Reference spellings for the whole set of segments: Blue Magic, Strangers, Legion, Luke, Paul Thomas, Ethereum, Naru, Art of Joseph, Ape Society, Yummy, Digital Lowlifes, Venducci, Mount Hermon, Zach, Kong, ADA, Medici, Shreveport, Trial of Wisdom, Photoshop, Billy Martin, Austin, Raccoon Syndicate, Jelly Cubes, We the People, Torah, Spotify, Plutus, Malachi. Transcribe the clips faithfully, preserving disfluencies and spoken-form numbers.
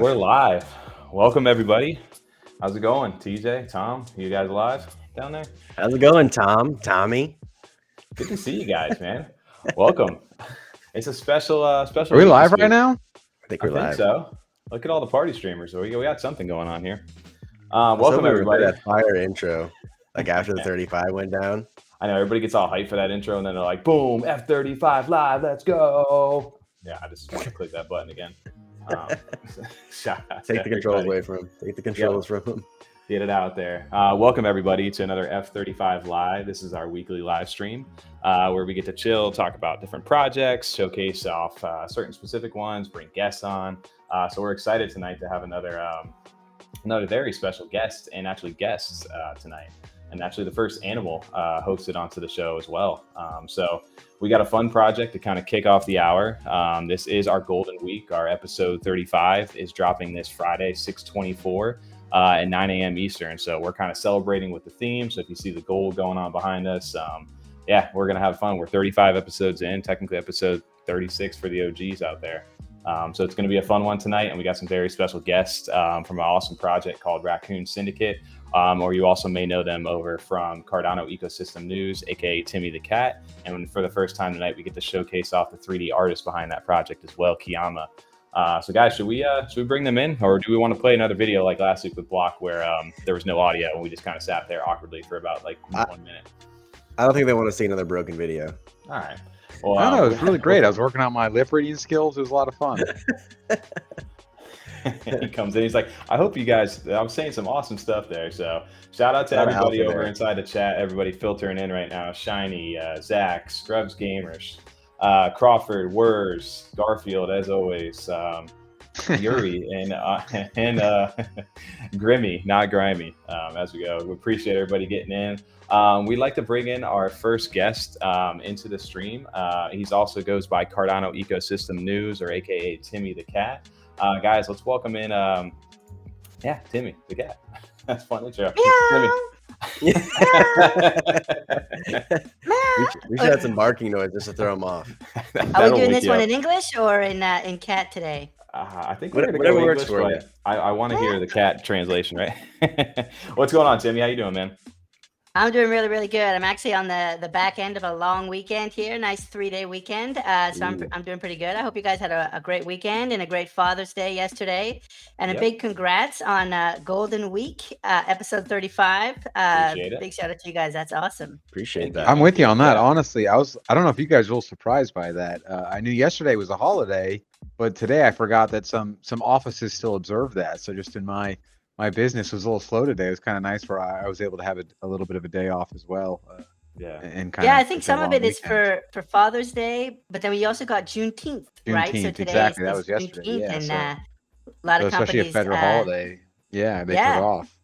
We're live. Welcome, everybody. How's it going? T J, Tom, you guys live down there? How's it going, Tom? Tommy? Good to see you guys, man. Welcome. It's a special, uh, special. Are we live right now? I think we're I live. Think so. Look at all the party streamers. We got something going on here. Uh, welcome, everybody. That fire intro, like after the thirty-five went down. I know everybody gets all hyped for that intro, and then they're like, "Boom, F thirty-five live, let's go!" Yeah, I just want to click that button again. Um, Take the controls away from him. Take the controls yep. from him. Get it out there. Uh, welcome everybody to another F thirty-five Live. This is our weekly live stream uh, where we get to chill, talk about different projects, showcase off uh, certain specific ones, bring guests on. Uh, so we're excited tonight to have another um, another very special guest and actually guests uh, tonight. And actually the first animal uh, hosted onto the show as well. Um, so we got a fun project to kind of kick off the hour. Um, this is our golden week. Our episode thirty-five is dropping this Friday, six twenty-four uh, at nine A M Eastern. So we're kind of celebrating with the theme. So if you see the gold going on behind us, um, yeah, we're going to have fun. We're thirty-five episodes in, technically episode thirty-six for the O Gs out there. Um, so it's going to be a fun one tonight. And we got some very special guests um, from an awesome project called Raccoon Syndicate. Um, or you also may know them over from Cardano Ecosystem News, aka Timmy the Cat. And for the first time tonight, we get to showcase off the three D artist behind that project as well, Kiyama. Uh, so guys, should we uh, should we bring them in, or do we want to play another video like last week with Block, where um, there was no audio and we just kind of sat there awkwardly for about like I, one minute? I don't think they want to see another broken video. All right. Well, I don't know, it was really great. I was working on my lip reading skills. It was a lot of fun. He comes in, he's like, I hope you guys, I'm saying some awesome stuff there. So shout out to Not everybody over there. Inside the chat, everybody filtering in right now. Shiny, uh, Zach, Scrubs Gamers, uh, Crawford, Wurs, Garfield, as always, um, Yuri, and uh, and uh, Grimmy, not grimy, um, as we go. We appreciate everybody getting in. Um, we'd like to bring in our first guest um, into the stream. Uh, he's also goes by Cardano Ecosystem News, or aka Timmy the Cat. Uh, guys, let's welcome in, um, yeah, Timmy the Cat. That's a fun intro. Yeah. Timmy. Yeah. we, should, we should have some barking noise just to throw him off. That, Are we doing this one up. in English or in uh, in cat today? Uh, I think we're going to go English, for but it. I, I want to hear the cat translation, right? What's going on, Timmy? How you doing, man? I'm doing really, really good. I'm actually on the, the back end of a long weekend here. Nice three-day weekend. Uh, so I'm, I'm doing pretty good. I hope you guys had a, a great weekend and a great Father's Day yesterday. And yep. a big congrats on uh, Golden Week, uh, episode thirty-five. Uh, big shout out to you guys. That's awesome. Appreciate that. I'm with you on that. Honestly, I was, I don't know if you guys were a little surprised by that. Uh, I knew yesterday was a holiday, but today I forgot that some, some offices still observe that. So just in my... My business was a little slow today. It was kind of nice where I was able to have a, a little bit of a day off as well. Uh, yeah. And kind yeah, of, I think some of it weekend. is for, for Father's Day, but then we also got Juneteenth, Juneteenth right? So today exactly. Is, that was yesterday. Juneteenth, yeah, and so, uh, a lot so of companies. Especially a federal uh, holiday. Yeah, they yeah. took off.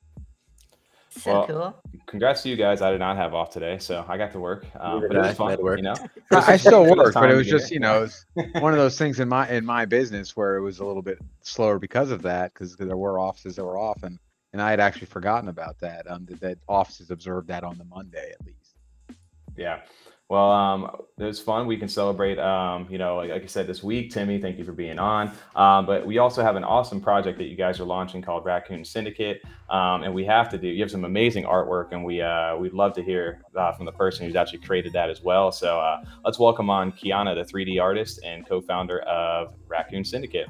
So well, cool. Congrats to you guys. I did not have off today, so I got to work. Um, but it was fun, work. you know. I still work, but it was just, you know, it was one of those things in my in my business where it was a little bit slower because of that, because there were offices that were off, and, and I had actually forgotten about that. Um, that, that offices observed that on the Monday at least. Yeah. Well, um, it was fun. We can celebrate, um, you know, like, like I said, this week. Timmy, thank you for being on. Um, but we also have an awesome project that you guys are launching called Raccoon Syndicate. Um, and we have to do, you have some amazing artwork, and we, uh, we'd love to hear uh, from the person who's actually created that as well. So uh, let's welcome on Kiana, the three D artist and co-founder of Raccoon Syndicate.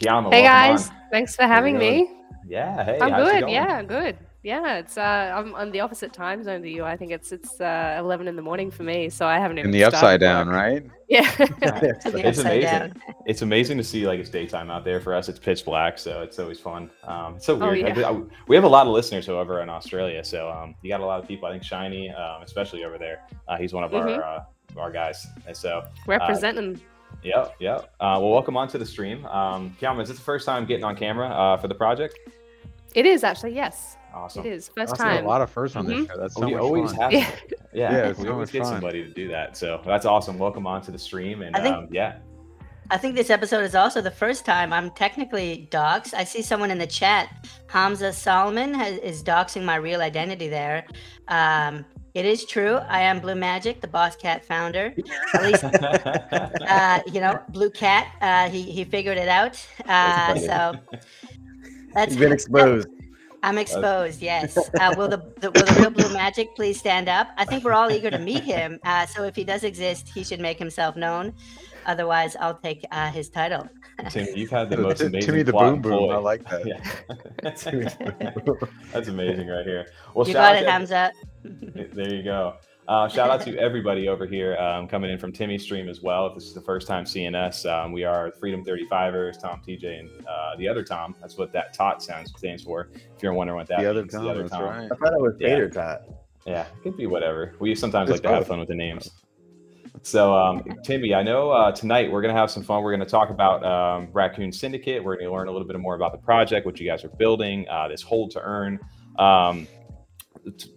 Kiana, hey guys, on. thanks for having me. Yeah, hey, I'm good. Yeah, good. Yeah, it's uh, I'm on the opposite time zone to you. I think it's it's uh, eleven in the morning for me, so I haven't even. In the upside down, right? Yeah, it's amazing. It's amazing to see like it's daytime out there. For us, it's pitch black, so it's always fun. Um, it's so weird. Oh, yeah. I, I, we have a lot of listeners, however, in Australia, so um, you got a lot of people. I think Shiny, um, especially over there, uh, he's one of mm-hmm. our uh, our guys, and so representing. Uh, yep, yep. Uh, well, welcome onto the stream, um, Kiyama. Is this the first time getting on camera uh, for the project? It is actually, yes. Awesome. It is first I've time. A lot of firsts on this mm-hmm. show. That's so we much always fun. Have yeah, yeah. yeah we so always get fun. somebody to do that. So that's awesome. Welcome on to the stream, and I think, um, yeah, I think this episode is also the first time I'm technically doxxed. I see someone in the chat, Hamza Salman, has, is doxing my real identity there. Um, it is true. I am Blue Magic, the Boss Cat founder. At least, uh, you know, Blue Cat. Uh, he he figured it out. Uh, so that's You've been exposed. I'm exposed, yes. Uh, will, the, the, will the real Blue Magic please stand up? I think we're all eager to meet him. Uh, so if he does exist, he should make himself known. Otherwise, I'll take uh, his title. Timmy, you've had the most amazing Timmy the Boom Boom. I like that. Yeah. That's amazing right here. Well, you got it, Hamza. There you go. Uh, shout out to everybody over here um, coming in from Timmy's stream as well. If this is the first time seeing us, um, we are Freedom thirty-fivers, Tom, T J, and uh, the other Tom. That's what that tot sounds stands for. If you're wondering what that the means, other Tom, the other that's Tom. Right. I thought it was Tater yeah. Tot. Yeah, it could be whatever. We sometimes it's like to both. have fun with the names. So, um, Timmy, I know uh, tonight we're going to have some fun. We're going to talk about um, Raccoon Syndicate. We're going to learn a little bit more about the project, what you guys are building, uh, this hold to earn. Um,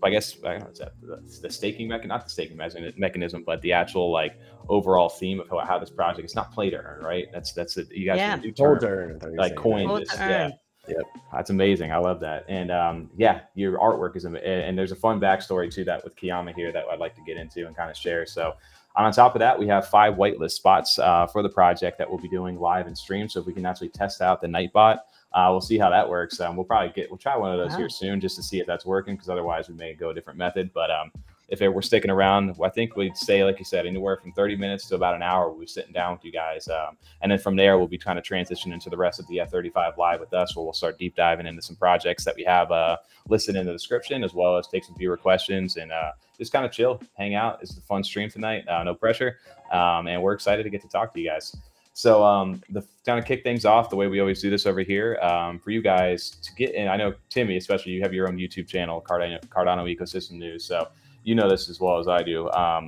I guess I don't know, it's that, the staking mechanism, not the staking mechanism, but the actual like overall theme of how, how this project, it's not play to earn, right? That's that's it. You guys yeah. new term, to earn, like coined this. Yeah. Yep. That's amazing. I love that. And um, yeah, your artwork is amazing. And there's a fun backstory to that with Kiyama here that I'd like to get into and kind of share. So on top of that, we have five whitelist spots uh, for the project that we'll be doing live and stream. So if we can actually test out the Nightbot, Uh, we'll see how that works. Um, we'll probably get, we'll try one of those wow. here soon just to see if that's working, because otherwise we may go a different method. But um, if it, we're sticking around, I think we'd say, like you said, anywhere from thirty minutes to about an hour, we'll be sitting down with you guys. Um, and then from there, we'll be trying to transition into the rest of the F thirty-five live with us, where we'll start deep diving into some projects that we have uh, listed in the description, as well as take some viewer questions and uh, just kind of chill, hang out. It's a fun stream tonight, uh, no pressure. Um, and we're excited to get to talk to you guys. So um, the kind of kick things off the way we always do this over here um, for you guys to get in. I know, Timmy, especially you have your own YouTube channel, Cardano, Cardano Ecosystem News. So you know this as well as I do. Um,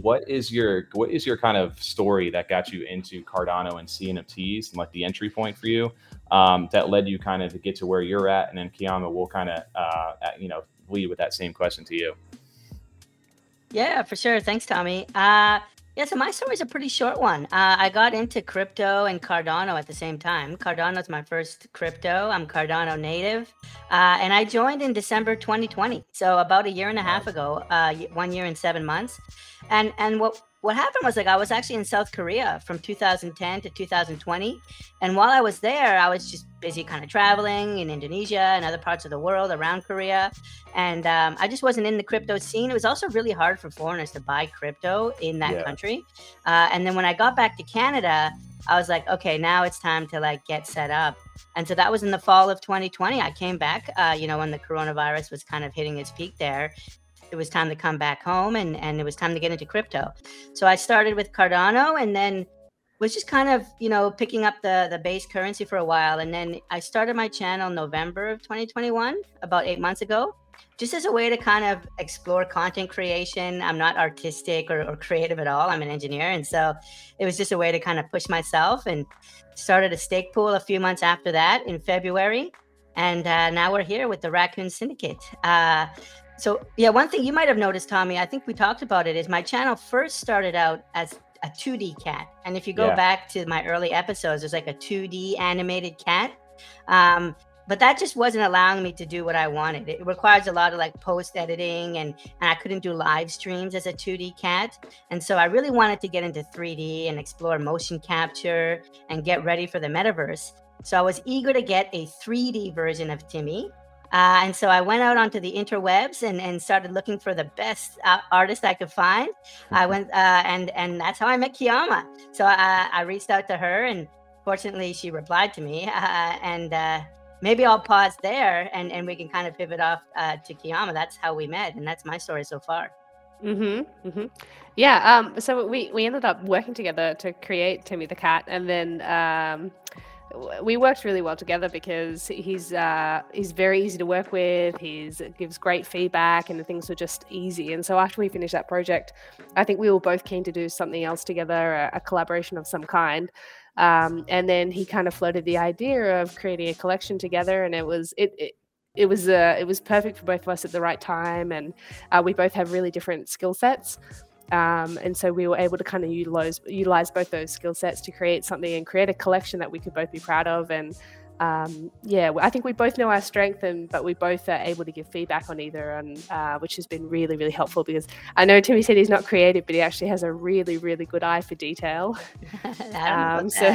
what is your what is your kind of story that got you into Cardano and C N F Ts and like the entry point for you um, that led you kind of to get to where you're at? And then Kiyama will kind of, uh, you know, lead with that same question to you. Yeah, for sure. Thanks, Tommy. Uh... Yeah, so my story is a pretty short one. Uh, I got into crypto and Cardano at the same time. Cardano's my first crypto. I'm Cardano native. Uh, and I joined in December twenty twenty. So about a year and a half ago, uh, one year and seven months. And and what, what happened was, like, I was actually in South Korea from two thousand ten to two thousand twenty. And while I was there, I was just busy kind of traveling in Indonesia and other parts of the world around Korea. And um, I just wasn't in the crypto scene. It was also really hard for foreigners to buy crypto in that yeah. country. Uh, and then when I got back to Canada, I was like, okay, now it's time to like get set up. And so that was in the fall of twenty twenty. I came back, uh, you know, when the coronavirus was kind of hitting its peak there. It was time to come back home and, and it was time to get into crypto. So I started with Cardano and then was just kind of, you know, picking up the, the base currency for a while. And then I started my channel in November of twenty twenty-one, about eight months ago, just as a way to kind of explore content creation. I'm not artistic or, or creative at all. I'm an engineer. And so it was just a way to kind of push myself, and started a stake pool a few months after that in February. And uh, now we're here with the Raccoon Syndicate. Uh, so, yeah, one thing you might have noticed, Tommy, I think we talked about it, is my channel first started out as a two D cat. And if you go yeah. back to my early episodes, there's like a two D animated cat. Um, but that just wasn't allowing me to do what I wanted. It requires a lot of like post editing, and, and I couldn't do live streams as a two D cat. And so I really wanted to get into three D and explore motion capture and get ready for the metaverse. So I was eager to get a three D version of Timmy. Uh, and so I went out onto the interwebs and, and started looking for the best uh, artist I could find. I went uh, and and that's how I met Kiyama. So I, I reached out to her, and fortunately she replied to me. Uh, and uh, maybe I'll pause there, and, and we can kind of pivot off uh, to Kiyama. That's how we met, and that's my story so far. Mm-hmm. Mm-hmm. Yeah. Um. So we we ended up working together to create Timmy the Cat, and then. Um, We worked really well together because he's uh, he's very easy to work with. He's gives great feedback, and the things were just easy. And so after we finished that project, I think we were both keen to do something else together, a, a collaboration of some kind. Um, and then he kind of floated the idea of creating a collection together, and it was it. it It was uh, it was perfect for both of us at the right time, and uh, we both have really different skill sets. Um, and so we were able to kind of utilize, utilize both those skill sets to create something and create a collection that we could both be proud of. And um, yeah, I think we both know our strength, and but we both are able to give feedback on either, and uh, which has been really, really helpful, because I know Timmy said he's not creative, but he actually has a really, really good eye for detail. um, so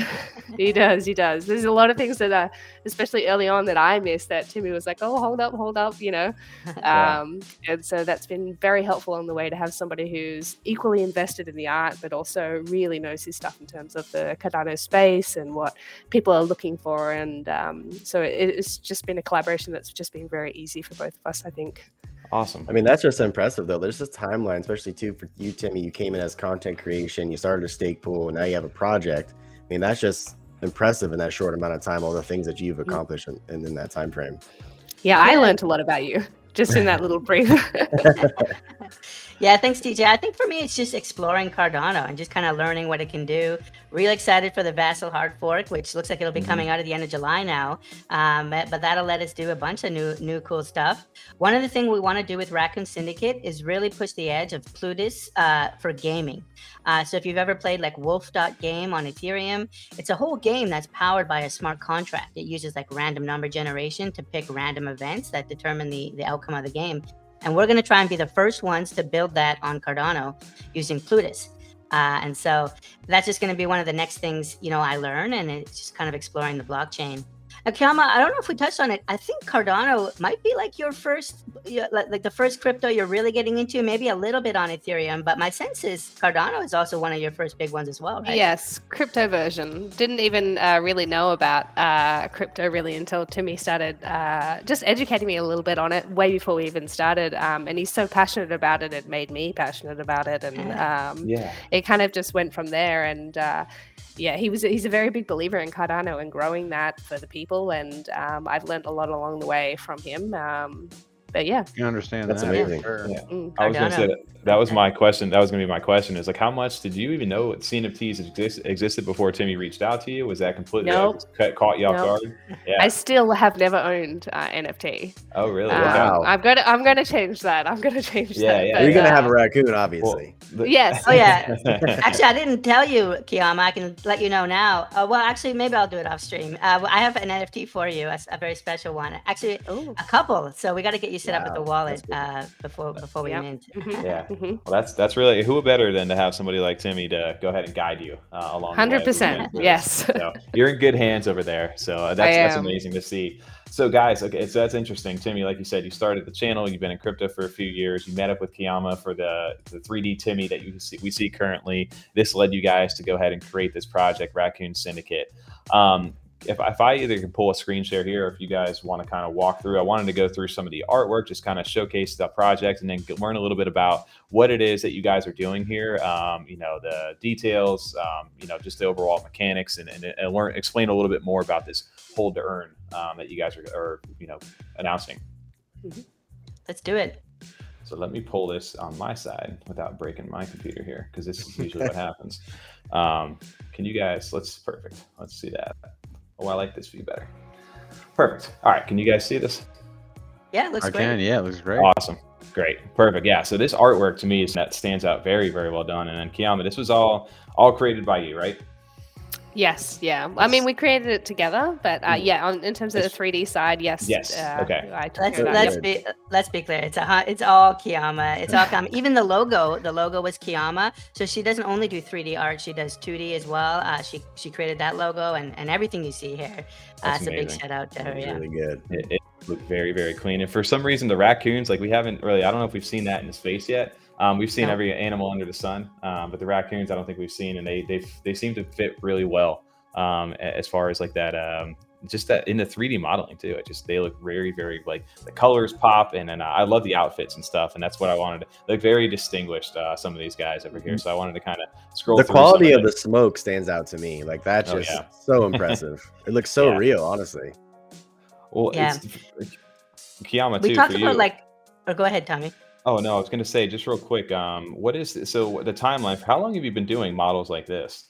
he does, he does. There's a lot of things that, are, especially early on, that I missed that Timmy was like, oh, hold up, hold up, you know. Yeah. Um, and so that's been very helpful on the way to have somebody who's equally invested in the art, but also really knows his stuff in terms of the Cardano space and what people are looking for. And Um, so it, it's just been a collaboration that's just been very easy for both of us, I think. Awesome. I mean, that's just impressive, though. There's this timeline, especially too for you, Timmy. You came in as content creation, you started a stake pool, and now you have a project. I mean, that's just impressive in that short amount of time, all the things that you've accomplished in, in, in that time frame. Yeah, I learned a lot about you just in that little brief. Yeah, thanks, D J. I think for me, it's just exploring Cardano and just kind of learning what it can do. Really excited for the Vasil hard fork, which looks like it'll be mm-hmm. coming out at the end of July now. Um, but that'll let us do a bunch of new, new cool stuff. One of the things we want to do with Raccoon Syndicate is really push the edge of Plutus uh, for gaming. Uh, so if you've ever played like wolf dot game on Ethereum, it's a whole game that's powered by a smart contract. It uses like random number generation to pick random events that determine the, the outcome of the game. And we're going to try and be the first ones to build that on Cardano using Plutus. Uh, and so that's just going to be one of the next things, you know, I learn, and it's just kind of exploring the blockchain. Now, Kiyama, I don't know if we touched on it. I think Cardano might be like your first, like the first crypto you're really getting into, maybe a little bit on Ethereum. But my sense is Cardano is also one of your first big ones as well, right? Yes, crypto version. Didn't even uh, really know about uh, crypto really until Timmy started uh, just educating me a little bit on it way before we even started. Um, and he's so passionate about it, it made me passionate about it. And um, yeah. It kind of just went from there. And uh, yeah, he was he's a very big believer in Cardano and growing that for the people. And um, I've learned a lot along the way from him. Um, but yeah. You understand that's that. Amazing. Sure. Yeah. Mm, I was going to say that, that was my question. That was going to be my question is like, how much did you even know C N F Ts exist, existed before Timmy reached out to you? Was that completely nope. cut, caught you nope. off guard? Yeah. I still have never owned uh, N F T. Oh, really? Um, wow. I'm going to I'm going to change that. I'm going to change yeah, that. Yeah, but, you're going to uh, have a raccoon, obviously. Well, the- yes. Oh, yeah. Actually, I didn't tell you, Kiyama. I can let you know now. Uh, well, actually, maybe I'll do it off stream. Uh, I have an N F T for you, a, a very special one. Actually, ooh, a couple. So we got to get you set wow, up at the wallet uh, before before we yep. end. Mm-hmm. Yeah, mm-hmm. Well, that's that's really who better than to have somebody like Timmy to go ahead and guide you uh, along. Hundred percent, yes. So you're in good hands over there. So uh, that's that's amazing to see. So guys, okay, so that's interesting, Timmy. Like you said, you started the channel. You've been in crypto for a few years. You met up with Kiyama for the the three D Timmy that you see, we see currently. This led you guys to go ahead and create this project, Raccoon Syndicate. Um, If, if I either can pull a screen share here, or if you guys want to kind of walk through, I wanted to go through some of the artwork, just kind of showcase the project and then learn a little bit about what it is that you guys are doing here. Um, you know, the details, um, you know, just the overall mechanics and, and, and learn, explain a little bit more about this hold to earn um, that you guys are, are you know, announcing. Mm-hmm. Let's do it. So let me pull this on my side without breaking my computer here, because this is usually what happens. Um, can you guys, let's, perfect. Let's see that. Oh, I like this view better. Perfect. All right. Can you guys see this? Yeah, it looks I great. I can. Yeah, it looks great. Awesome. Great. Perfect. Yeah. So this artwork to me is that stands out very, very well done. And then Kiyama, this was all all created by you, right? Yes. Yeah. I mean, we created it together, but uh, yeah, on, in terms of the three D side, yes. Yes. Uh, okay. I let's let's be let's be clear. It's a, it's all Kiyama. It's all Kiyama. Even the logo. The logo was Kiyama. So she doesn't only do three D art. She does two D as well. Uh, she she created that logo and, and everything you see here. Uh, it's a big shout out to her. That's yeah. Really good. It, it looked very very clean. And for some reason, the raccoons, like we haven't really. I don't know if we've seen that in the space yet. Um, we've seen yeah. every animal under the sun, um, but the raccoons, I don't think we've seen, and they they they seem to fit really well um, as far as like that, um, just that in the three D modeling too. It just they look very very like the colors pop, and then I love the outfits and stuff, and that's what I wanted. They look very distinguished. Uh, some of these guys over here, so I wanted to kind of scroll. The through quality of it. The smoke stands out to me. Like that's just oh, yeah. so impressive. It looks so yeah. real, honestly. Well, yeah. It's, Kiyama too. We talked for about you. Like. Oh, go ahead, Tommy. Oh, no, I was going to say just real quick, um, what is this? So the timeline, for how long have you been doing models like this?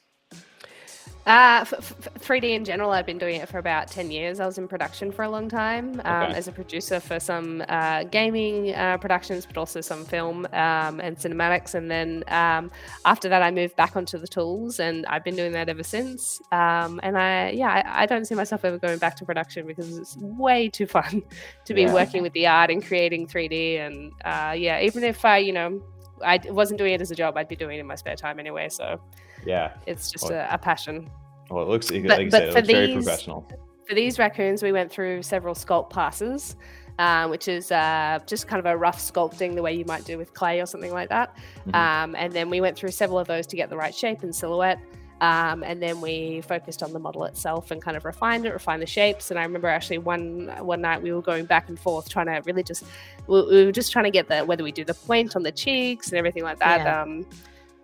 Uh, f f three D in general, I've been doing it for about ten years. I was in production for a long time um, okay. as a producer for some uh, gaming uh, productions, but also some film um, and cinematics. And then um, after that, I moved back onto the tools, and I've been doing that ever since. Um, and I, yeah, I, I don't see myself ever going back to production because it's way too fun to be yeah. working with the art and creating three D. And uh, yeah, even if I, you know, I wasn't doing it as a job, I'd be doing it in my spare time anyway. So yeah, it's just well, a, a passion. Well, it looks, like but, you said, it looks these, very professional. For these raccoons, we went through several sculpt passes, uh, which is uh, just kind of a rough sculpting the way you might do with clay or something like that. Mm-hmm. um, and then we went through several of those to get the right shape and silhouette. Um, and then we focused on the model itself and kind of refined it, refined the shapes. And I remember actually one one night we were going back and forth trying to really just, we, we were just trying to get the, whether we do the point on the cheeks and everything like that. Yeah. Um,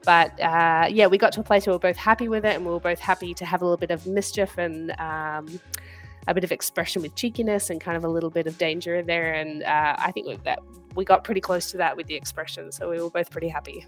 but uh, yeah, we got to a place where we were both happy with it, and we were both happy to have a little bit of mischief and um, a bit of expression with cheekiness and kind of a little bit of danger in there. And uh, I think that we got pretty close to that with the expression. So we were both pretty happy.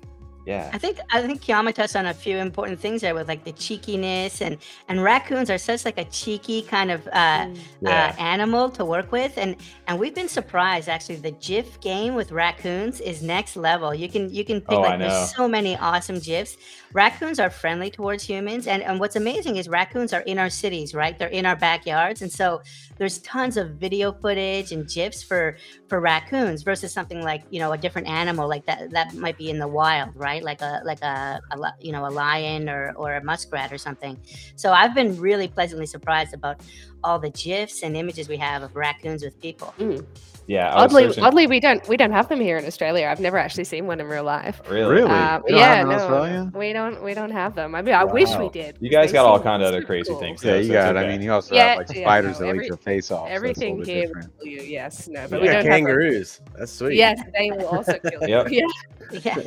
Yeah, I think I think Kiyama touched on a few important things there with like the cheekiness, and and raccoons are such like a cheeky kind of uh, yeah. uh, animal to work with, and and we've been surprised actually. The GIF game with raccoons is next level. You can you can pick oh, like there's so many awesome GIFs. Raccoons are friendly towards humans, and and what's amazing is raccoons are in our cities, right? They're in our backyards, and so there's tons of video footage and GIFs for for raccoons versus something like you know a different animal like that that might be in the wild, right? Like a like a, a you know a lion or or a muskrat or something. So I've been really pleasantly surprised about all the GIFs and images we have of raccoons with people. Mm. Yeah, oddly, oddly we don't we don't have them here in Australia. I've never actually seen one in real life. Really? Really? Um, yeah, no, Australia? we don't we don't have them. I mean, I wow. wish we did. You guys got all kind of other crazy cool. things. Yeah, yeah, you got. Okay. I mean, you also yeah, have like spiders yeah, no, every, that lick your face off. Everything so here will kill you. Yes, no, but yeah, we don't kangaroos. Have that's sweet. Yes, they will also kill you. Yep. Yeah. yeah.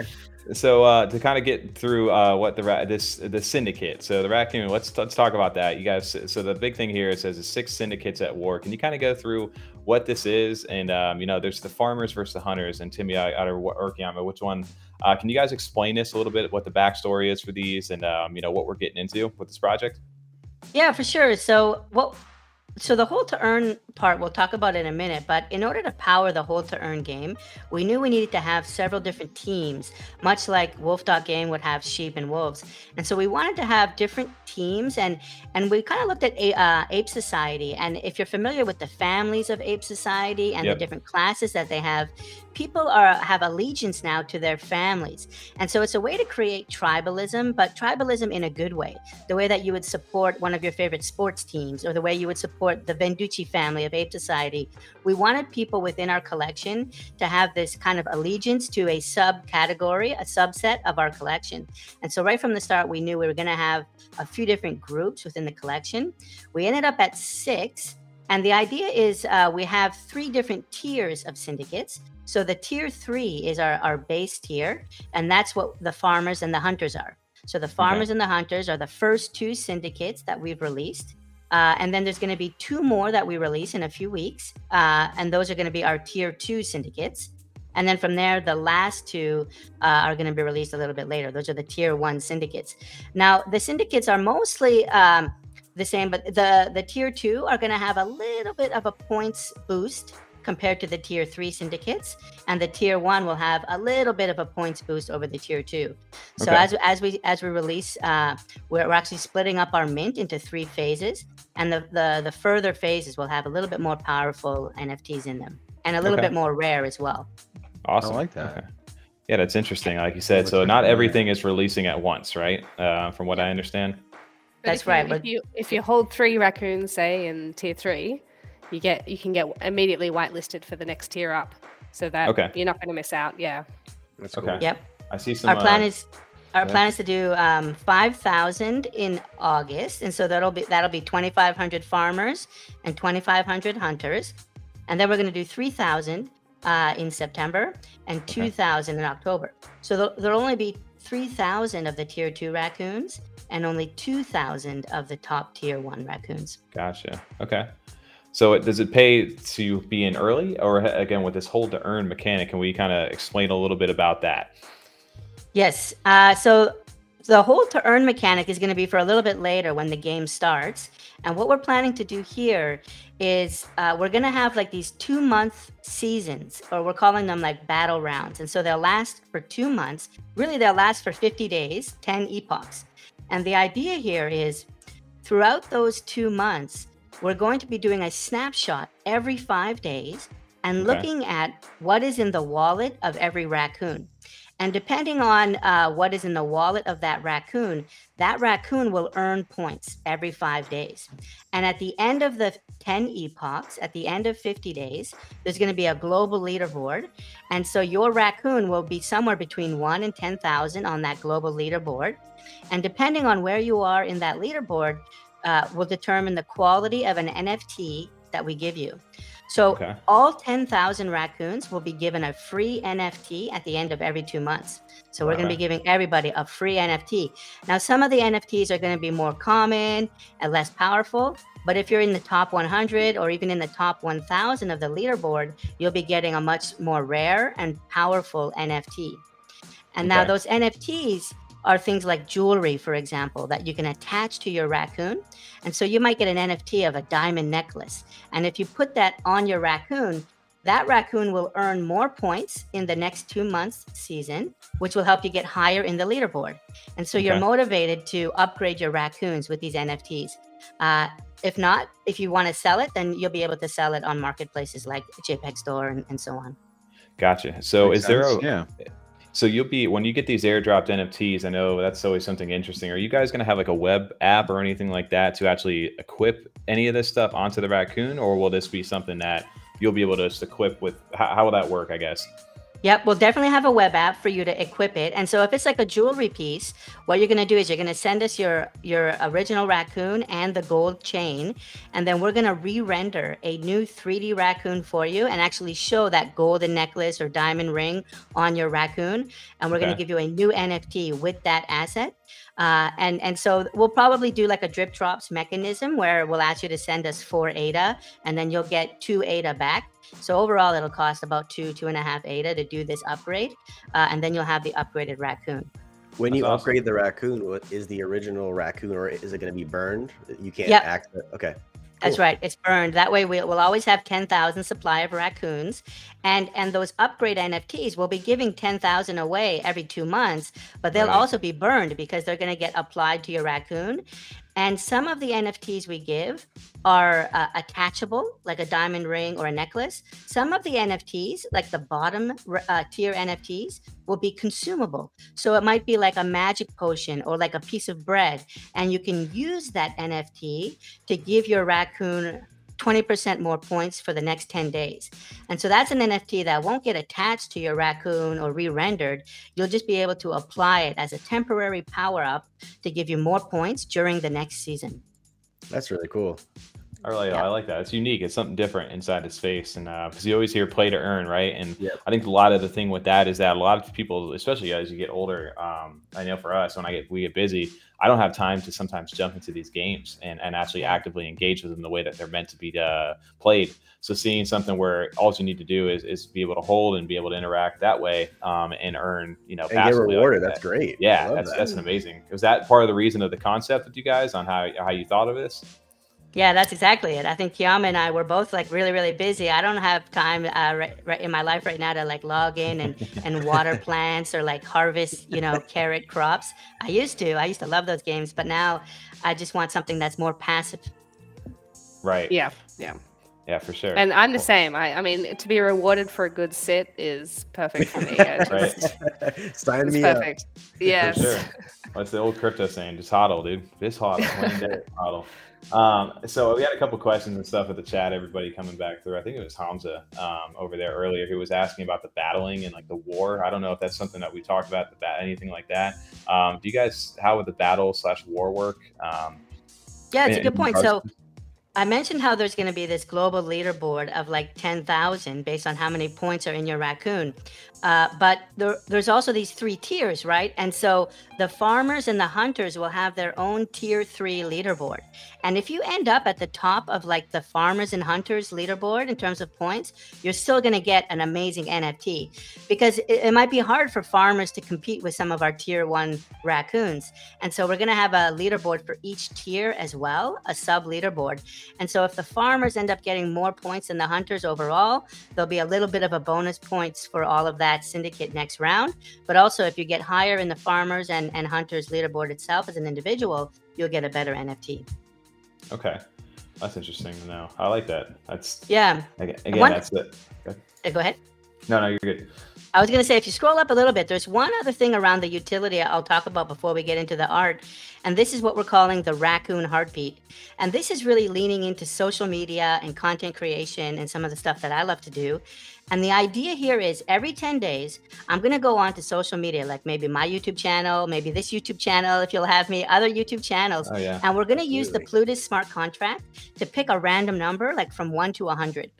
So uh, to kind of get through uh, what the ra this the syndicate. So the raccoon. Let's let's talk about that, you guys. So the big thing here, it says the six syndicates at war. Can you kind of go through what this is? And um, you know, there's the farmers versus the hunters. And Timmy out of Kiyama, which one? Uh, can you guys explain this a little bit? What the backstory is for these, and um, you know what we're getting into with this project? Yeah, for sure. So what? So the hold to earn part, we'll talk about in a minute, but in order to power the hold to earn game, we knew we needed to have several different teams, much like wolf dot game would have sheep and wolves. And so we wanted to have different teams, and, and we kind of looked at uh, Ape Society. And if you're familiar with the families of Ape Society and yep. the different classes that they have, people are have allegiance now to their families. And so it's a way to create tribalism, but tribalism in a good way, the way that you would support one of your favorite sports teams or the way you would support the Venducci family of Ape Society. We wanted people within our collection to have this kind of allegiance to a subcategory, a subset of our collection. And so right from the start, we knew we were going to have a few different groups within the collection. We ended up at six. And the idea is uh, we have three different tiers of syndicates. So the tier three is our, our base tier, and that's what the farmers and the hunters are. So the farmers okay. and the hunters are the first two syndicates that we've released. Uh, and then there's going to be two more that we release in a few weeks. Uh, and those are going to be our tier two syndicates. And then from there, the last two uh, are going to be released a little bit later. Those are the tier one syndicates. Now, the syndicates are mostly... Um, the same, but the the tier two are going to have a little bit of a points boost compared to the tier three syndicates, and the tier one will have a little bit of a points boost over the tier two. So okay. as as we as we release, uh, we're, we're actually splitting up our mint into three phases, and the, the the further phases will have a little bit more powerful N F Ts in them, and a little okay. bit more rare as well. Awesome, I like that. Okay. Yeah, that's interesting. Like you said, so not everything is releasing at once, right? Uh, from what I understand. But That's if you, right. If you if you hold three raccoons, say in tier three, you get you can get immediately whitelisted for the next tier up, so that okay. you're not going to miss out. Yeah. That's okay. Cool. Yep. I see some. Our uh, plan is our yeah. plan is to do um, five thousand in August, and so that'll be that'll be twenty five hundred farmers and twenty five hundred hunters, and then we're going to do three thousand uh, in September and okay. two thousand in October. So there'll, there'll only be three thousand of the tier two raccoons. And only two thousand of the top tier one raccoons. Gotcha. Okay. So it, does it pay to be in early? Or again, with this hold to earn mechanic, can we kind of explain a little bit about that? Yes. Uh, so the whole to earn mechanic is going to be for a little bit later when the game starts. And what we're planning to do here is uh, we're going to have like these two month seasons, or we're calling them like battle rounds. And so they'll last for two months. Really, they'll last for fifty days, ten epochs. And the idea here is throughout those two months, we're going to be doing a snapshot every five days and okay. looking at what is in the wallet of every raccoon. And depending on uh, what is in the wallet of that raccoon, that raccoon will earn points every five days. And at the end of the ten epochs, at the end of fifty days, there's going to be a global leaderboard. And so your raccoon will be somewhere between one and ten thousand on that global leaderboard. And depending on where you are in that leaderboard, uh, will determine the quality of an N F T that we give you. So okay. all ten thousand raccoons will be given a free N F T at the end of every two months. So we're okay. going to be giving everybody a free N F T. Now, some of the N F Ts are going to be more common and less powerful. But if you're in the top one hundred or even in the top one thousand of the leaderboard, you'll be getting a much more rare and powerful N F T. And now okay. those N F Ts are things like jewelry, for example, that you can attach to your raccoon. And so you might get an N F T of a diamond necklace. And if you put that on your raccoon, that raccoon will earn more points in the next two months season, which will help you get higher in the leaderboard. And so okay. you're motivated to upgrade your raccoons with these N F Ts. Uh, if not, if you want to sell it, then you'll be able to sell it on marketplaces like JPEG Store and, and so on. Gotcha. So is there a... Yeah. So you'll be, when you get these airdropped N F Ts, I know that's always something interesting. Are you guys going to have like a web app or anything like that to actually equip any of this stuff onto the raccoon? Or will this be something that you'll be able to just equip with? How, how will that work, I guess? Yep, we'll definitely have a web app for you to equip it. And so if it's like a jewelry piece, what you're going to do is you're going to send us your, your original raccoon and the gold chain. And then we're going to re-render a new three D raccoon for you and actually show that golden necklace or diamond ring on your raccoon. And we're okay. going to give you a new N F T with that asset. Uh, and, and so we'll probably do like a drip drops mechanism where we'll ask you to send us four A D A and then you'll get two A D A back. So overall, it'll cost about two, two and a half A D A to do this upgrade. Uh, and then you'll have the upgraded raccoon. When That's you awesome. upgrade the raccoon, what is the original raccoon, or is it going to be burned? You can't yep. access it. Okay. Cool. That's right. It's burned. That way we will always have ten thousand supply of raccoons, and and those upgrade N F Ts will be giving ten thousand away every two months, but they'll right. also be burned because they're going to get applied to your raccoon. And some of the N F Ts we give are uh, attachable, like a diamond ring or a necklace. Some of the N F Ts, like the bottom uh, tier N F Ts, will be consumable. So it might be like a magic potion or like a piece of bread. And you can use that N F T to give your raccoon twenty percent more points for the next ten days. And so that's an N F T that won't get attached to your raccoon or re-rendered. You'll just be able to apply it as a temporary power-up to give you more points during the next season. That's really cool. I really yeah. I like that. It's unique. It's something different inside the space. And because uh, you always hear play to earn, right? And yep. I think a lot of the thing with that is that a lot of people, especially as you get older, um, I know for us, when I get we get busy, I don't have time to sometimes jump into these games and, and actually actively engage with them the way that they're meant to be uh, played. So seeing something where all you need to do is, is be able to hold and be able to interact that way um, and earn, you know, and get rewarded. Like that's that. great. Yeah, that's, that. that's amazing. Was that part of the reason of the concept with you guys on how, how you thought of this? Yeah, that's exactly it. I think Kiyama and I were both like really, really busy. I don't have time uh, right, right in my life right now to like log in and, and water plants or like harvest, you know, carrot crops. I used to. I used to love those games, but now I just want something that's more passive. Right. Yeah. Yeah. Yeah, for sure. And I'm the same. I, I mean, to be rewarded for a good sit is perfect for me. Just, right. Sign me perfect. up. Yes. For sure. What's the old crypto saying? Just hodl, dude. Just hodl. hodl. Um, so we had a couple questions and stuff at the chat, everybody coming back through. I think it was Hamza um, over there earlier who was asking about the battling and like the war. I don't know if that's something that we talked about, the bat anything like that. Um, do you guys, how would the battle slash war work? Um, yeah, it's a good point. So I mentioned how there's going to be this global leaderboard of like ten thousand based on how many points are in your raccoon. Uh, but there, there's also these three tiers, right? And so the farmers and the hunters will have their own tier three leaderboard. And if you end up at the top of like the farmers and hunters leaderboard in terms of points, you're still going to get an amazing N F T, because it, it might be hard for farmers to compete with some of our tier one raccoons. And so we're going to have a leaderboard for each tier as well, a sub leaderboard. And so if the farmers end up getting more points than the hunters overall, there'll be a little bit of a bonus points for all of that syndicate next round. But also if you get higher in the farmers and, and hunters leaderboard itself as an individual, you'll get a better N F T. Okay. That's interesting to know. I like that. That's yeah. Again, again that's it. Okay. Go ahead. No, no, you're good. I was going to say, if you scroll up a little bit, there's one other thing around the utility I'll talk about before we get into the art. And this is what we're calling the raccoon heartbeat. And this is really leaning into social media and content creation and some of the stuff that I love to do. And the idea here is every ten days, I'm going to go on to social media, like maybe my YouTube channel, maybe this YouTube channel, if you'll have me, other YouTube channels. Oh, yeah. And we're going to use the Plutus smart contract to pick a random number, like from one to one hundred.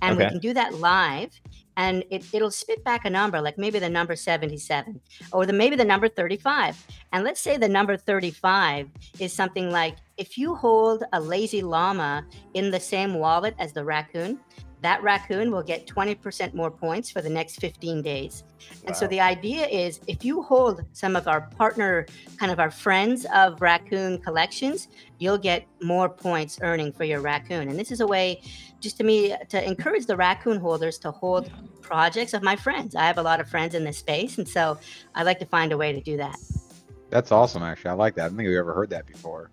And okay. we can do that live. And it, it'll spit back a number, like maybe the number seventy-seven or the maybe the number thirty-five. And let's say the number thirty-five is something like, if you hold a lazy llama in the same wallet as the raccoon, that raccoon will get twenty percent more points for the next fifteen days. Wow. And so the idea is, if you hold some of our partner, kind of our friends of raccoon collections, you'll get more points earning for your raccoon. And this is a way, just to me, to encourage the raccoon holders to hold projects of my friends. I have a lot of friends in this space, and so I like to find a way to do that. That's awesome, actually. I like that. I don't think we've ever heard that before.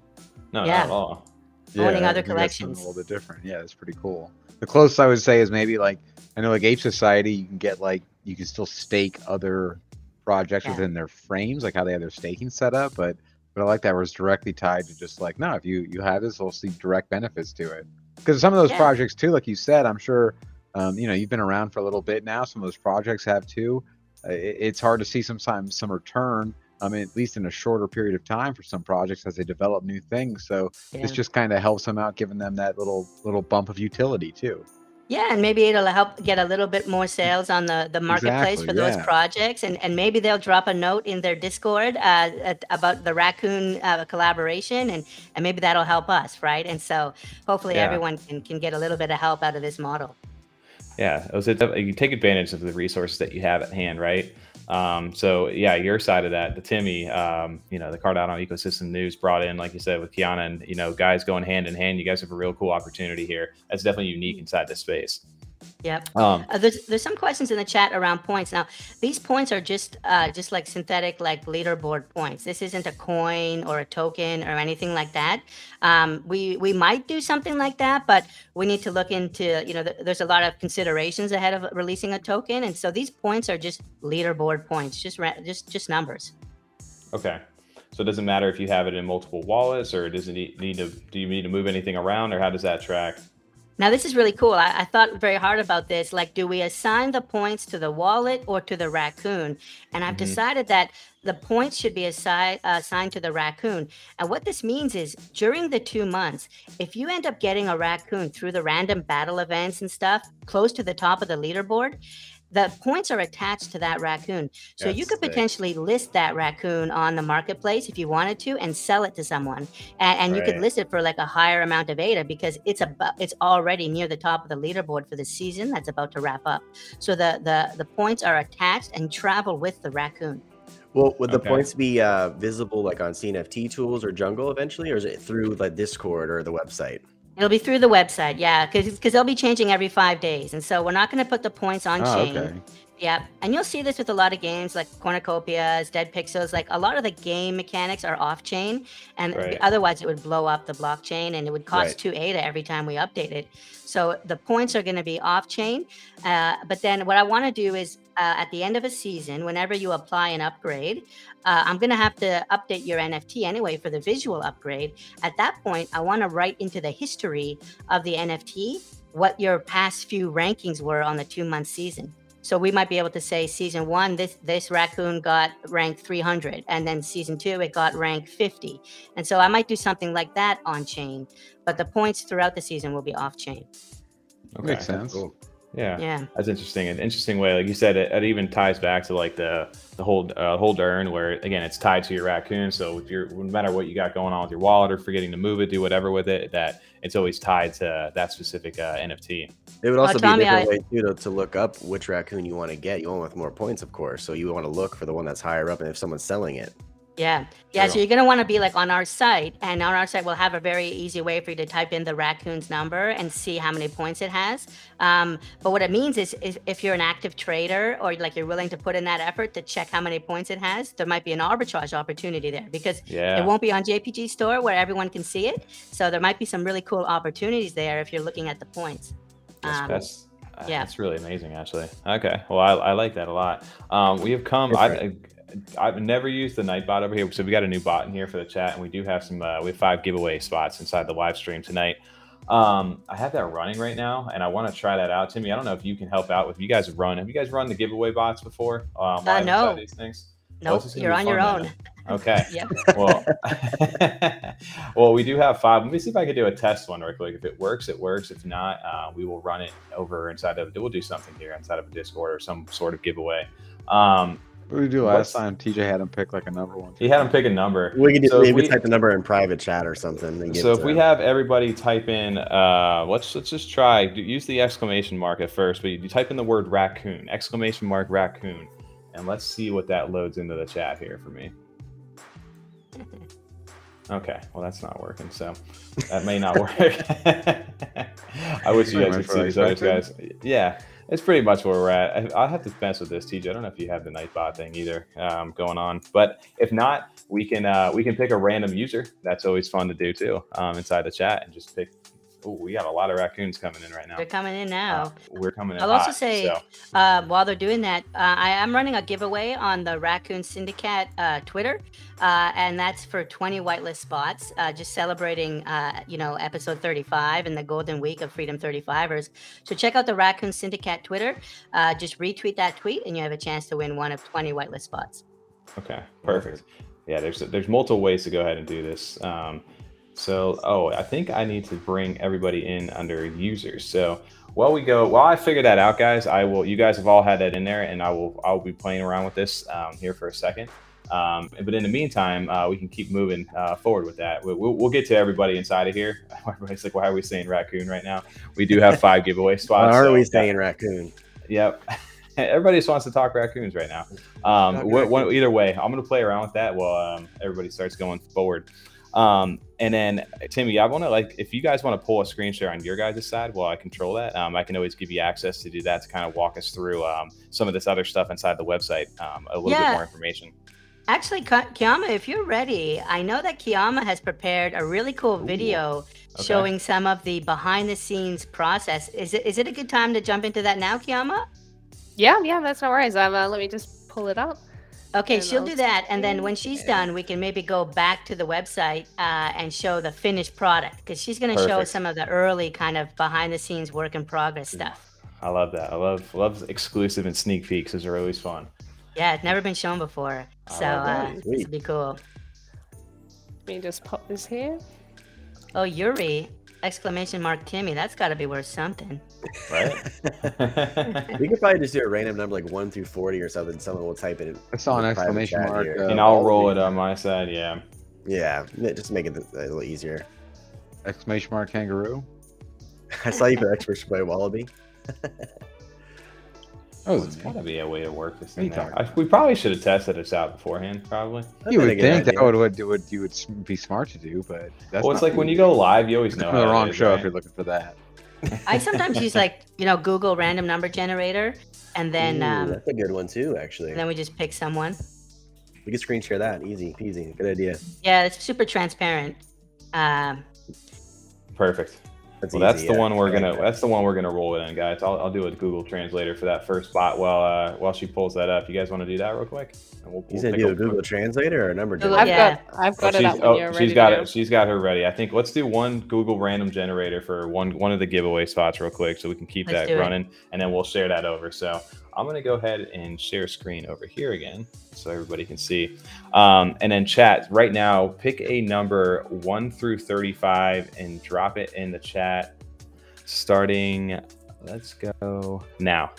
No, yeah. not at all. Yeah, owning other collections. A little bit different. Yeah, it's pretty cool. The closest I would say is maybe like, I know like Ape Society, you can get like, you can still stake other projects yeah. within their frames, like how they have their staking set up. But but I like that was directly tied to just like, no, if you, you have this, we'll see direct benefits to it. Because some of those yeah. projects too, like you said, I'm sure, um, you know, you've been around for a little bit now. Some of those projects have too. It, it's hard to see sometimes some return. I mean, at least in a shorter period of time for some projects as they develop new things. So yeah. this just kind of helps them out, giving them that little little bump of utility too. Yeah, and maybe it'll help get a little bit more sales on the, the marketplace exactly, for yeah. those projects. And, and maybe they'll drop a note in their Discord uh, at, about the raccoon uh, collaboration, and, and maybe that'll help us, right? And so hopefully yeah. everyone can, can get a little bit of help out of this model. Yeah, it was a, you take advantage of the resources that you have at hand, right? Um, so yeah, your side of that, the Timmy, um, you know, the Cardano Ecosystem News brought in, like you said, with Kiana and, you know, guys going hand in hand, you guys have a real cool opportunity here. That's definitely unique inside this space. Yep. Um, uh, there's, there's some questions in the chat around points. Now, these points are just uh, just like synthetic, like leaderboard points. This isn't a coin or a token or anything like that. Um, we we might do something like that, but we need to look into, you know, th there's a lot of considerations ahead of releasing a token. And so these points are just leaderboard points, just just just numbers. Okay. So it doesn't matter if you have it in multiple wallets, or does it need, need to, do you need to move anything around, or how does that track? Now, this is really cool. I, I thought very hard about this. Like, do we assign the points to the wallet or to the raccoon? And I've mm-hmm. decided that the points should be assi uh, assigned to the raccoon. And what this means is during the two months, if you end up getting a raccoon through the random battle events and stuff close to the top of the leaderboard, the points are attached to that raccoon. So That's you could sick. potentially list that raccoon on the marketplace if you wanted to and sell it to someone. And, and right. you could list it for like a higher amount of ADA because it's about, it's already near the top of the leaderboard for the season that's about to wrap up. So the, the, the points are attached and travel with the raccoon. Well, would the okay. points be uh, visible like on C N F T tools or Jungle eventually, or is it through like Discord or the website? It'll be through the website, yeah, because they'll be changing every five days. And so we're not going to put the points on oh, chain. Okay. Yeah, and you'll see this with a lot of games like Cornucopias, Dead Pixels, like a lot of the game mechanics are off-chain, and right. otherwise it would blow up the blockchain and it would cost right. two ADA every time we update it. So the points are going to be off-chain, uh, but then what I want to do is uh, at the end of a season, whenever you apply an upgrade, uh, I'm going to have to update your N F T anyway for the visual upgrade. At that point, I want to write into the history of the N F T what your past few rankings were on the two-month season. So we might be able to say season one, this this raccoon got ranked three hundred, and then season two, it got ranked fifty. And so I might do something like that on chain, but the points throughout the season will be off chain. Okay. Makes sense. Cool. Yeah. Yeah. That's interesting. An interesting way, like you said, it, it even ties back to like the the whole uh, hold to earn, where again it's tied to your raccoon. So if you're, no matter what you got going on with your wallet or forgetting to move it, do whatever with it, that it's always tied to that specific uh, N F T. It would also oh, Tommy, be a different I... way too to, to look up which raccoon you want to get. You want with more points, of course. So you want to look for the one that's higher up, and if someone's selling it. Yeah. Yeah. True. So you're going to want to be like on our site, and on our site, we'll have a very easy way for you to type in the raccoon's number and see how many points it has. Um, but what it means is, is if you're an active trader, or like you're willing to put in that effort to check how many points it has, there might be an arbitrage opportunity there, because yeah. it won't be on J P G Store where everyone can see it. So there might be some really cool opportunities there if you're looking at the points. That's um, best. Yeah. That's really amazing, actually. Okay. Well, I, I like that a lot. Um, we have come... I've never used the night bot over here, so we got a new bot in here for the chat, and we do have some uh, we have five giveaway spots inside the live stream tonight. um I have that running right now, and I want to try that out. Timmy, I don't know if you can help out if you guys run have you guys run the giveaway bots before? um uh, no these things no nope, you're on your own now. Okay. Yep. Well well we do have five. Let me see if I could do a test one real quick. If it works, it works. If not, uh we will run it over inside of we'll do something here inside of a Discord or some sort of giveaway. um What did we do last time? T J had him pick like a number one. He had him pick a number. We could just so maybe we, type the number in private chat or something. And so if we him. have everybody type in, uh, let's let's just try. Use the exclamation mark at first, but you type in the word raccoon, exclamation mark raccoon, and let's see what that loads into the chat here for me. Okay, well that's not working, so that may not work. I wish you guys could see these other guys. Yeah. It's pretty much where we're at. I'll have to mess with this, T J. I don't know if you have the Nightbot thing either um, going on, but if not, we can uh, we can pick a random user. That's always fun to do too, um, inside the chat, and just pick. Oh, we got a lot of raccoons coming in right now. They're coming in now. Uh, we're coming in I'll hot, also say, so. uh, while they're doing that, uh, I am running a giveaway on the Raccoon Syndicate uh, Twitter, uh, and that's for twenty whitelist spots, uh, just celebrating, uh, you know, episode thirty-five and the golden week of Freedom thirty-fivers. So check out the Raccoon Syndicate Twitter. Uh, just retweet that tweet, and you have a chance to win one of twenty whitelist spots. Okay, perfect. Yeah, there's, there's multiple ways to go ahead and do this. Um, So, oh, I think I need to bring everybody in under users. So while we go, while I figure that out, guys, I will, you guys have all had that in there, and I will, I'll be playing around with this um, here for a second. Um, but in the meantime, uh, we can keep moving uh, forward with that. We'll, we'll get to everybody inside of here. Everybody's like, why are we saying raccoon right now? We do have five giveaway spots. Why are so, we saying yeah. raccoon? Yep. Everybody just wants to talk raccoons right now. Um, what, what, either way, I'm going to play around with that while um, everybody starts going forward. Um, and then Timmy, I want to like, if you guys want to pull a screen share on your guys' side while I control that, um, I can always give you access to do that, to kind of walk us through, um, some of this other stuff inside the website, um, a little yeah. bit more information. Actually, Kiyama, if you're ready, I know that Kiyama has prepared a really cool video okay. showing some of the behind the scenes process. Is it, is it a good time to jump into that now, Kiyama? Yeah. Yeah. That's no worries. Um, uh, let me just pull it up. Okay, and she'll do that, and then when she's done, we can maybe go back to the website uh, and show the finished product, because she's going to show some of the early kind of behind-the-scenes work-in-progress stuff. I love that. I love love exclusive and sneak peeks. Those are always fun. Yeah, it's never been shown before, so uh, this would be cool. Let me just pop this here. Oh, Yuri! Exclamation mark Timmy. That's got to be worth something. Right? We could probably just do a random number like one through forty or something. Someone will type it in. I saw an exclamation mark. Uh, and I'll roll it on my side. Yeah. Yeah. Just make it a little easier. Exclamation mark kangaroo. I saw you put extra play wallaby. Oh, it's got to be a way to work this thing out. I, we probably should have tested this out beforehand, probably. You would think that would what, what you would be smart to do, but that's well, it's like when you go live, you always know the wrong show if you're looking for that. I sometimes use like you know Google random number generator, and then Ooh, um, that's a good one too, actually. And then we just pick someone. We can screen share that, easy peasy. Good idea. Yeah, it's super transparent. Um, Perfect. That's well, easy, that's yeah. the one we're gonna. That's the one we're gonna roll it in, guys. I'll, I'll do a Google translator for that first bot while uh, while she pulls that up. You guys want to do that real quick? And we'll, you we'll said do a Google translator or a number generator. I've yeah. got, I've got oh, it. Up when oh, you're she's ready got to it. Go. She's got her ready. I think let's do one Google random generator for one one of the giveaway spots real quick, so we can keep let's that running, it. and then we'll share that over. So I'm going to go ahead and share screen over here again so everybody can see. Um, and then chat right now, pick a number one through thirty-five and drop it in the chat starting. Let's go now.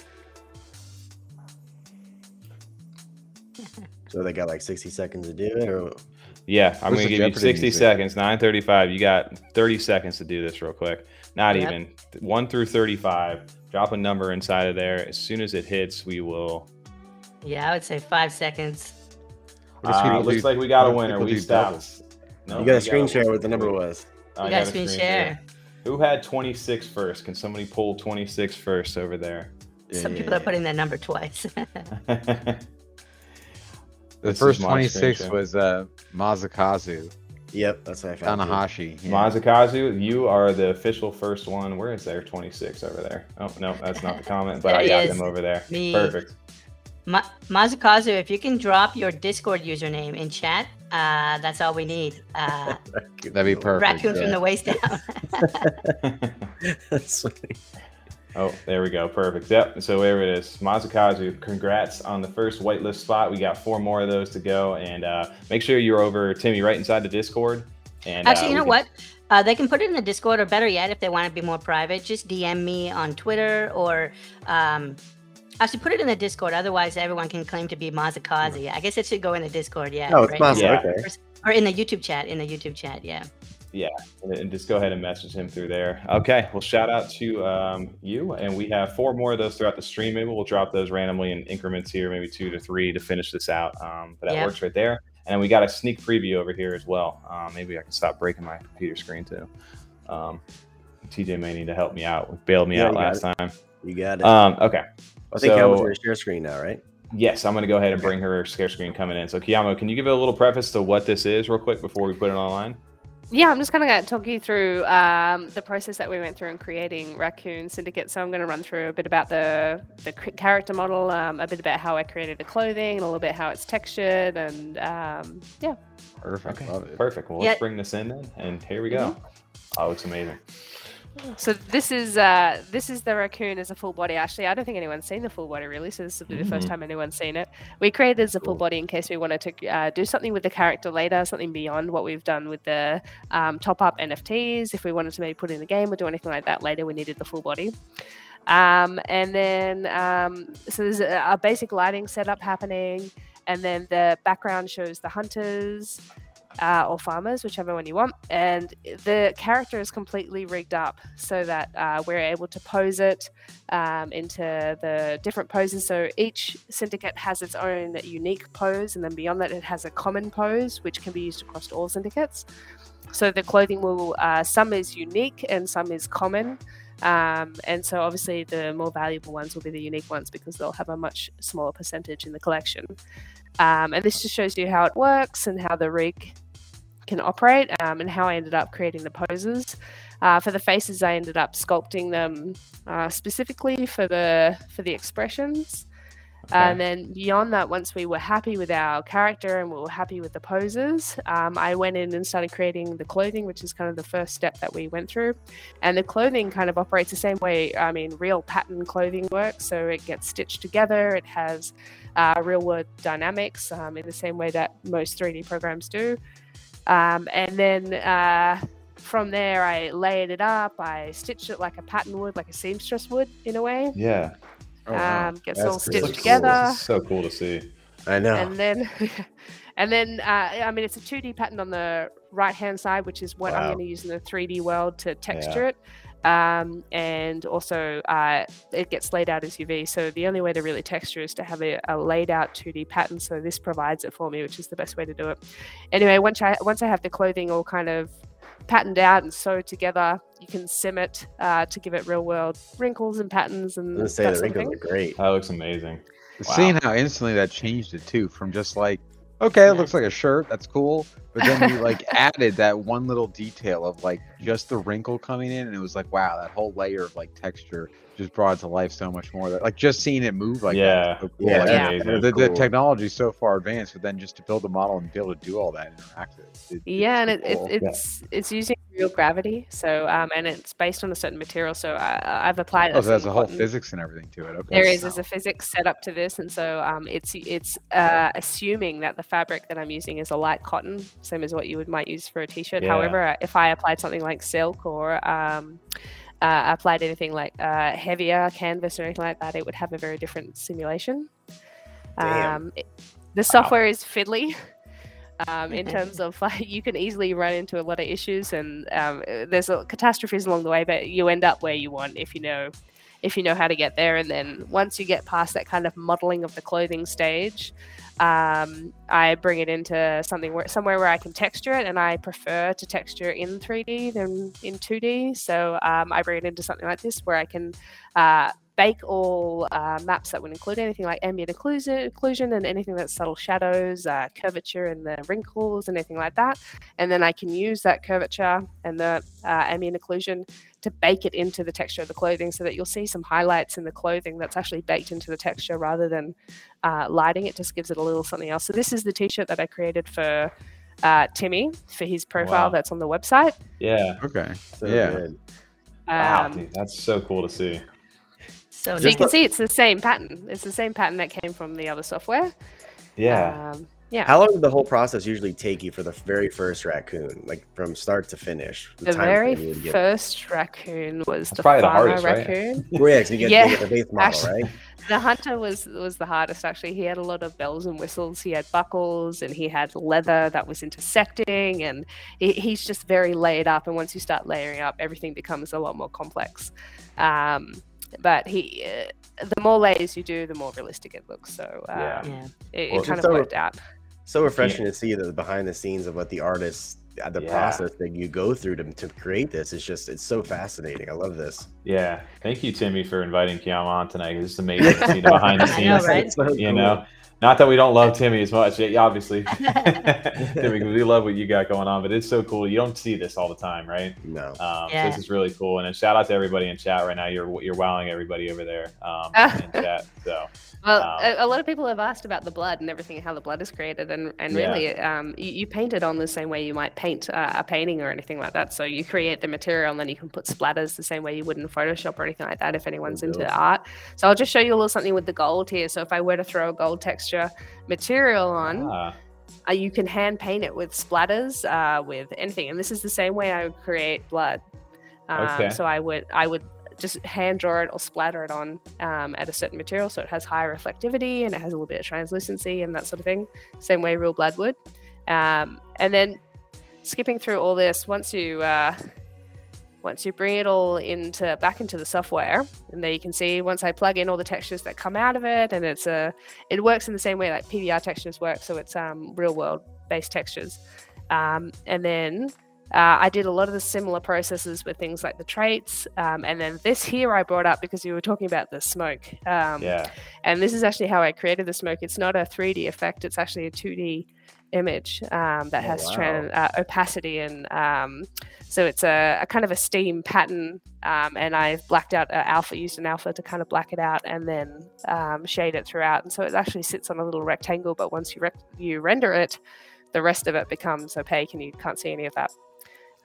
So they got like sixty seconds to do it, or? Yeah, I'm going to give Jeopardy you sixty seconds, nine thirty-five. You got thirty seconds to do this real quick. Not yep. even. one through thirty-five. Drop a number inside of there. As soon as it hits, we will. Yeah, I would say five seconds. Uh, looks do, like we got a winner. We stopped. No, you got a screen share what the number was. Uh, you got a screen share. Who had twenty-six first? Can somebody pull twenty-six first over there? Some yeah. people are putting that number twice. The this first twenty-six was uh, Mazakazu. Yep, that's what I found. Tanahashi. Yeah. Mazakazu, you are the official first one. Where is there twenty-six over there? Oh, no, that's not the comment, but I got them over there. Me. Perfect. Ma Mazakazu, if you can drop your Discord username in chat, uh, that's all we need. Uh, That'd be perfect. Raccoon yeah. from the waist down. That's funny. Oh, there we go. Perfect. Yep. So there it is. Mazakazu, congrats on the first whitelist spot. We got four more of those to go. And uh, make sure you're over, Timmy, right inside the Discord. And actually, uh, you know can... what? Uh, they can put it in the Discord, or better yet, if they want to be more private, just D M me on Twitter, or um, actually put it in the Discord. Otherwise, everyone can claim to be Mazakazu. I guess it should go in the Discord. Yeah. Oh, it's right? Maza. Yeah. Okay. Or in the YouTube chat. In the YouTube chat. Yeah. Yeah, and just go ahead and message him through there. Okay, well, shout out to um, you. And we have four more of those throughout the stream. Maybe we'll drop those randomly in increments here, maybe two to three to finish this out. Um, but that yeah. works right there. And we got a sneak preview over here as well. Uh, maybe I can stop breaking my computer screen too. Um, T J may need to help me out. Bailed me yeah, out last it. time. You got it. Um, okay. I think I'm going to share screen now, right? Yes, I'm going to go ahead and bring her share screen coming in. So, Kiyama, can you give it a little preface to what this is real quick before we put it online? Yeah, I'm just going to talk you through um, the process that we went through in creating Raccoon Syndicate. So I'm going to run through a bit about the, the character model, um, a bit about how I created the clothing, and a little bit how it's textured, and um, yeah. Perfect. Okay. Love it. Perfect. Well, yeah. let's bring this in then, and here we go. Mm-hmm. Oh, it's amazing. So this is uh, this is the Raccoon as a full body. Actually, I don't think anyone's seen the full body really, so this will be mm-hmm. the first time anyone's seen it. We created it as a full cool. body in case we wanted to uh, do something with the character later, something beyond what we've done with the um, top-up N F Ts. If we wanted to maybe put in a game or do anything like that later, we needed the full body. Um, and then, um, so there's a, a basic lighting setup happening, and then the background shows the hunters, Uh, or farmers, whichever one you want, and the character is completely rigged up so that uh, we're able to pose it um, into the different poses. So each syndicate has its own unique pose, and then beyond that it has a common pose which can be used across all syndicates. So the clothing will, uh, some is unique and some is common, um, and so obviously the more valuable ones will be the unique ones because they'll have a much smaller percentage in the collection. Um, and this just shows you how it works and how the rig can operate, um, and how I ended up creating the poses. Uh, for the faces, I ended up sculpting them uh, specifically for the for the expressions. Okay. And then beyond that, once we were happy with our character and we were happy with the poses, um, I went in and started creating the clothing, which is kind of the first step that we went through. And the clothing kind of operates the same way. I mean, real pattern clothing works, so it gets stitched together. It has uh, real-world dynamics um, in the same way that most three D programs do. Um, and then uh, from there, I layered it up. I stitched it like a pattern would, like a seamstress would in a way. Yeah. Oh, wow. Um, gets That's all stitched cool. together. This is so cool to see. I know. And then, and then, uh, I mean, it's a two D pattern on the right-hand side, which is what wow. I'm going to use in the three D world to texture yeah. it. Um, and also, uh, it gets laid out as U V. So the only way to really texture is to have a, a laid out two D pattern. So this provides it for me, which is the best way to do it. Anyway, once I once I have the clothing all kind of patterned out and sewed together, you can sim it uh, to give it real world wrinkles and patterns. And let's say the wrinkles are great. That looks amazing. Wow. Seeing how instantly that changed it too, from just like, okay, yeah. it looks like a shirt. That's cool. But then we like added that one little detail of like just the wrinkle coming in, and it was like, wow, that whole layer of like texture just brought it to life so much more. Like just seeing it move like yeah, that so cool. yeah, like, yeah. The, the, the cool. technology is so far advanced, but then just to build a model and be able to do all that interactive. It, yeah, and it, cool. it, it's yeah. it's using real gravity, so um, and it's based on a certain material. So I, I've applied. Oh, so there's a whole physics and everything to it. Okay, there is. There's a physics set up to this, and so um, it's it's uh, assuming that the fabric that I'm using is a light cotton, same as what you would might use for a t-shirt. Yeah. However, if I applied something like silk or um. Uh, applied anything like uh, heavier canvas or anything like that, it would have a very different simulation. Um, it, the wow. software is fiddly um, in terms of like you can easily run into a lot of issues, and um, there's uh, catastrophes along the way, but you end up where you want if you know if you know how to get there. And then once you get past that kind of modeling of the clothing stage, um, I bring it into something where, somewhere where I can texture it, and I prefer to texture in three D than in two D. So um, I bring it into something like this where I can uh, bake all uh, maps that would include anything like ambient occlusion, occlusion and anything that's subtle shadows, uh, curvature and the wrinkles and anything like that. And then I can use that curvature and the uh, ambient occlusion to bake it into the texture of the clothing, so that you'll see some highlights in the clothing that's actually baked into the texture rather than uh, lighting. It just gives it a little something else. So this is the t-shirt that I created for uh, Timmy for his profile. Wow. That's on the website. Yeah. Okay. So yeah. Good. Um, wow, dude, that's so cool to see. So, so you can see it's the same pattern. It's the same pattern that came from the other software. Yeah. Um, Yeah. How long did the whole process usually take you for the very first raccoon, like from start to finish? The, the very first raccoon was That's the probably farmer the hardest, raccoon. Right? Well, yeah, you get, yeah. You get the base model, actually, right? The hunter was was the hardest. Actually, he had a lot of bells and whistles. He had buckles, and he had leather that was intersecting, and he, he's just very layered up. And once you start layering up, everything becomes a lot more complex. Um, but he, uh, the more layers you do, the more realistic it looks. So um, yeah. Yeah. it, well, it kind of so worked out. So refreshing yeah. to see the behind the scenes of what the artists, the yeah. process that you go through to, to create this. It's just, it's so fascinating. I love this. Yeah. Thank you, Timmy, for inviting Kiyama on tonight. It's amazing to see the behind the scenes. I know, right? So cool. You know, not that we don't love Timmy as much, obviously. Timmy, we love what you got going on, but it's so cool. You don't see this all the time, right? No. Um, yeah. So this is really cool. And a shout out to everybody in chat right now. You're you're wowing everybody over there um, in chat. So. Well, um, a lot of people have asked about the blood and everything, how the blood is created, and, and really yeah. um, you, you paint it on the same way you might paint uh, a painting or anything like that. So you create the material, and then you can put splatters the same way you would in Photoshop or anything like that if anyone's into really? art. So I'll just show you a little something with the gold here. So if I were to throw a gold texture material on, ah. uh, you can hand paint it with splatters, uh, with anything. And this is the same way I would create blood. Um, okay. So I would, I would. just hand draw it or splatter it on um, at a certain material, so it has higher reflectivity and it has a little bit of translucency and that sort of thing, same way real blood would. Um, and then skipping through all this, once you uh, once you bring it all into back into the software, and there you can see once I plug in all the textures that come out of it, and it's a it works in the same way like P B R textures work, so it's um, real world based textures. Um, and then Uh, I did a lot of the similar processes with things like the traits. Um, and then this here I brought up because you were talking about the smoke. Um, yeah. And this is actually how I created the smoke. It's not a three D effect. It's actually a two D image um, that oh, has wow. trans, uh, opacity. And um, so it's a, a kind of a steam pattern. Um, and I've blacked out uh, alpha, used an alpha to kind of black it out and then um, shade it throughout. And so it actually sits on a little rectangle. But once you, rec you render it, the rest of it becomes opaque and you can't see any of that.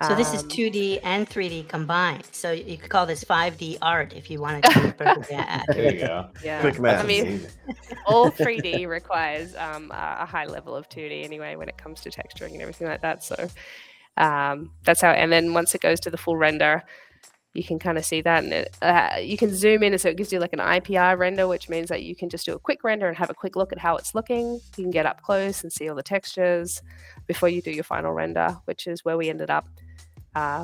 So this is two D and three D combined. So you could call this five D art if you wanted to. Yeah. There you go. Yeah. Quick math. I mean, all three D requires um, a high level of two D anyway when it comes to texturing and everything like that. So um, that's how. And then once it goes to the full render, you can kind of see that, and it, uh, you can zoom in, and so it gives you like an I P R render, which means that you can just do a quick render and have a quick look at how it's looking. You can get up close and see all the textures before you do your final render, which is where we ended up. Uh,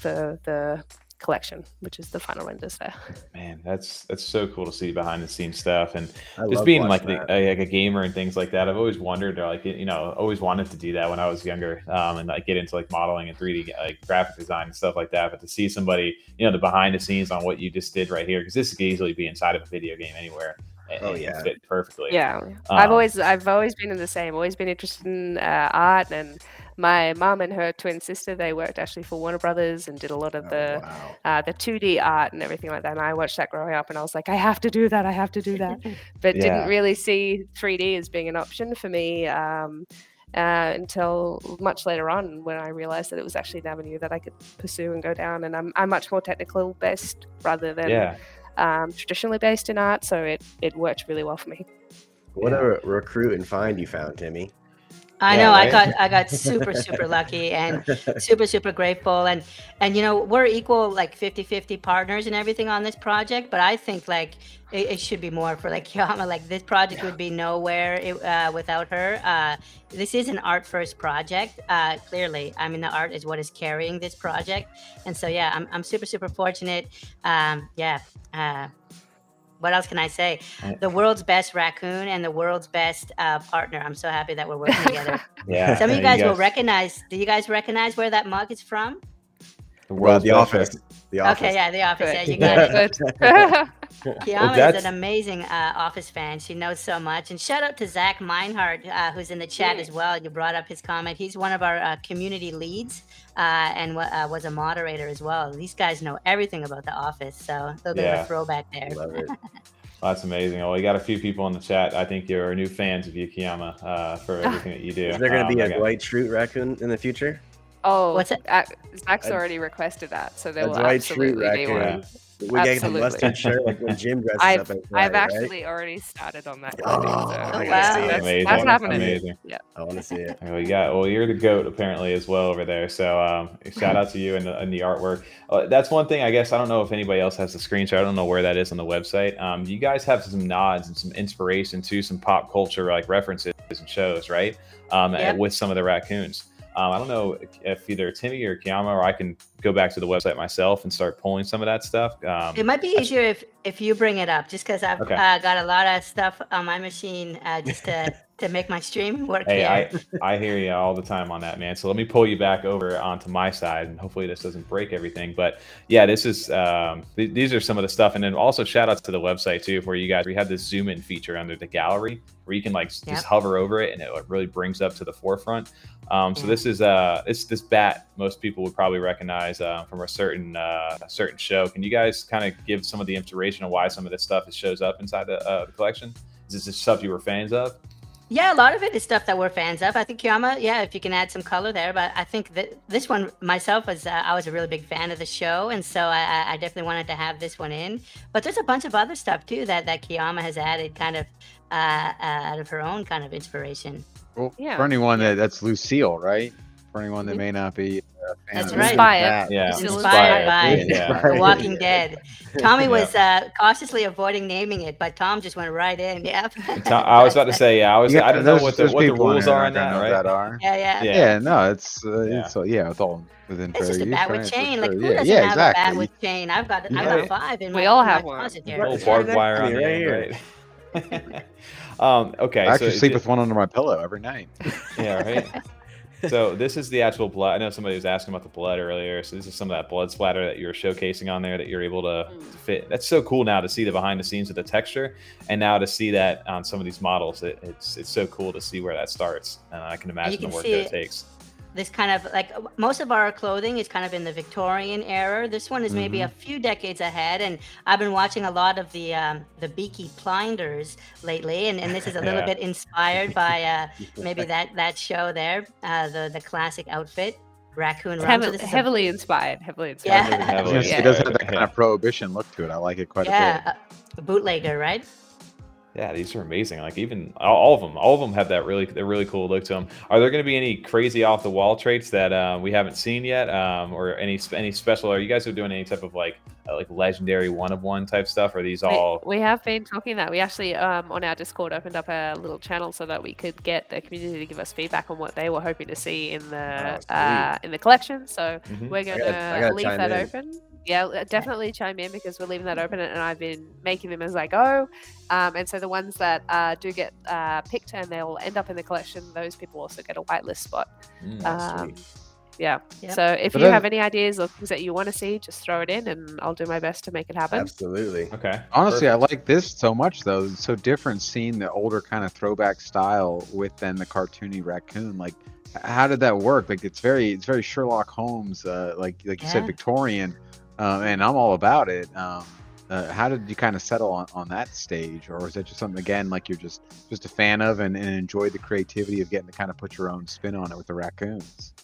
the the collection, which is the final renders there. Man, that's that's so cool to see behind the scenes stuff, and I just being like the, a, like a gamer and things like that. I've always wondered, or like you know, always wanted to do that when I was younger, um, and like get into like modeling and three D like graphic design and stuff like that. But to see somebody, you know, the behind the scenes on what you just did right here, because this could easily be inside of a video game anywhere. Oh yeah, fit perfectly. Yeah, um, I've always I've always been in the same. Always been interested in uh, art and. my mom and her twin sister, they worked actually for Warner Brothers and did a lot of the oh, wow. uh, the two D art and everything like that. And I watched that growing up and I was like, I have to do that. I have to do that. But yeah. didn't really see three D as being an option for me um, uh, until much later on when I realized that it was actually an avenue that I could pursue and go down. And I'm, I'm much more technical based rather than yeah. um, traditionally based in art. So it, it worked really well for me. What yeah. a recruit and find you found, Timmy. I yeah, know right? I got I got super super lucky and super super grateful, and and you know we're equal like fifty fifty partners and everything on this project, but I think like it, it should be more for like Kiyama. Like this project yeah. would be nowhere it, uh, without her. Uh, this is an art first project, uh, clearly. I mean the art is what is carrying this project, and so yeah, I'm I'm super super fortunate. Um, yeah. Uh, What else can I say? The world's best raccoon and the world's best uh, partner. I'm so happy that we're working together. yeah, Some of you guys, you guys will recognize. Do you guys recognize where that mug is from? The world, the office. The office. Okay, yeah, the office. Yeah, you got it. Kiyama well, is an amazing uh, Office fan. She knows so much. And shout out to Zach Meinhardt, uh, who's in the chat yeah. as well. You brought up his comment. He's one of our uh, community leads uh, and uh, was a moderator as well. These guys know everything about The Office. So a little bit yeah. of a throwback there. Love it. Well, that's amazing. Well, we got a few people in the chat. I think you're new fans of you, Kiyama, uh, for everything that you do. Is there going to um, be a Dwight Schrute raccoon in the future? Oh, what's it? Zach's already requested that. So there will absolutely be one. We get the Western shirt like when Jim dresses I've, up. As well, I've actually right? already started on that. Oh, so. oh wow. That's, that's happening. Amazing. Yeah. I want to see it. Well, yeah. Well, you're the GOAT apparently as well over there. So um, shout out to you and the, and the artwork. Uh, that's one thing, I guess. I don't know if anybody else has the screenshot. I don't know where that is on the website. Um, you guys have some nods and some inspiration to some pop culture like references and shows, right? Um, yep. and with some of the raccoons. Um, I don't know if either Timmy or Kiyama, or I can go back to the website myself and start pulling some of that stuff. Um, it might be easier if, if you bring it up, just because I've okay. uh, got a lot of stuff on my machine uh, just to, to make my stream work. Hey, here. I, I hear you all the time on that, man. So let me pull you back over onto my side, and hopefully this doesn't break everything. But yeah, this is um, th these are some of the stuff. And then also shout outs to the website too, where you guys we have this zoom in feature under the gallery where you can like yep. just hover over it, and it really brings up to the forefront. Um, so this is uh, this this bat most people would probably recognize uh, from a certain uh, a certain show. Can you guys kind of give some of the information on why some of this stuff shows up inside the, uh, the collection? Is this just stuff you were fans of? Yeah, a lot of it is stuff that we're fans of. I think Kiyama, yeah, if you can add some color there, but I think that this one myself was, uh, I was a really big fan of the show. And so I, I definitely wanted to have this one in, but there's a bunch of other stuff too that, that Kiyama has added kind of uh, uh, out of her own kind of inspiration. Well, yeah. For anyone that that's Lucille, right? For anyone that may not be uh, that's right. Inspired. That. Yeah. Inspired by yeah. The Walking Dead. Tommy was uh, cautiously avoiding naming it, but Tom just went right in. Yeah. I was about to say, yeah, I was. Yeah, I don't know what the, what the rules are on that, right? That are. Yeah, yeah, yeah, yeah. No, it's uh, yeah. it's uh, yeah, it's all within. It's just a bat with chain. Like who doesn't yeah, have exactly. a bat with chain? I've got, yeah. I've got five, and we all have one. Old barbed wire on there, right? um okay I actually so sleep just, with one under my pillow every night. Yeah, right. So this is the actual blood. I know somebody was asking about the blood earlier, so this is some of that blood splatter that you're showcasing on there that you're able to fit. That's so cool now to see the behind the scenes of the texture, and now to see that on some of these models it, it's it's so cool to see where that starts, and I can imagine can the work that it takes. This kind of like most of our clothing is kind of in the Victorian era. This one is maybe mm-hmm. a few decades ahead, and I've been watching a lot of the um, the Beaky Blinders lately, and, and this is a little yeah. bit inspired by uh, maybe that that show there, uh, the the classic outfit. Raccoon heavily, so heavily inspired, heavily inspired. Yeah, heavily, heavily. It does have that kind of prohibition look to it. I like it quite yeah. a bit. Yeah, bootlegger, right? Yeah, these are amazing. Like even all of them, all of them have that really, they're really cool look to them. Are there going to be any crazy off the wall traits that uh, we haven't seen yet, um, or any any special? Are you guys are doing any type of like uh, like legendary one of one type stuff? Or are these all? We, we have been talking that we actually um, on our Discord opened up a little channel so that we could get the community to give us feedback on what they were hoping to see in the oh, uh, in the collection. So mm-hmm. we're going to leave that in. open. Yeah, definitely chime in because we're leaving that open, and I've been making them as I go. Um, and so the ones that uh, do get uh, picked and they'll end up in the collection, those people also get a whitelist spot. Mm, um, yeah. Yep. So if but you then, have any ideas or things that you want to see, just throw it in, and I'll do my best to make it happen. Absolutely. Okay. Honestly, perfect. I like this so much, though. It's so different seeing the older kind of throwback style with then the cartoony raccoon. Like how did that work? Like, it's very, it's very Sherlock Holmes, uh, like, like you yeah. said, Victorian, uh, and I'm all about it. Um, uh, how did you kind of settle on, on that stage, or was that just something again, like you're just, just a fan of and, and enjoy the creativity of getting to kind of put your own spin on it with the raccoons?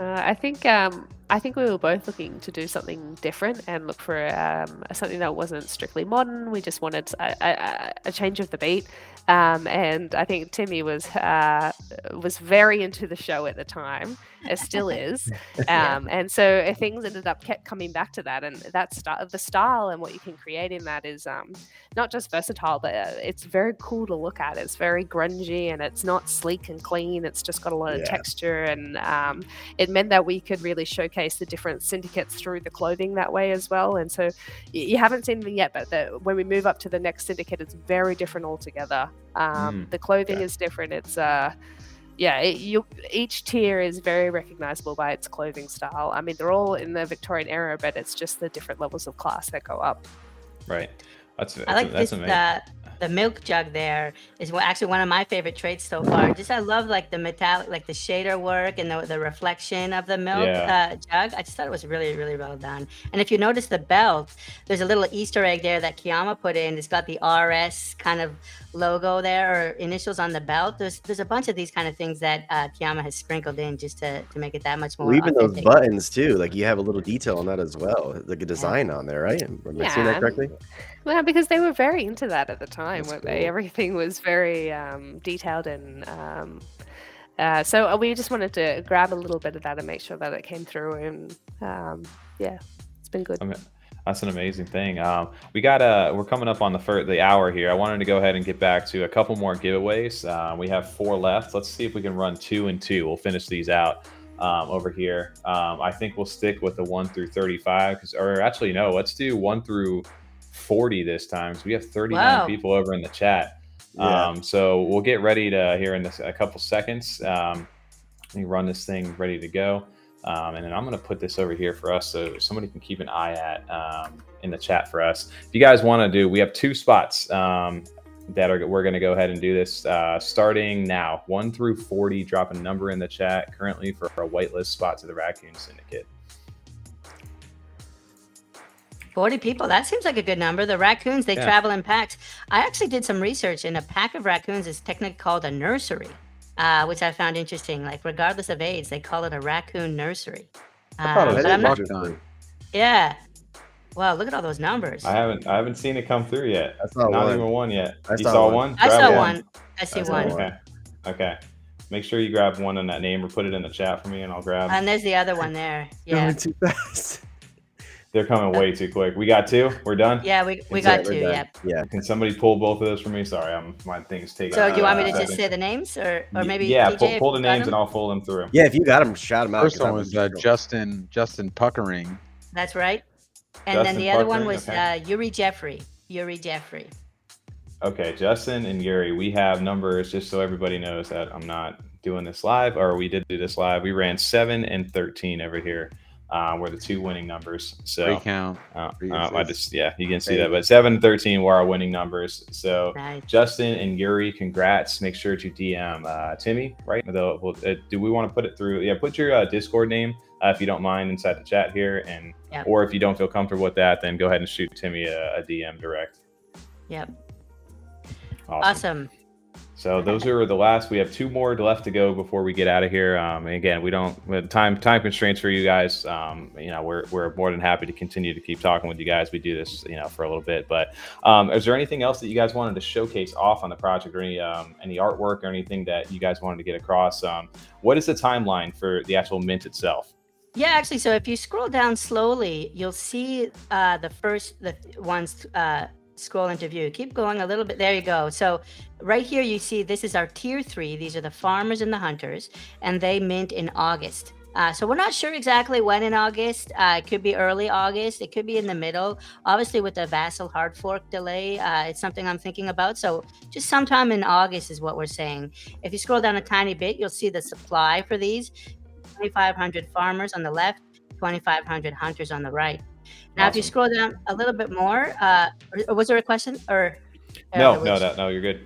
Uh, I think um, I think we were both looking to do something different and look for um, something that wasn't strictly modern. We just wanted a, a, a change of the beat, um, and I think Timmy was uh, was very into the show at the time. It still is, um, yeah. and so things ended up kept coming back to that, and that style, the style and what you can create in that is um, not just versatile, but uh, it's very cool to look at. It's very grungy and it's not sleek and clean. It's just got a lot yeah. of texture, and um, it meant that we could really showcase the different syndicates through the clothing that way as well. And so you haven't seen them yet, but the, when we move up to the next syndicate, it's very different altogether. Um, mm, the clothing yeah. is different. It's uh, yeah, it, you, each tier is very recognizable by its clothing style. I mean, they're all in the Victorian era, but it's just the different levels of class that go up. Right. That's, that's, I like that's this, uh, the milk jug there is actually one of my favorite traits so far. Just I love like the metallic, like the shader work and the, the reflection of the milk yeah. uh, jug. I just thought it was really, really well done. And if you notice the belt, there's a little Easter egg there that Kiyama put in. It's got the R S kind of logo there or initials on the belt. There's there's a bunch of these kind of things that uh, Kiyama has sprinkled in just to, to make it that much more. Well, even authentic. Those buttons too, like you have a little detail on that as well. Like a design yeah. on there, right? Am I yeah. seeing that correctly? Well, because they were very into that at the time, That's weren't cool. they? Everything was very um, detailed, and um, uh, so we just wanted to grab a little bit of that and make sure that it came through. And um, yeah, it's been good. I mean, that's an amazing thing. Um, we got a. We're coming up on the first, the hour here. I wanted to go ahead and get back to a couple more giveaways. Uh, we have four left. Let's see if we can run two and two. We'll finish these out. Um, over here, um, I think we'll stick with the one through thirty-five, because, or actually no, let's do one through forty this time, so we have thirty-nine wow. people over in the chat. Yeah. Um, so we'll get ready to here in this, a couple seconds. Um, let me run this thing ready to go, um, and then I'm going to put this over here for us so somebody can keep an eye at um, in the chat for us. If you guys want to do, we have two spots um, that are we're going to go ahead and do this uh, starting now. One through forty, drop a number in the chat currently for a whitelist spot to the Raccoon Syndicate. forty people, that seems like a good number. The raccoons, they yeah. travel in packs. I actually did some research, and a pack of raccoons is technically called a nursery, uh, which I found interesting. Like, regardless of age, they call it a raccoon nursery. I thought uh, it was a raccoon. Yeah. Wow, look at all those numbers. I haven't I haven't seen it come through yet. I saw Not one. even one yet. I you saw, saw one? one? I saw one. one. I see I one. one. Okay. Okay. Make sure you grab one on that name or put it in the chat for me, and I'll grab. And there's the other one there. Yeah. Going too fast. They're coming way too quick. We got two. We're done. Yeah, we, we got two. Yep. Yeah. Can somebody pull both of those for me? Sorry, I'm my thing's taking. So do you want me to just say the names, or or maybe yeah, pull, pull the names and I'll pull them through. Yeah, if you got them, shout them out. First one was uh, Justin Justin Puckering. That's right. And Justin then the Puckering, other one was okay. uh, Yuri Jeffrey. Yuri Jeffrey. Okay, Justin and Yuri. We have numbers just so everybody knows that I'm not doing this live, or we did do this live. We ran seven and thirteen over here. Uh, were the two winning numbers. So count. Uh, uh, I just, yeah, you can see that. But seven and thirteen were our winning numbers. So right. Justin and Yuri, congrats. Make sure to D M uh, Timmy, right? Though, we'll, uh, do we want to put it through? Yeah, put your uh, Discord name, uh, if you don't mind, inside the chat here. And yep. Or if you don't feel comfortable with that, then go ahead and shoot Timmy a, a D M direct. Yep. Awesome. awesome. So those are the last. We have two more left to go before we get out of here. Um, and again, we don't we have time time constraints for you guys. Um, you know, we're we're more than happy to continue to keep talking with you guys. We do this, you know, for a little bit. But um, is there anything else that you guys wanted to showcase off on the project, or any um, any artwork or anything that you guys wanted to get across? Um, what is the timeline for the actual mint itself? Yeah, actually, so if you scroll down slowly, you'll see uh, the first the ones. Uh, Scroll into view. Keep going a little bit. There you go. So right here, you see this is our tier three. These are the farmers and the hunters, and they mint in August. Uh, so we're not sure exactly when in August. Uh, it could be early August. It could be in the middle. Obviously, with the Vasil hard fork delay, uh, it's something I'm thinking about. So just sometime in August is what we're saying. If you scroll down a tiny bit, you'll see the supply for these. twenty-five hundred farmers on the left, twenty-five hundred hunters on the right. Now, awesome. If you scroll down a little bit more, uh, was there a question? Or, or no, no, no, no, you're good.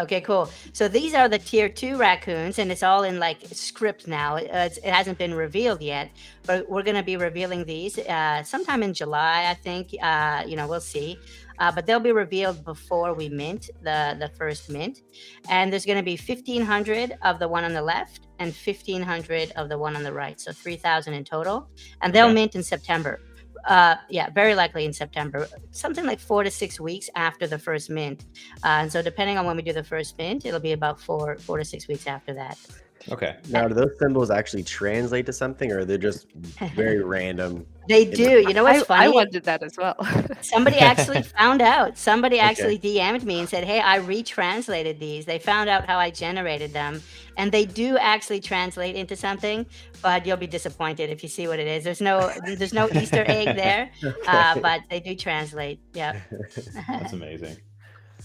Okay, cool. So these are the tier two raccoons, and it's all in like script now. It's, it hasn't been revealed yet, but we're going to be revealing these uh, sometime in July, I think. Uh, you know, we'll see. Uh, but they'll be revealed before we mint the, the first mint. And there's going to be fifteen hundred of the one on the left and fifteen hundred of the one on the right. So three thousand in total. And they'll okay. mint in September. Uh, yeah, very likely in September, something like four to six weeks after the first mint. Uh, and so depending on when we do the first mint, it'll be about four, four to six weeks after that. Okay. Now, do those symbols actually translate to something, or they're just very random? They do. You know what's I, funny? I wondered that as well. Somebody actually found out. Somebody actually okay. D M'd me and said, hey, I retranslated these. They found out how I generated them. And they do actually translate into something, but you'll be disappointed if you see what it is. There's no there's no Easter egg there, okay. uh, but they do translate. Yeah. That's amazing.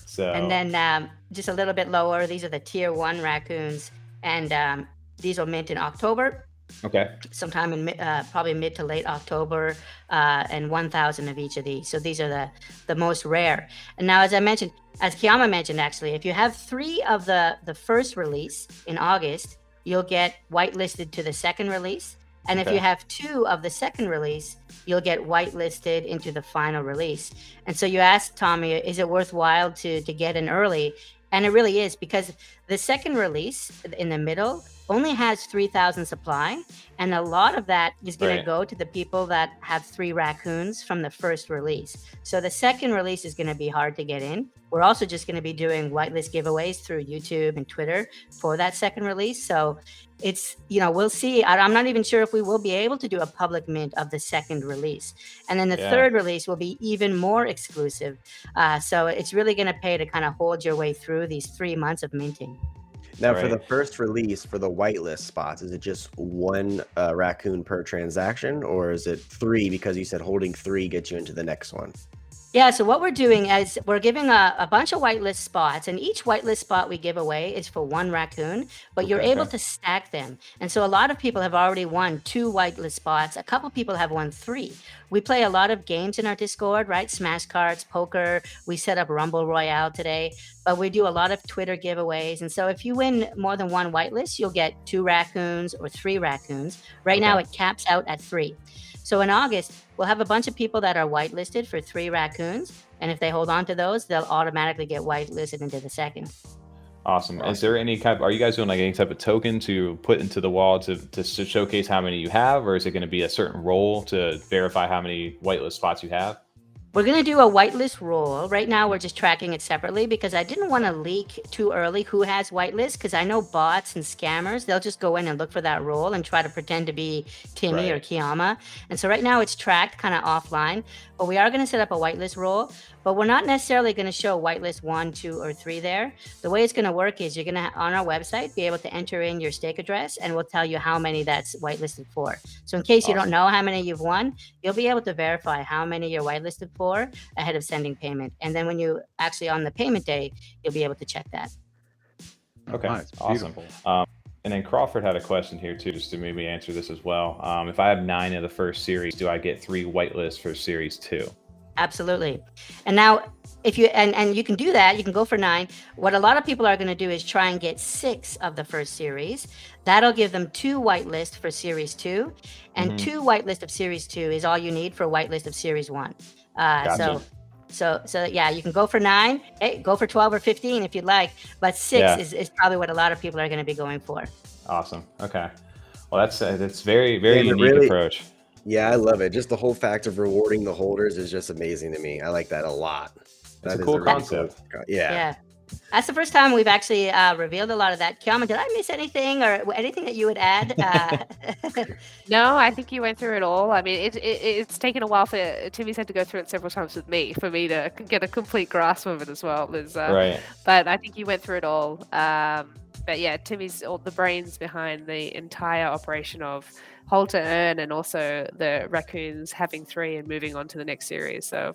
So. And then um, just a little bit lower, these are the tier one raccoons. And um, these will mint in October. Okay. Sometime in uh, probably mid to late October, uh, and one thousand of each of these. So these are the, the most rare. And now, as I mentioned, as Kiyama mentioned, actually, if you have three of the, the first release in August, you'll get whitelisted to the second release. And okay. if you have two of the second release, you'll get whitelisted into the final release. And so you asked Tommy, is it worthwhile to, to get in early? And it really is, because the second release in the middle only has three thousand supply. And a lot of that is going right. to go to the people that have three raccoons from the first release. So the second release is going to be hard to get in. We're also just going to be doing whitelist giveaways through YouTube and Twitter for that second release. So it's, you know, we'll see. I, I'm not even sure if we will be able to do a public mint of the second release. And then the yeah. third release will be even more exclusive. Uh, so it's really going to pay to kind of hold your way through these three months of minting. Now, right. for the first release, for the whitelist spots, is it just one uh, raccoon per transaction, or is it three, because you said holding three gets you into the next one? Yeah, so what we're doing is we're giving a, a bunch of whitelist spots, and each whitelist spot we give away is for one raccoon, but you're okay. able to stack them. And so a lot of people have already won two whitelist spots. A couple people have won three. We play a lot of games in our Discord, right? Smash cards, poker. We set up Rumble Royale today, but we do a lot of Twitter giveaways. And so if you win more than one whitelist, you'll get two raccoons or three raccoons. Right okay. now it caps out at three. So in August, we'll have a bunch of people that are whitelisted for three raccoons. And if they hold on to those, they'll automatically get whitelisted into the second. Awesome. Is there any type, are you guys doing like any type of token to put into the wall to, to showcase how many you have? Or is it going to be a certain roll to verify how many whitelist spots you have? We're going to do a whitelist roll. Right now, we're just tracking it separately because I didn't want to leak too early who has whitelist, because I know bots and scammers, they'll just go in and look for that roll and try to pretend to be Timmy right. or Kiyama. And so right now it's tracked kind of offline, but we are going to set up a whitelist roll, but we're not necessarily going to show whitelist one, two, or three there. The way it's going to work is you're going to, on our website, be able to enter in your stake address and we'll tell you how many that's whitelisted for. So in case awesome. you don't know how many you've won, you'll be able to verify how many you're whitelisted for ahead of sending payment, and then when you actually on the payment day, you'll be able to check that. Okay, nice. Awesome. Um, and then Crawford had a question here too, just to maybe answer this as well. Um, if I have nine of the first series, do I get three whitelists for series two? Absolutely. And now, if you and and you can do that, you can go for nine. What a lot of people are going to do is try and get six of the first series. That'll give them two whitelist for series two, and mm-hmm. two whitelist of series two is all you need for whitelist of series one. Uh, gotcha. So, so, so yeah, you can go for nine, hey, go for twelve or fifteen if you'd like, but six yeah. is, is probably what a lot of people are going to be going for. Awesome. Okay. Well, that's, uh, that's very, very yeah, unique really, approach. Yeah. I love it. Just the whole fact of rewarding the holders is just amazing to me. I like that a lot. That's a cool concept. Really cool. Yeah. Yeah. That's the first time we've actually uh, revealed a lot of that. Kiyama, did I miss anything or anything that you would add? Uh... no, I think you went through it all. I mean, it, it, it's taken a while for Timmy's had to go through it several times with me for me to get a complete grasp of it as well. Liz. Uh, right. But I think you went through it all. Um, but yeah, Timmy's all the brains behind the entire operation of Hold to Earn and also the raccoons having three and moving on to the next series. So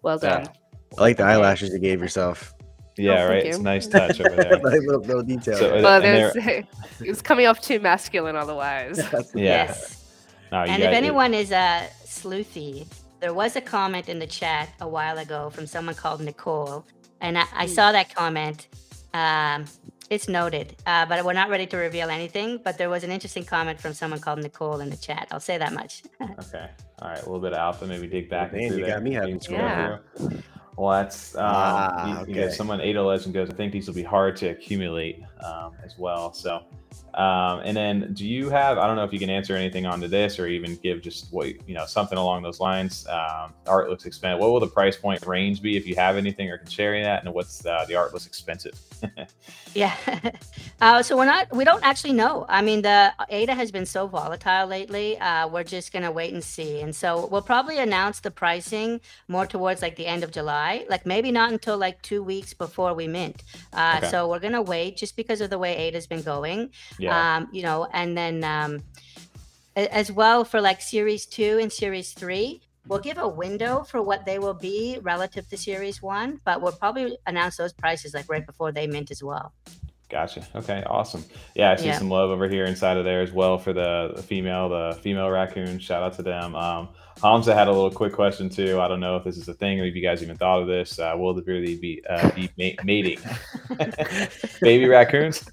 well done. Yeah. I like the eyelashes you gave yourself. Yeah, oh, right. You. It's a nice touch over there. Nice little, little detail. So, well, it was coming off too masculine otherwise. Yes. yes. No, and if it. anyone is uh, sleuthy, there was a comment in the chat a while ago from someone called Nicole. And I, I saw that comment Um, it's noted, uh, but we're not ready to reveal anything. But there was an interesting comment from someone called Nicole in the chat. I'll say that much. Okay. All right. A little bit of alpha. Maybe dig back. Man, into you that. Got me having scroll yeah. through. Well, that's, um, ah, you, okay. you know, someone ate a legend goes, I think these will be hard to accumulate um, as well. So, um, and then do you have, I don't know if you can answer anything onto this or even give just what, you know, something along those lines. Um, art looks expensive. What will the price point range be if you have anything or can share that? And what's uh, the art looks expensive? yeah. uh, so we're not, we don't actually know. I mean, the A D A has been so volatile lately. Uh, we're just going to wait and see. And so we'll probably announce the pricing more towards like the end of July. Like maybe not until like two weeks before we mint. Uh, okay. So we're going to wait just because of the way A D A's been going, yeah. um, you know, and then um, as well for like series two and series three, we'll give a window for what they will be relative to series one, but we'll probably announce those prices like right before they mint as well. Gotcha. Okay. Awesome. Yeah. I see yeah. some love over here inside of there as well for the, the female, the female raccoon. Shout out to them. Um, Hamza had a little quick question too. I don't know if this is a thing or if you guys even thought of this. Uh, will the really be, uh, be ma mating baby raccoons?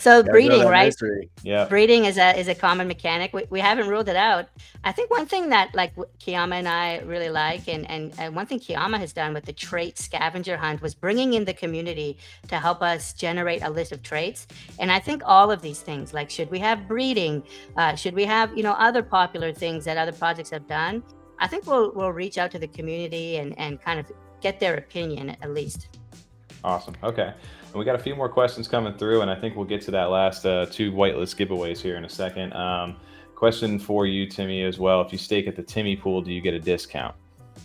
So breeding, right? Yeah. Breeding is a, is a common mechanic. We, we haven't ruled it out. I think one thing that like Kiyama and I really like, and, and, and one thing Kiyama has done with the trait scavenger hunt was bringing in the community to help us generate a list of traits. And I think all of these things, like should we have breeding? Uh, should we have, you know, other popular things that other projects have done? I think we'll, we'll reach out to the community and, and kind of get their opinion at least. Awesome. Okay. And we got a few more questions coming through, and I think we'll get to that last uh, two whitelist giveaways here in a second. Um, question for you, Timmy, as well. If you stake at the Timmy pool, do you get a discount?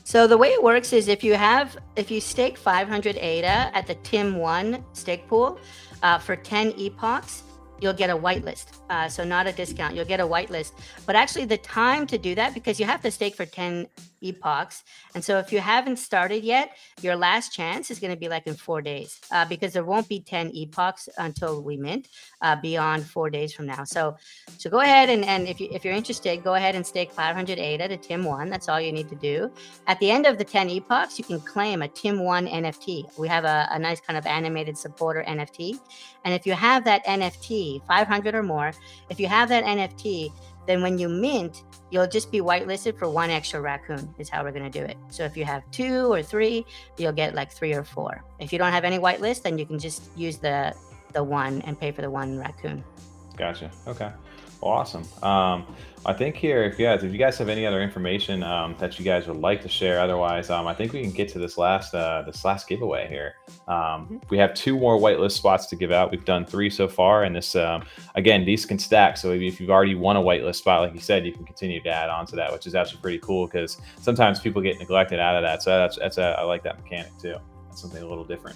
So the way it works is if you have, if you stake five hundred A D A at the Tim one stake pool uh, for ten epochs, you'll get a whitelist. Uh, so not a discount, you'll get a whitelist. But actually the time to do that, because you have to stake for ten epochs. And so if you haven't started yet, your last chance is going to be like in four days uh, because there won't be ten epochs until we mint uh, beyond four days from now. So so go ahead and, and if, you, if you're interested, go ahead and stake five hundred A D A to Tim one. That's all you need to do. At the end of the ten epochs, you can claim a Tim one N F T. We have a, a nice kind of animated supporter N F T. And if you have that N F T, five hundred or more, if you have that N F T, then when you mint, you'll just be whitelisted for one extra raccoon is how we're going to do it. So if you have two or three, you'll get like three or four. If you don't have any whitelist, then you can just use the the one and pay for the one raccoon. Gotcha. Okay. Awesome. Um, I think here, if you guys, if you guys have any other information um, that you guys would like to share, otherwise, um, I think we can get to this last uh, this last giveaway here. Um, we have two more whitelist spots to give out. We've done three so far, and this um, again, these can stack. So if you've already won a whitelist spot, like you said, you can continue to add on to that, which is actually pretty cool because sometimes people get neglected out of that. So that's that's a, I like that mechanic too. That's something a little different.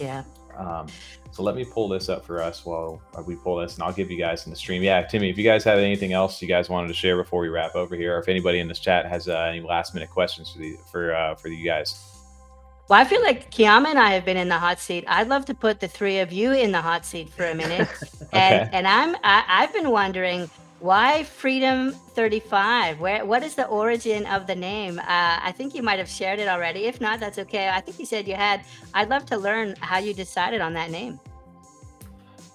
Yeah. Um, so let me pull this up for us while we pull this, and I'll give you guys in the stream. Yeah, Timmy, if you guys have anything else you guys wanted to share before we wrap over here, or if anybody in this chat has uh, any last minute questions for the for uh, for you guys. Well, I feel like Kiyama and I have been in the hot seat. I'd love to put the three of you in the hot seat for a minute. okay. And and I'm I, I've been wondering why Freedom thirty-five. Where what is the origin of the name? Uh, I think you might have shared it already. If not, that's okay. I think you said you had. I'd love to learn how you decided on that name.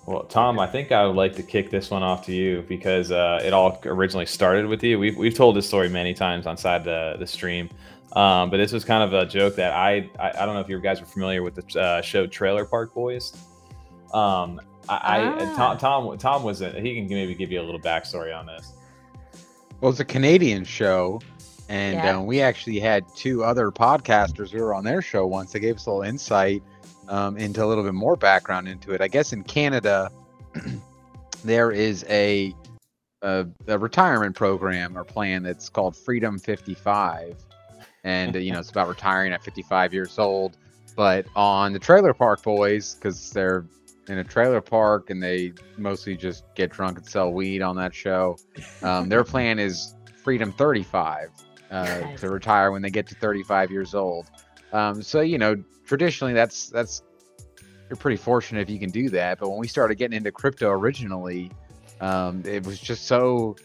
Well, Tom, I think I would like to kick this one off to you because uh, it all originally started with you. We've we've told this story many times inside the the stream, um, but this was kind of a joke that I I, I don't know if you guys are familiar with the uh, show Trailer Park Boys. Um, I, ah. I Tom, Tom Tom was in, he can maybe give you a little backstory on this. Well, it's a Canadian show, and yeah. um, we actually had two other podcasters who were on their show once. They gave us a little insight um, into a little bit more background into it. I guess in Canada, there is a, a a retirement program or plan that's called Freedom fifty-five, and you know it's about retiring at fifty-five years old. But on the Trailer Park Boys, because they're in a trailer park and they mostly just get drunk and sell weed on that show. Um, their plan is Freedom thirty-five uh, to retire when they get to thirty-five years old. Um, so, you know, traditionally that's, that's, you're pretty fortunate if you can do that. But when we started getting into crypto originally, um, it was just so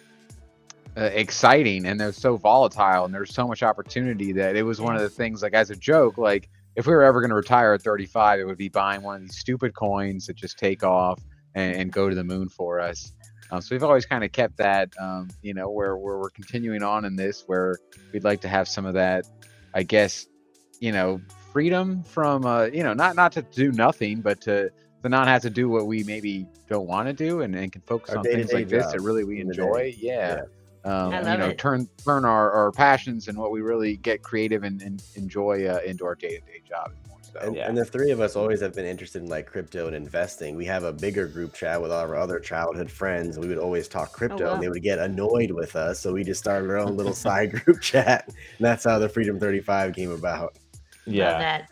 uh, exciting and it was so volatile and there's so much opportunity that it was one of the things like as a joke, like, if we were ever going to retire at thirty-five, it would be buying one of these stupid coins that just take off and, and go to the moon for us. Um, so we've always kind of kept that, um, you know, where, where we're continuing on in this, where we'd like to have some of that, I guess, you know, freedom from, uh, you know, not, not to do nothing, but to, to not have to do what we maybe don't want to do, and, and can focus our on things like this that really we enjoy. Yeah. yeah. Um, you know, it. turn, turn our, our passions and what we really get creative and, and enjoy uh, into our day-to-day job. So, and, yeah. and the three of us always have been interested in like crypto and investing. We have a bigger group chat with all our other childhood friends. We would always talk crypto, oh, wow. and they would get annoyed with us. So we just started our own little side group chat. And that's how the Freedom thirty-five came about. Yeah. Love that.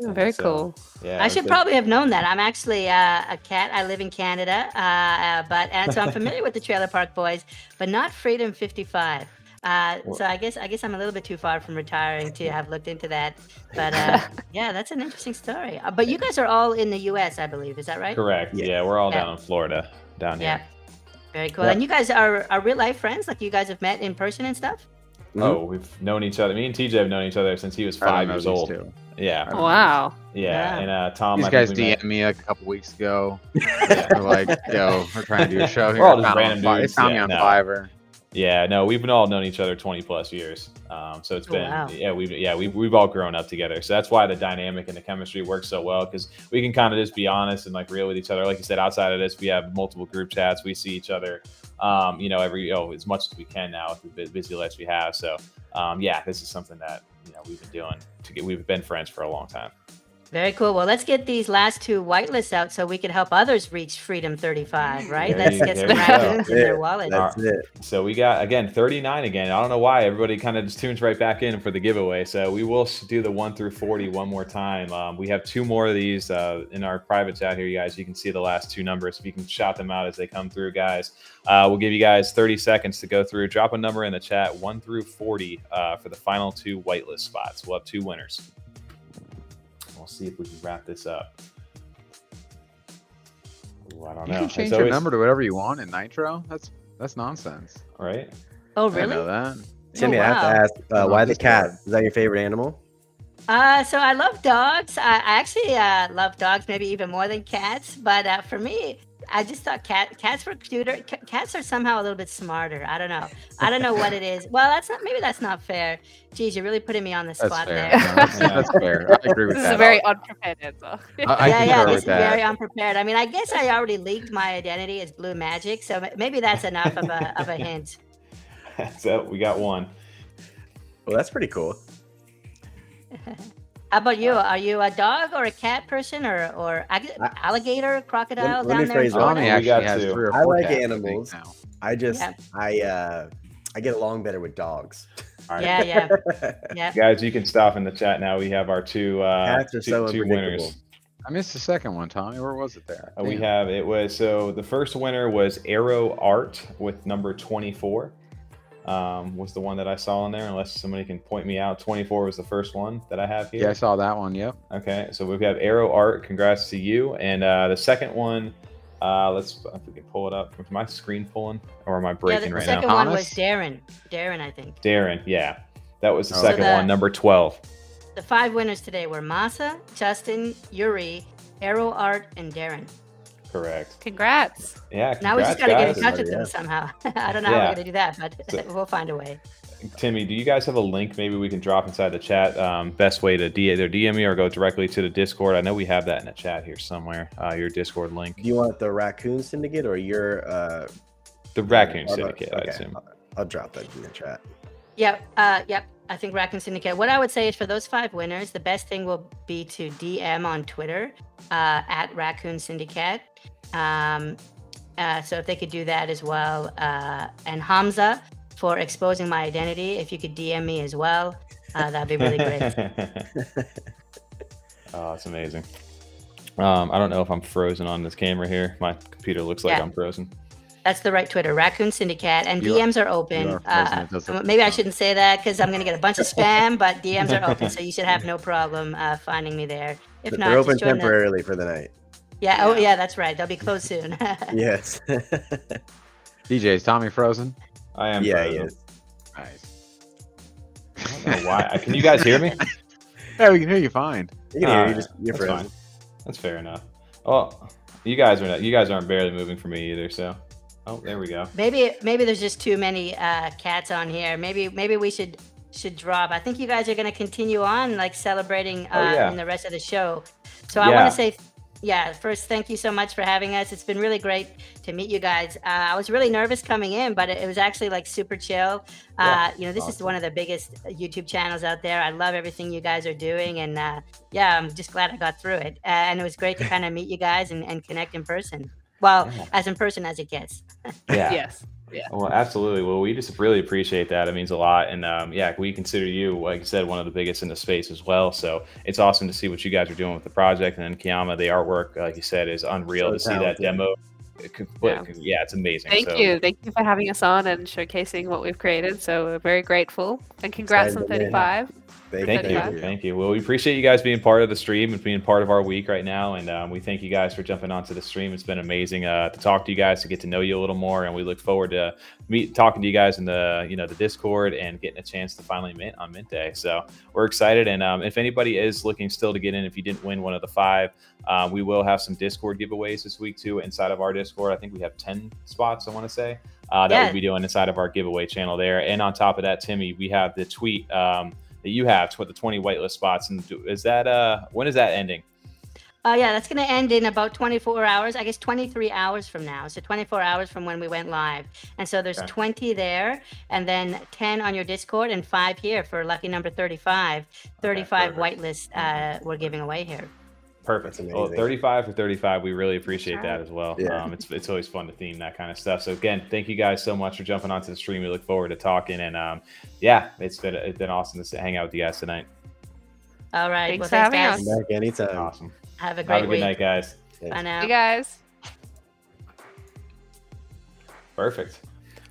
Oh, very so, cool. Yeah, I should good. probably have known that. I'm actually uh, a cat. I live in Canada. Uh, uh, but and so I'm familiar with the Trailer Park Boys, but not Freedom fifty-five. Uh, so I guess I guess I'm a little bit too far from retiring to have looked into that, but uh, yeah, that's an interesting story. Uh, but you guys are all in the U S, I believe, is that right? Correct. Yeah, yeah we're all yeah. down in Florida, down yeah. here. Very cool. Yep. And you guys are, are real life friends, like you guys have met in person and stuff. Mm-hmm. Oh, we've known each other. Me and T J have known each other since he was five years old. Too. Yeah. Wow. Yeah. yeah. And uh, Tom, these I guys D M met... me like a couple weeks ago. yeah. We're like, yo, we're trying to do a show we're here. We're all just random dudes. It's Tommy yeah, on no. Fiverr. Yeah, no, we've been all known each other twenty plus years. Um, so it's oh, been, wow. yeah, we've, yeah, we've, we've all grown up together. So that's why the dynamic and the chemistry works so well, because we can kind of just be honest and like real with each other. Like you said, outside of this, we have multiple group chats. We see each other, um, you know, every, oh, as much as we can now with the busy lives we have. So, um, yeah, this is something that, you know, we've been doing to get, we've been friends for a long time. Very cool. Well, let's get these last two whitelists out so we can help others reach Freedom thirty-five, right? There let's you, get some rackets in their wallet. That's right. it. So we got, again, thirty-nine again. I don't know why. Everybody kind of just tunes right back in for the giveaway. So we will do the one through forty one more time. Um, we have two more of these uh, in our private chat here, you guys. You can see the last two numbers. If you can shout them out as they come through, guys. Uh, we'll give you guys thirty seconds to go through. Drop a number in the chat, one through forty uh, for the final two whitelist spots. We'll have two winners. We'll see if we can wrap this up. Ooh, I don't know. You can change always... your number to whatever you want in Nitro. That's that's nonsense. All right. Oh, really? I know that. Timmy, oh, wow. I have to ask, uh, why the cat? Cat? Is that your favorite animal? Uh, so I love dogs. I, I actually uh, love dogs maybe even more than cats. But uh, for me, I just thought cat cats were cuter. C cats are somehow a little bit smarter. I don't know. I don't know what it is. Well, that's not. Maybe that's not fair. Geez, you're really putting me on the spot there. That's, yeah. that's fair. I agree with this that. This is a very unprepared answer. I, I yeah, yeah. This is that. very unprepared. I mean, I guess I already leaked my identity as Blue Magic, so maybe that's enough of a of a hint. So we got one. Well, that's pretty cool. How about you? Are you a dog or a cat person, or or alligator, crocodile? Let, let down me there? phrase Tommy actually has three or four I like cats animals. Now. I just yeah. I uh I get along better with dogs. All right. Yeah, yeah, yeah. Guys, you can stop in the chat now. We have our two uh, cats are two, so two winners. I missed the second one, Tommy. Where was it there? Uh, we have it was so the first winner was Arrow Art with number twenty-four. Um, was the one that I saw in there, unless somebody can point me out. twenty-four was the first one that I have here. Yeah, I saw that one. Yep. Okay, so we have Arrow Art. Congrats to you. And uh, the second one, uh, let's if we can pull it up. Is my screen pulling, or am I breaking yeah, the, right now? The second now? one Thomas? was Darren. Darren, I think. Darren, yeah, that was the oh. second so the, one, number twelve. The five winners today were Masa, Justin, Yuri, Arrow Art, and Darren. Correct. Congrats. Yeah. Congrats, now we just got to get in touch with them somehow. I don't know yeah. how we're going to do that, but so, we'll find a way. Timmy, do you guys have a link maybe we can drop inside the chat? Um, best way to D M, either D M me or go directly to the Discord. I know we have that in the chat here somewhere, uh, your Discord link. Do you want the Raccoon Syndicate or your... Uh, the Raccoon uh, Syndicate, okay. I assume. I'll drop that in the chat. Yep. Uh, yep. I think Raccoon Syndicate. What I would say is for those five winners, the best thing will be to D M on Twitter uh, at Raccoon Syndicate. Um, uh, so if they could do that as well. Uh, and Hamza for exposing my identity. If you could D M me as well, uh, that'd be really great. Oh, it's amazing. Um, I don't know if I'm frozen on this camera here. My computer looks like yeah. I'm frozen. That's the right Twitter, Raccoon Syndicate, and you D Ms are, are open. Are uh, maybe I shouldn't say that because I'm going to get a bunch of spam, but D Ms are open, so you should have no problem uh, finding me there. If but not, they're open temporarily them. for the night. Yeah, yeah. Oh, yeah. That's right. They'll be closed soon. Yes. D J, is Tommy frozen? I am. Yeah, frozen. he is. Nice. I don't know why. Can you guys hear me? Yeah, we can hear you fine. You can hear. Uh, you just you're that's fine. That's fair enough. Well, you guys are not. You guys aren't barely moving for me either. So, oh, there we go. Maybe maybe there's just too many uh, cats on here. Maybe maybe we should should drop. I think you guys are going to continue on like celebrating uh, oh, yeah. in the rest of the show. So yeah. I want to say. Yeah, first, thank you so much for having us. It's been really great to meet you guys. Uh, I was really nervous coming in, but it, it was actually like super chill. Uh, yeah, you know, this awesome. is one of the biggest YouTube channels out there. I love everything you guys are doing. And uh, yeah, I'm just glad I got through it. Uh, and it was great to kind of meet you guys and, and connect in person. Well, yeah. as in person as it gets. Yeah. Yes. Yeah. Well, absolutely. Well, we just really appreciate that. It means a lot. And um, yeah, we consider you, like you said, one of the biggest in the space as well. So it's awesome to see what you guys are doing with the project. And then Kiyama, the artwork, like you said, is unreal so to talented. see that demo. It could, yeah. yeah, it's amazing. Thank so. you. Thank you for having us on and showcasing what we've created. So we're very grateful. And congrats Excited on thirty-five. Thank, thank you. Thank you. Well, we appreciate you guys being part of the stream and being part of our week right now. And um, we thank you guys for jumping onto the stream. It's been amazing uh, to talk to you guys, to get to know you a little more. And we look forward to meet, talking to you guys in the, you know, the Discord and getting a chance to finally mint on Mint Day. So we're excited. And um, if anybody is looking still to get in, if you didn't win one of the five, uh, we will have some Discord giveaways this week too inside of our Discord. I think we have ten spots, I want to say, uh, that yeah. we'll be doing inside of our giveaway channel there. And on top of that, Timmy, we have the tweet. Um, that you have with the twenty whitelist spots. And is that, uh, when is that ending? Oh uh, yeah, that's going to end in about twenty-four hours, I guess twenty-three hours from now. So twenty-four hours from when we went live. And so there's okay. twenty there, and then ten on your Discord and five here for lucky number thirty-five, thirty-five okay, whitelist uh, we're giving away here. Perfect. Well, thirty-five for thirty-five. We really appreciate sure. that as well. Yeah. Um, it's, it's always fun to theme that kind of stuff. So again, thank you guys so much for jumping onto the stream. We look forward to talking. And um, yeah, it's been, it's been awesome to hang out with you guys tonight. All right. Thanks well, for thanks, having guys. us. Back anytime. Awesome. Have a great Have a good week. night, guys. Thanks. Bye now. Hey, guys. Perfect.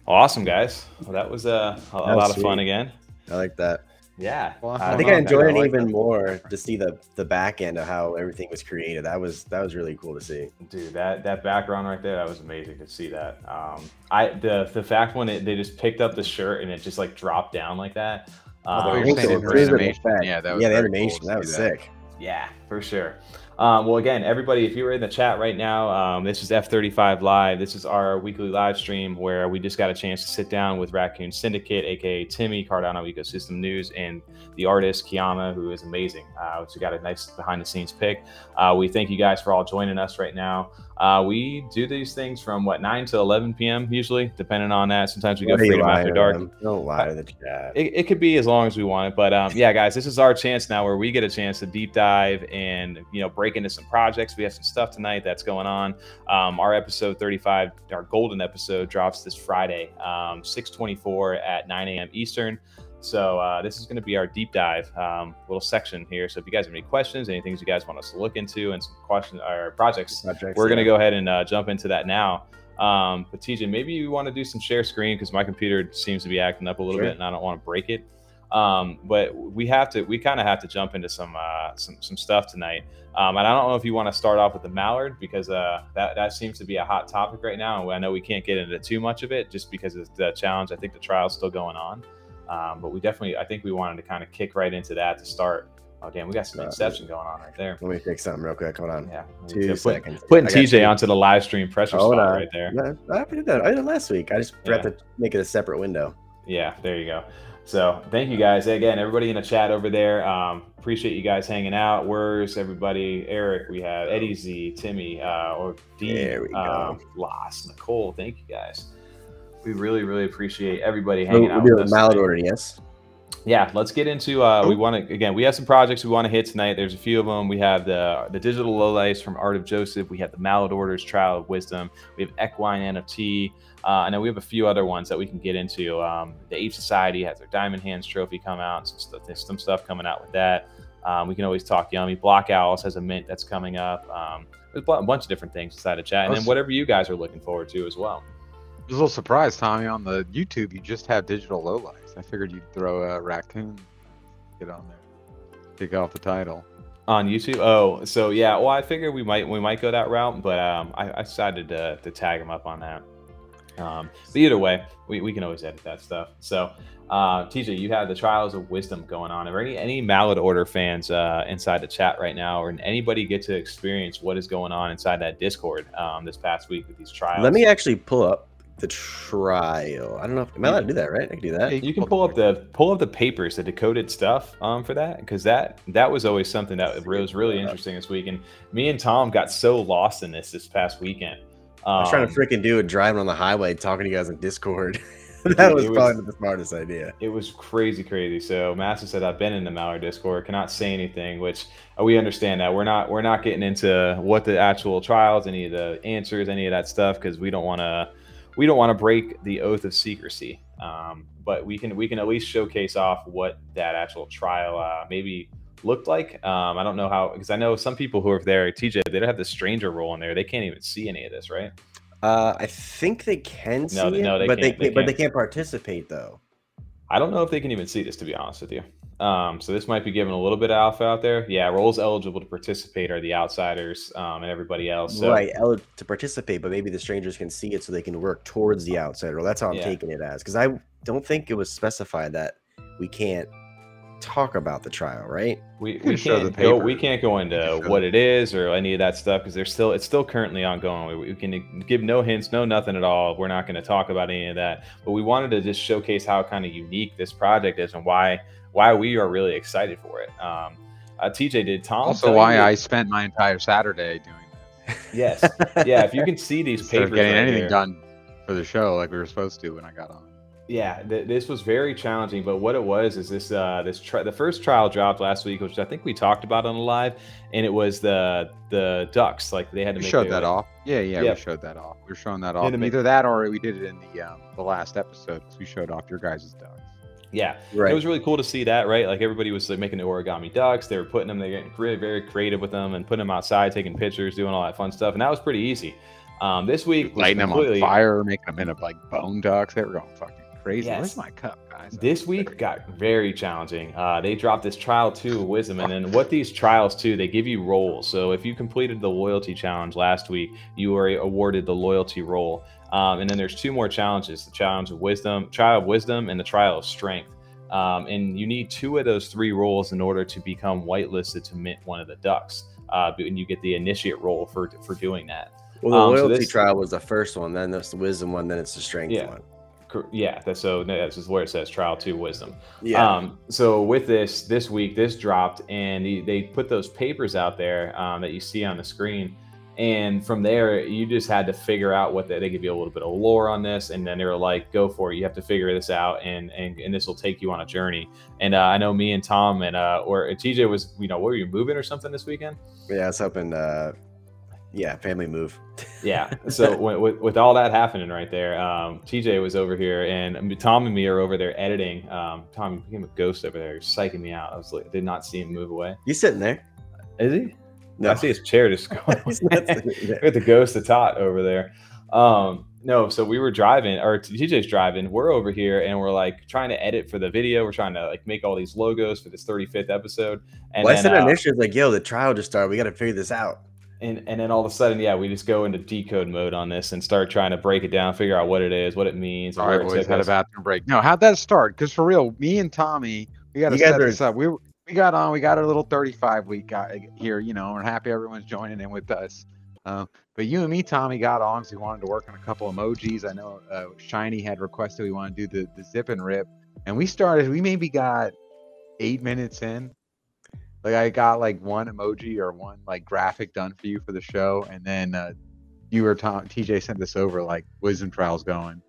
Awesome, guys. Well, that was uh, a, that was a lot sweet. of fun again. I like that. Yeah, well, I, I think know, I enjoyed it even like more to see the the back end of how everything was created. That was that was really cool to see, dude. That that background right there, that was amazing to see that. Um, I the the fact when it, they just picked up the shirt and it just like dropped down like that. Um, oh, that was animation. Yeah, that was yeah, the animation. Cool that was that. sick. Yeah, for sure. Um, well, again, everybody, if you were in the chat right now, um, this is F thirty-five Live. This is our weekly live stream where we just got a chance to sit down with Raccoon Syndicate, a k a. Timmy, Cardano Ecosystem News, and the artist, Kiyama, who is amazing. Uh, so we got a nice behind-the-scenes pick. Uh, we thank you guys for all joining us right now. Uh, we do these things from, what, nine to eleven P M usually, depending on that. Sometimes we go Freedom after dark. Don't lie to the chat. It, it could be as long as we want it. But, um, yeah, guys, this is our chance now where we get a chance to deep dive and, you know, break into some projects. We have some stuff tonight that's going on. Um, our episode thirty-five, our golden episode, drops this Friday, um, six twenty-four at nine A M Eastern. So uh, this is going to be our deep dive um, little section here. So if you guys have any questions, any things you guys want us to look into, and some questions or projects, projects we're yeah. going to go ahead and uh, jump into that now. Um, but T J, maybe you want to do some share screen because my computer seems to be acting up a little sure. bit, and I don't want to break it. Um, but we have to, we kind of have to jump into some, uh, some, some stuff tonight. Um, and I don't know if you want to start off with the mallard because, uh, that, that seems to be a hot topic right now. And I know we can't get into too much of it just because of the challenge. I think the trial's still going on. Um, but we definitely, I think we wanted to kind of kick right into that to start. Oh, damn, we got some inception going on right there. Let me fix something real quick. Hold on. Yeah. Two put, seconds. Putting T J two. onto the live stream pressure Hold spot on. right there. No, I did that. I did it last week. I just forgot yeah. to make it a separate window. Yeah, there you go. So thank you guys again, everybody in the chat over there. Um, appreciate you guys hanging out. Where's everybody? Eric, we have Eddie Z, Timmy, uh, or D, there we go. Um, Lost, Nicole. Thank you guys. We really, really appreciate everybody hanging we'll, out. We'll with us Mallet Order, yes. Yeah, let's get into. Uh, we want to again. We have some projects we want to hit tonight. There's a few of them. We have the the digital lowlights from Art of Joseph. We have the Mallet Order's Trial of Wisdom. We have Equine N F T. Uh, I know we have a few other ones that we can get into. Um, the Ape Society has their Diamond Hands trophy come out. Some stuff, some stuff coming out with that. Um, we can always talk Yummy. Block Owls has a mint that's coming up. Um, there's a bunch of different things inside of chat, and then whatever you guys are looking forward to as well. I was a little surprised, Tommy, on the YouTube, you just have digital lowlights. I figured you'd throw a raccoon, get on there, kick off the title. On YouTube? Oh, so yeah. Well, I figured we might we might go that route, but um, I, I decided to, to tag him up on that. Um, but either way, we, we can always edit that stuff. So, uh, T J, you have the Trials of Wisdom going on. Are any, any Mallet Order fans uh, inside the chat right now, or anybody get to experience what is going on inside that Discord um, this past week with these trials? Let me actually pull up the trial. I don't know if am I allowed to do that, right? I can do that. Yeah, you can pull up the pull up the papers, the decoded stuff um, for that, because that that was always something that was really interesting this week. And me and Tom got so lost in this this past weekend. Um, I was trying to freaking do it driving on the highway, talking to you guys on Discord. That was, was probably the smartest idea. It was crazy, crazy. So Master said, I've been in the Mallet Discord, cannot say anything, which we understand that. We're not we're not getting into what the actual trials, any of the answers, any of that stuff, because we don't want to we don't want to break the oath of secrecy. Um, but we can we can at least showcase off what that actual trial uh, maybe looked like. Um, I don't know how, because I know some people who are there, T J, they don't have the stranger role in there. They can't even see any of this, right? Uh, I think they can see no, it, no, they but they, they but they can't participate though. I don't know if they can even see this, to be honest with you. Um, so this might be giving a little bit of alpha out there. Yeah, roles eligible to participate are the outsiders um, and everybody else. So. Right, to participate, but maybe the strangers can see it so they can work towards the outsider. That's how I'm yeah. taking it as, because I don't think it was specified that we can't talk about the trial, right? We, we, can't, go, we can't go into what it is or any of that stuff, because there's still it's still currently ongoing. We, we can give no hints, no nothing at all. We're not going to talk about any of that, but we wanted to just showcase how kind of unique this project is and why why we are really excited for it. Um, uh, T J, did Tom also why I spent my entire Saturday doing this. Yes. Yeah, if you can see these papers of getting right anything here. Done for the show like we were supposed to when I got on. Yeah, th this was very challenging, but what it was is this uh, this tri the first trial dropped last week, which I think we talked about on the live, and it was the the ducks. Like they had to we make showed that way. off. Yeah, yeah, yeah, we showed that off. We were showing that off. Either that or we did it in the um, the last episode, because we showed off your guys' ducks. Yeah, right. It was really cool to see that, right? Like everybody was like making the origami ducks. They were putting them, they were getting very, very creative with them and putting them outside, taking pictures, doing all that fun stuff, and that was pretty easy. Um, this week, lighting them on fire, making them into like bone ducks. They were going fucking crazy. Yes. Where's my cup, guys? This week got very challenging. Uh, they dropped this trial two of wisdom, and then what these trials do, they give you roles. So if you completed the loyalty challenge last week, you were awarded the loyalty role. Um, and then there's two more challenges: the challenge of wisdom, trial of wisdom, and the trial of strength. Um, and you need two of those three roles in order to become whitelisted to mint one of the ducks. Uh, and you get the initiate role for for doing that. Well, the um, loyalty so this, trial was the first one, then that's the wisdom one, then it's the strength yeah. one. Yeah, that's so that's just where it says trial to wisdom. Yeah. Um, so with this, this week, this dropped, and the, they put those papers out there um, that you see on the screen. And from there, you just had to figure out what the, they give you a little bit of lore on this. And then they were like, go for it. You have to figure this out. And and, and this will take you on a journey. And uh, I know me and Tom and uh, or T J was, you know, were you moving or something this weekend? Yeah, I was hoping uh yeah, family move. Yeah. So with, with all that happening right there, um, T J was over here, and Tom and me are over there editing. Um, Tom, you became a ghost over there. You're psyching me out. I was like, did not see him move away. He's sitting there. Is he? No. I see his chair just going. With the ghost of Tot over there. Um, no, so we were driving, or T J's driving. We're over here, and we're like trying to edit for the video. We're trying to like make all these logos for this thirty-fifth episode. And well, then, I said uh, initially, like, yo, the trial just started. We got to figure this out. And, and then all of a sudden, yeah, we just go into decode mode on this and start trying to break it down, figure out what it is, what it means. All right, boys, had a bathroom break. No, how'd that start? Because for real, me and Tommy, we got to set this up. We were, we got on, we got our little thirty-five week here, you know, we're happy everyone's joining in with us. Um, but you and me, Tommy, got on because we wanted to work on a couple emojis. I know uh, Shiny had requested we want to do the, the zip and rip. And we started, we maybe got eight minutes in. Like I got like one emoji or one like graphic done for you for the show, and then uh, you or Tom T J sent this over like wisdom trials going.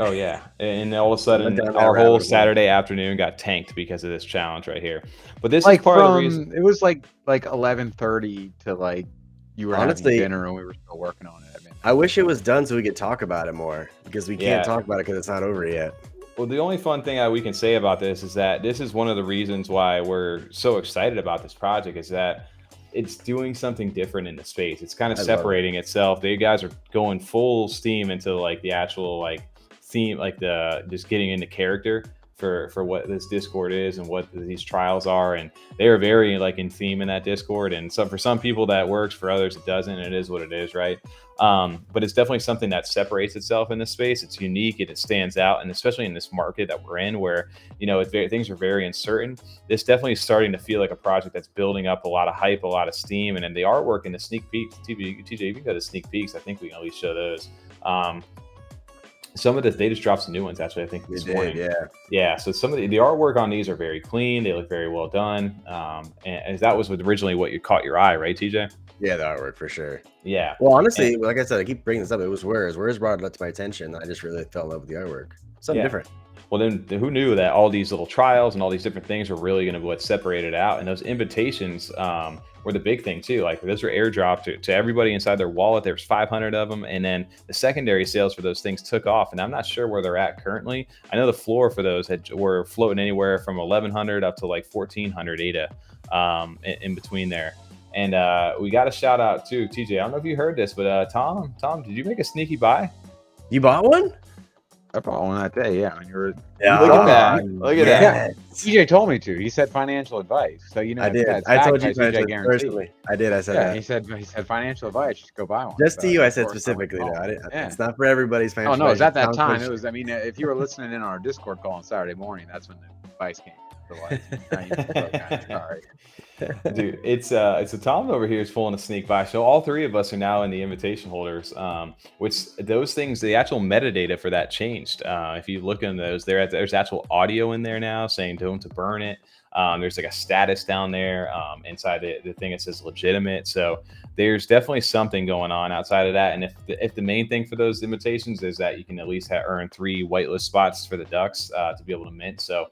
Oh yeah, and all of a sudden our whole Saturday afternoon got tanked because of this challenge right here. But this like is part from, of the reason it was like like eleven thirty to like you were honestly having dinner and we were still working on it. I mean, I wish it was done so we could talk about it more, because we can't yeah. talk about it because it's not over yet. Well, the only fun thing that we can say about this is that this is one of the reasons why we're so excited about this project, is that it's doing something different in the space. It's kind of I separating it. itself. They guys are going full steam into like the actual like theme, like the just getting into character for for what this Discord is and what these trials are, and they are very like in theme in that Discord. And so for some people that works, for others it doesn't, and it is what it is, right? Um, but it's definitely something that separates itself in this space. It's unique and it stands out, and especially in this market that we're in, where you know it, things are very uncertain. This definitely is starting to feel like a project that's building up a lot of hype, a lot of steam, and then the artwork and the sneak peeks. T J, if you go to sneak peeks, I think we can at least show those. Um, Some of this, they just dropped some new ones, actually, I think this they morning. Did, yeah. Yeah. So some of the, the artwork on these are very clean. They look very well done. Um, and, and that was originally what you caught your eye, right, T J? Yeah, the artwork for sure. Yeah. Well, honestly, and, like I said, I keep bringing this up. It was Where's. Where's brought it up to my attention. I just really fell in love with the artwork. Something yeah. different. Well, then who knew that all these little trials and all these different things are really going to be what separated out. And those invitations um, were the big thing, too. Like, those were airdropped to, to everybody inside their wallet. There's five hundred of them. And then the secondary sales for those things took off. And I'm not sure where they're at currently. I know the floor for those had, were floating anywhere from eleven hundred up to like fourteen hundred A D A um, in, in between there. And uh, we got a shout out to T J. I don't know if you heard this, but uh, Tom, Tom, did you make a sneaky buy? You bought one? I bought one that day, yeah. You're, yeah. Look at that! Look at yes. that! T J told me to. He said financial advice, so you know. I did. I told you personally. I did. I said. Yeah, that. He said. He said financial advice. Just go buy one. Just so to you, I said specifically. Though. I didn't. Yeah. It's not for everybody's financial. Oh no! It was at that time. Push. It was. I mean, if you were listening in on our Discord call on Saturday morning, that's when the advice came. Dude, it's uh it's a Tom over here is pulling a sneak by. So all three of us are now in the invitation holders, um which those things, the actual metadata for that changed. Uh if you look in those, there there's actual audio in there now saying don't to burn it. Um there's like a status down there um inside the, the thing that says legitimate. So there's definitely something going on outside of that. And if the, if the main thing for those invitations is that you can at least have, earn three whitelist spots for the ducks uh to be able to mint. So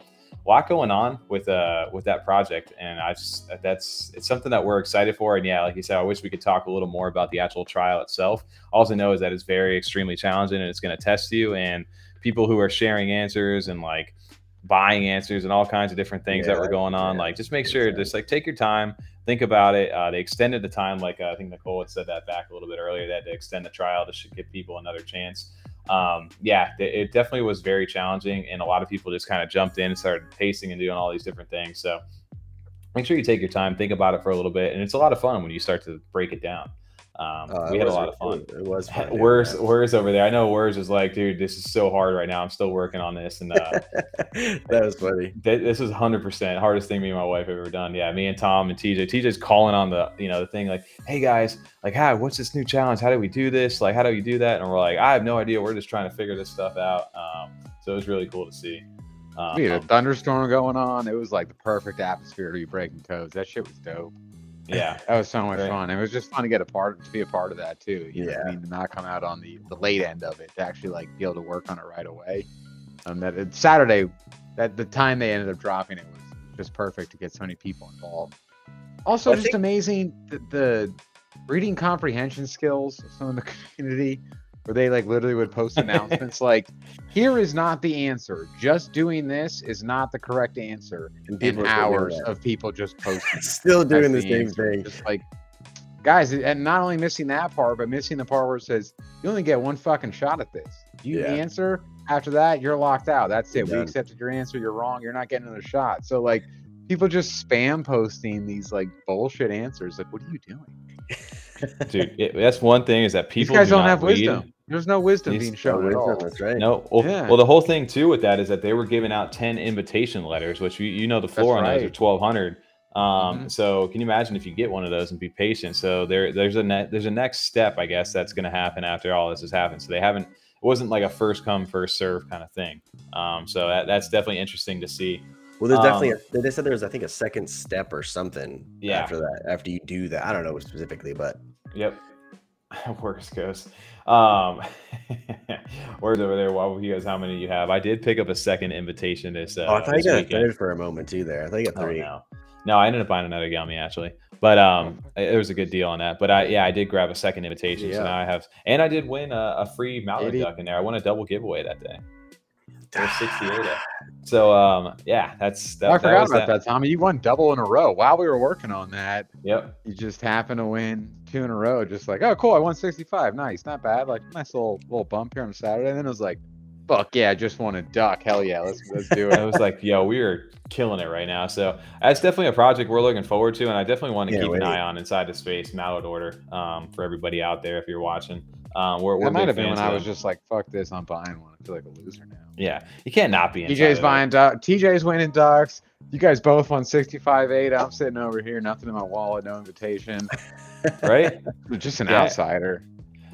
a lot going on with uh with that project, and I just that's it's something that we're excited for. And yeah, like you said, I wish we could talk a little more about the actual trial itself. All I know is that it's very extremely challenging, and it's going to test you, and people who are sharing answers and like buying answers and all kinds of different things yeah, that were going on, yeah, like just make sure exactly. just like take your time, think about it. Uh they extended the time, like uh, I think Nicole had said that back a little bit earlier, that to extend the trial to should give people another chance. Um yeah, it definitely was very challenging, and a lot of people just kind of jumped in and started pacing and doing all these different things. So make sure you take your time, think about it for a little bit, and it's a lot of fun when you start to break it down. Um uh, we had a lot really, of fun. It was fun. Where's Where's over there? I know Where's is like, dude, this is so hard right now. I'm still working on this, and uh, that was funny. Th this is one hundred percent hardest thing me and my wife have ever done. Yeah, me and Tom and T J. T J's calling on the you know the thing like, hey guys, like, hi, what's this new challenge? How do we do this? Like, how do we do that? And we're like, I have no idea. We're just trying to figure this stuff out. Um, so it was really cool to see. Um, we had a thunderstorm going on. It was like the perfect atmosphere to be breaking codes. That shit was dope. Yeah, that was so much right. fun. It was just fun to get a part, to be a part of that too. You yeah, know what I mean, to not come out on the, the late end of it, to actually like be able to work on it right away. Um, that it, Saturday, that the time they ended up dropping it was just perfect to get so many people involved. Also, I just think, amazing the, the reading comprehension skills of some of the community, where they like literally would post announcements like, "Here is not the answer. Just doing this is not the correct answer." And, and hours of people just posting, still doing the same thing. Just like, guys, and not only missing that part, but missing the part where it says you only get one fucking shot at this. You yeah. answer after that, you're locked out. That's it. You're we done. Accepted your answer. You're wrong. You're not getting another shot. So like, people just spam posting these like bullshit answers. Like, what are you doing? Dude, it, that's one thing is that people These guys do don't have read. Wisdom. There's no wisdom These, being shown no at all. That's right. No. Well, yeah. well, the whole thing too with that is that they were giving out ten invitation letters, which you, you know the floor that's on right. those are twelve hundred. Um, mm-hmm. So can you imagine if you get one of those and be patient? So there, there's a net, there's a next step, I guess, that's going to happen after all this has happened. So they haven't. It wasn't like a first come first serve kind of thing. Um, so that, that's definitely interesting to see. Well, there's definitely, um, a, they said there was, I think, a second step or something yeah. after that, after you do that. I don't know specifically, but. Yep. Worse goes. Um, words over there. While he goes, how many you have? I did pick up a second invitation this uh, Oh, I thought you got a third for a moment too there. I thought you got three. Oh, no. no, I ended up buying another Yummy, actually. But um, it was a good deal on that. But I, yeah, I did grab a second invitation. Yeah. So now I have, and I did win a, a free Mallet duck in there. I won a double giveaway that day. sixty-eight. So um yeah, that's that, I forgot that was about that. that Tommy, you won double in a row while we were working on that. Yep, you just happen to win two in a row, just like, oh cool, I won sixty-five, nice, not bad, like nice little little bump here on Saturday. And then it was like, fuck yeah, I just want to duck. Hell yeah, let's let's do it. I was like, yo, we are killing it right now. So that's definitely a project we're looking forward to, and I definitely want to yeah, keep wait. an eye on inside the space. Mallet Order, um, for everybody out there if you're watching. Um, we're, we're that might have been when I was just like, fuck this, I'm buying one. I feel like a loser now. Yeah, you can't not be. T J's buying ducks. T J's winning ducks. You guys both won sixty-five eight. I'm sitting over here, nothing in my wallet, no invitation. Right? Just an yeah. outsider.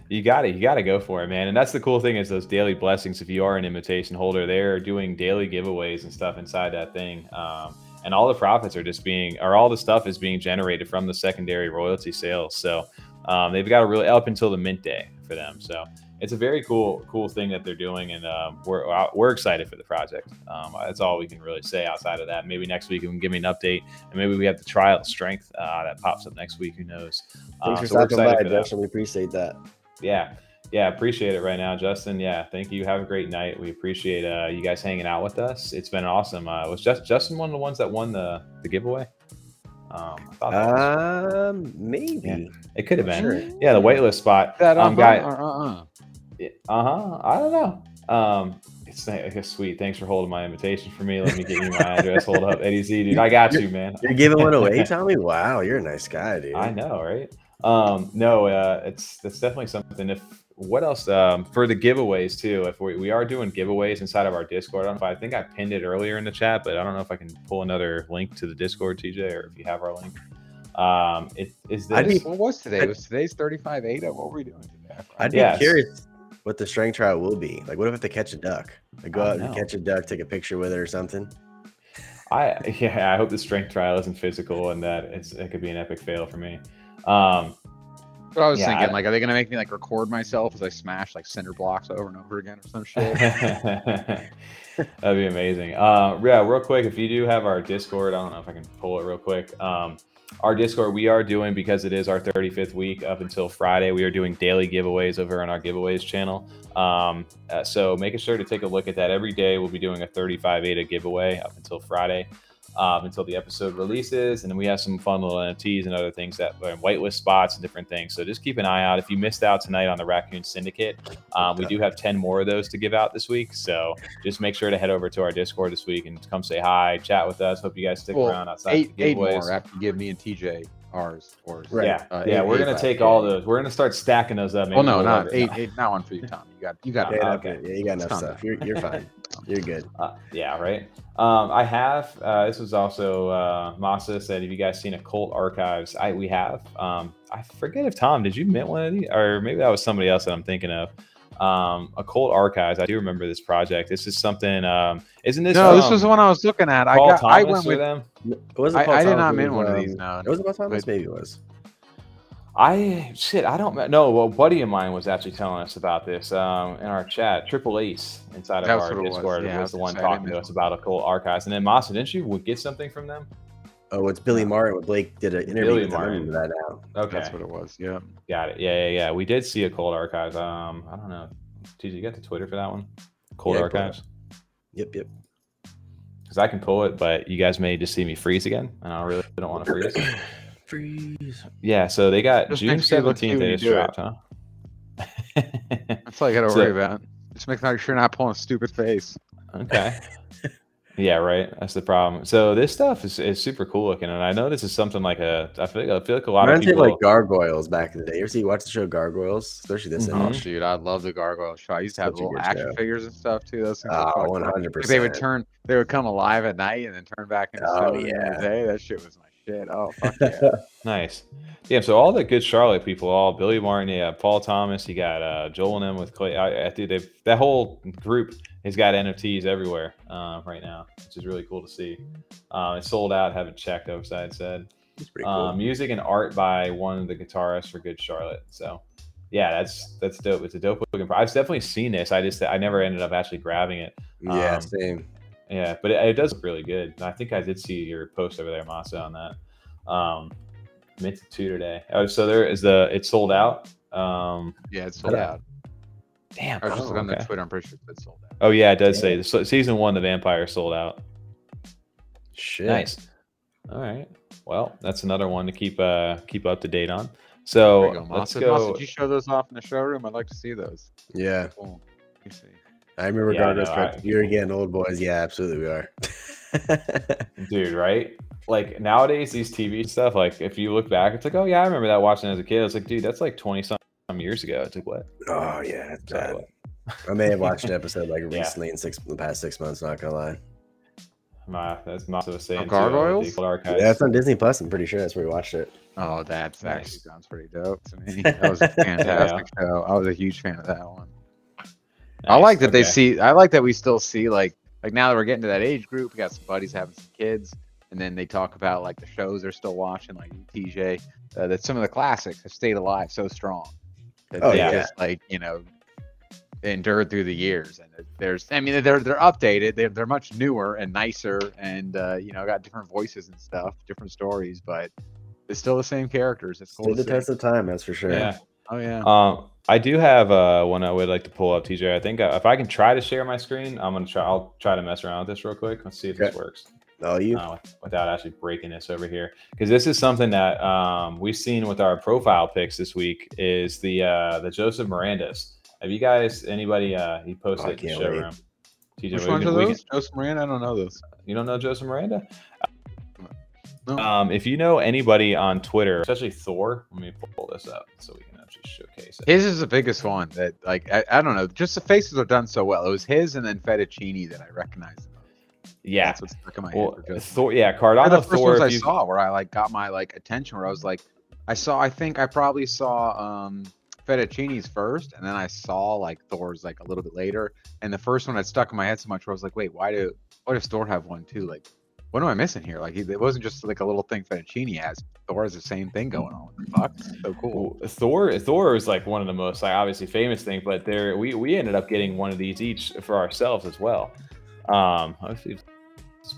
You got it. You got to go for it, man. And that's the cool thing is those daily blessings. If you are an invitation holder, they're doing daily giveaways and stuff inside that thing. Um, and all the profits are just being, or all the stuff is being generated from the secondary royalty sales. So um, they've got to really up until the mint day for them. So it's a very cool, cool thing that they're doing. And um, we're, we're excited for the project. Um, that's all we can really say outside of that. Maybe next week we can give me an update, and maybe we have the trial strength uh, that pops up next week. Who knows? Uh, Thanks for so stopping by, Justin. We appreciate that. Yeah, yeah, appreciate it right now, Justin. Yeah, thank you. Have a great night. We appreciate uh, you guys hanging out with us. It's been awesome. Uh, was just Justin one of the ones that won the the giveaway? Um, I thought that um was... maybe yeah, it could have been. Sure. Yeah, the waitlist spot. That um, uh, guy. Uh huh. Uh huh. I don't know. Um, it's, it's sweet. Thanks for holding my invitation for me. Let me get you my address. Hold up, Eddie Z, dude. I got you, man. You're giving one away, Tommy. Wow, you're a nice guy, dude. I know, right? um no uh it's that's definitely something. If what else um for the giveaways too, if we, we are doing giveaways inside of our Discord. I don't know if I think I pinned it earlier in the chat, but I don't know if I can pull another link to the Discord, T J, or if you have our link. Um it is this, I mean, what was today? I, was today's thirty-five eight? What were we doing today? I'd be yes. curious what the strength trial will be like. What if I have to catch a duck? Like go out know. and catch a duck, take a picture with it or something. I yeah I hope the strength trial isn't physical, and that it's it could be an epic fail for me. Um, but I was yeah, thinking, I, like, are they gonna make me like record myself as I smash like cinder blocks over and over again or some shit? That'd be amazing. Uh, yeah, real quick, if you do have our Discord, I don't know if I can pull it real quick. Um, our Discord, we are doing, because it is our thirty-fifth week up until Friday, we are doing daily giveaways over on our giveaways channel. Um, uh, so making sure to take a look at that every day. We'll be doing a thirty-five eight giveaway up until Friday. Um, until the episode releases, and then we have some fun little N F Ts and other things that are whitelist spots and different things. So just keep an eye out. If you missed out tonight on the Raccoon Syndicate, um, we do have ten more of those to give out this week. So just make sure to head over to our Discord this week and come say hi, chat with us. Hope you guys stick well, around outside eight, the giveaways. Eight more after you give me and T J ours. ours. Right. Yeah, uh, yeah. Eight, we're eight, gonna eight, take eight. all those. We're gonna start stacking those up. Well, no, not eight, eight. Not one for you, Tom. You got. You got. Yeah, enough, okay. yeah you got enough Tom. stuff. You're, you're fine. You're good. Uh, yeah, right. Um, I have, uh, this was also, uh, Masa said, have you guys seen Occult Archives? I, we have, um, I forget if Tom, did you mint one of these, or maybe that was somebody else that I'm thinking of. Um, Occult Archives. I do remember this project. This is something, um, isn't this? No, um, this was the one I was looking at. Paul I got, Thomas I went with them. It wasn't Paul I, Thomas I did not mint one um, of these. No, it wasn't Paul Thomas. But, maybe it was. I shit, I don't know. Well, a buddy of mine was actually telling us about this um, in our chat. Triple Ace inside of our Discord was, yeah, was the one talking to us about Occult Archives. And then Masa, didn't you get something from them? Oh, it's Billy Martin. Blake did an interview Billy with Martin. That out. Okay, that's what it was. Yeah, got it. Yeah, yeah, yeah. We did see Occult Archives. Um, I don't know. T J, you got the Twitter for that one? Occult yeah, Archives. Yep, yep. Because I can pull it, but you guys may just see me freeze again, and I really don't want to freeze. Freeze. Yeah, so they got just June seventeenth they just dropped, huh? That's all you gotta so, worry about. Just make sure you're not pulling a stupid face. Okay. Yeah, right. That's the problem. So this stuff is, is super cool looking, and I know this is something like a. I feel like I feel like a lot of people like Gargoyles back in the day. You ever see you watch the show Gargoyles? Especially this. Mm-hmm. Oh, dude, I love the Gargoyle show. I used to have Such little action show. figures and stuff too. Those oh, one hundred percent. They would turn. They would come alive at night and then turn back into oh, yeah. in the day. That shit was my. Shit. Oh, fuck yeah. Nice. Yeah, so all the good Charlotte people, all Billy Martin, yeah, Paul Thomas, you got uh, Joel and him with Clay. I, I think that whole group has got N F Ts everywhere uh, right now, which is really cool to see. Uh, it's sold out, haven't checked, Oakside said. It's pretty cool. Uh, music and art by one of the guitarists for Good Charlotte. So, yeah, that's that's dope. It's a dope looking. I've definitely seen this. I just I never ended up actually grabbing it. Um, yeah, same. Yeah, but it, it does look really good. I think I did see your post over there, Masa, on that. Um, mint two today. Oh, so there is the. It's sold out. Um, yeah, it's sold yeah. out. Damn. I was oh, just looking okay. on the Twitter. I'm pretty sure it's sold out. Oh yeah, it does Damn. say season one. The vampire sold out. Shit. Nice. All right. Well, that's another one to keep uh keep up to date on. So go, Masa. let's go. Masa, did you show those off in the showroom? I'd like to see those. Yeah. Cool. Let me see. I remember yeah, Gargoyles prep. You're again, old boys. Yeah, absolutely, we are. Dude, right? Like nowadays, these T V stuff. Like if you look back, it's like, oh yeah, I remember that watching as a kid. It's like, dude, that's like twenty some years ago. It's like what? Oh yeah, that's bad. Like, I may have watched an episode like recently yeah. in six in the past six months. Not gonna lie. My, that's not so saying. Gargoyles. Too, like, yeah, that's on Disney Plus. I'm pretty sure that's where we watched it. Oh, that's nice. Actually sounds pretty dope to me. That was a fantastic yeah. show. I was a huge fan of that one. Nice. I like that okay. they see. I like that we still see like like now that we're getting to that age group. We got some buddies having some kids. And then they talk about like the shows they're still watching, like T J. Uh, that some of the classics have stayed alive so strong that oh, they yeah. just like you know endured through the years. And there's, I mean, they're they're updated. They're they're much newer and nicer, and uh, you know got different voices and stuff, different stories, but it's still the same characters. It's cool. Did the test of time, that's for sure. Yeah. Oh yeah. Um, I do have uh one I would like to pull up, T J. I think uh, if I can try to share my screen, I'm gonna try. I'll try to mess around with this real quick. Let's see if okay. this works. Oh, you uh, without actually breaking this over here, because this is something that um, we've seen with our profile picks this week is the uh, the Joseph Mirandas. Have you guys anybody? Uh, he posted oh, it in the showroom. T J, which ones are those? Can... Joseph Miranda? I don't know those. You don't know Joseph Miranda? No. Um, if you know anybody on Twitter, especially Thor, let me pull this up so we can actually showcase it. His is the biggest one that like I, I don't know. Just the faces are done so well. It was his and then Fettuccini that I recognized. Yeah, that's what's stuck in my well, head. Thor, yeah, Cardano. The first Thor, ones I you... saw where I like got my like attention, where I was like, I saw, I think I probably saw um, Fettuccini's first, and then I saw like Thor's like a little bit later. And the first one that stuck in my head so much, where I was like, wait, why do why does Thor have one too? Like, what am I missing here? Like, it wasn't just like a little thing Fettuccini has. Thor has the same thing going on. What the fuck? It's so cool. Well, Thor, Thor is like one of the most like obviously famous things, but there we we ended up getting one of these each for ourselves as well. Um, obviously.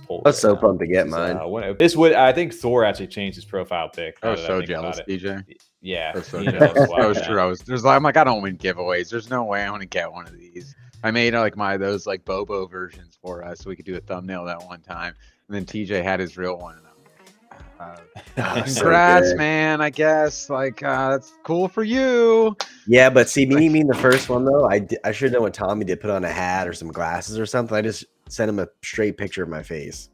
Pulled I was so now. pumped to get mine. Uh, this would, I think, Thor actually changed his profile pic. I was so jealous, D J. Yeah, I was so jealous. That was true. I was. There's, I'm like, I don't win giveaways. There's no way I want to get one of these. I made like my those like Bobo versions for us, so we could do a thumbnail that one time. And then T J had his real one. Uh, congrats, so man. I guess like uh, that's cool for you. Yeah, but see, me mean the first one though. I I should know what Tommy did. Put on a hat or some glasses or something. I just. Send him a straight picture of my face.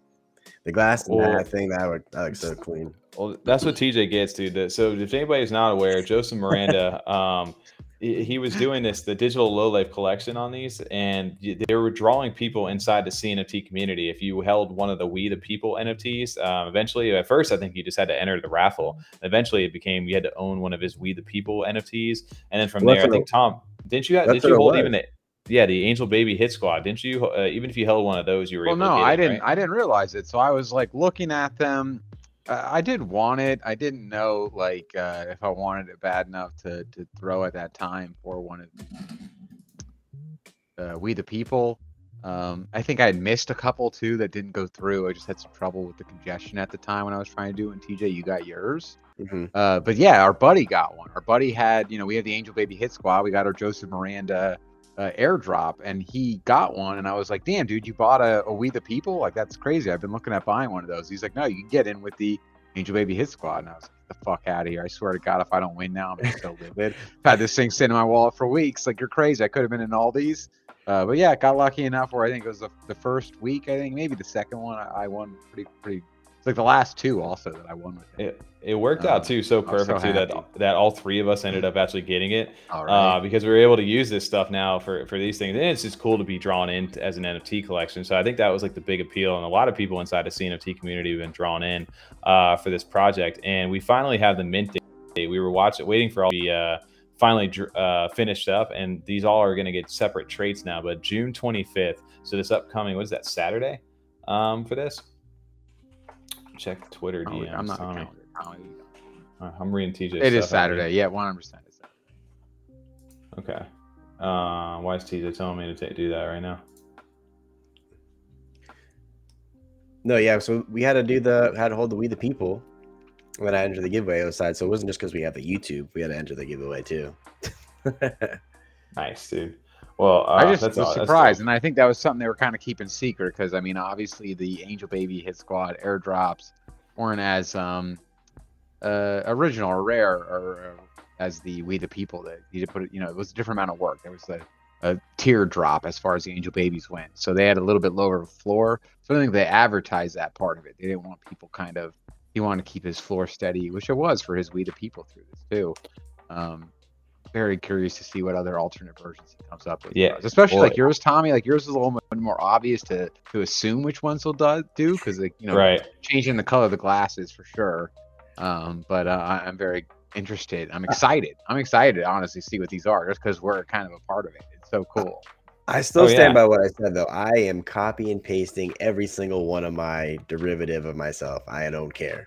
The glass and that thing that would that looks so clean. Well, that's what T J gets, dude. So if anybody's not aware, Joseph Miranda, um, he was doing this the digital low life collection on these, and they were drawing people inside the C N F T community. If you held one of the We the People N F Ts, um, eventually, at first I think you just had to enter the raffle. Eventually, it became you had to own one of his We the People N F Ts, and then from well, there, I think Tom, didn't you? Did you hold even it? Yeah, the Angel Baby Hit Squad. Didn't you? Uh, even if you held one of those, you were. Well, able no, to get I it, didn't. Right? I didn't realize it. So I was like looking at them. Uh, I did want it. I didn't know like uh, if I wanted it bad enough to to throw at that time for one of uh, We the People. Um, I think I had missed a couple too that didn't go through. I just had some trouble with the congestion at the time when I was trying to do it. And T J, you got yours. Mm-hmm. uh, but yeah, our buddy got one. Our buddy had. You know, we had the Angel Baby Hit Squad. We got our Joseph Miranda. Uh, airdrop, and he got one, and I was like, damn dude, you bought a, a We the People, like that's crazy, I've been looking at buying one of those. He's like, no, you can get in with the Angel Baby Hit Squad. And I was like, get the fuck out of here. I swear to God, if I don't win now, I'm gonna so livid. I've had this thing sitting in my wallet for weeks. Like, you're crazy. I could have been in all these. Uh, but yeah, I got lucky enough where I think it was the, the first week, I think maybe the second one, I, I won pretty pretty It's like the last two also that I won with it. It, it worked um, out too so perfect so too that that all three of us ended up actually getting it. All right. Uh, because we were able to use this stuff now for for these things, and it's just cool to be drawn in as an N F T collection. So I think that was like the big appeal, and a lot of people inside the C N F T community have been drawn in uh, for this project. And we finally have the mint day. We were watching, waiting for all the. Uh, finally uh, finished up, and these all are going to get separate traits now. But June twenty-fifth, so this upcoming, what is that, Saturday? Um, for this. Check Twitter D Ms. I'm not on it. I'm reading T J. It is Saturday. Yeah, one hundred percent is Saturday. Okay. Uh, why is T J telling me to do that right now? No, yeah. So we had to do the, had to hold the We the People when I entered the giveaway on the side. So it wasn't just because we have the YouTube. We had to enter the giveaway too. Nice, dude. Well, uh, I just that's was all, surprised, that's and I think that was something they were kind of keeping secret because, I mean, obviously the Angel Baby Hit Squad airdrops weren't as um, uh, original or rare or, or as the We the People that you put it. You know, it was a different amount of work. There was a, a teardrop as far as the Angel Babies went. So they had a little bit lower of a floor. So I think they advertised that part of it. They didn't want people kind of, he wanted to keep his floor steady, which it was for his We the People through this too. Um, very curious to see what other alternate versions he comes up with. Yeah, does. Especially boy. like yours, Tommy. Like yours is a little more obvious to to assume which ones will do because, like, you know, right. changing the color of the glasses for sure. Um, but uh, I'm very interested. I'm excited. I'm excited, honestly, to see what these are just because we're kind of a part of it. It's so cool. I still oh, stand yeah. by what I said, though. I am copy and pasting every single one of my derivative of myself. I don't care.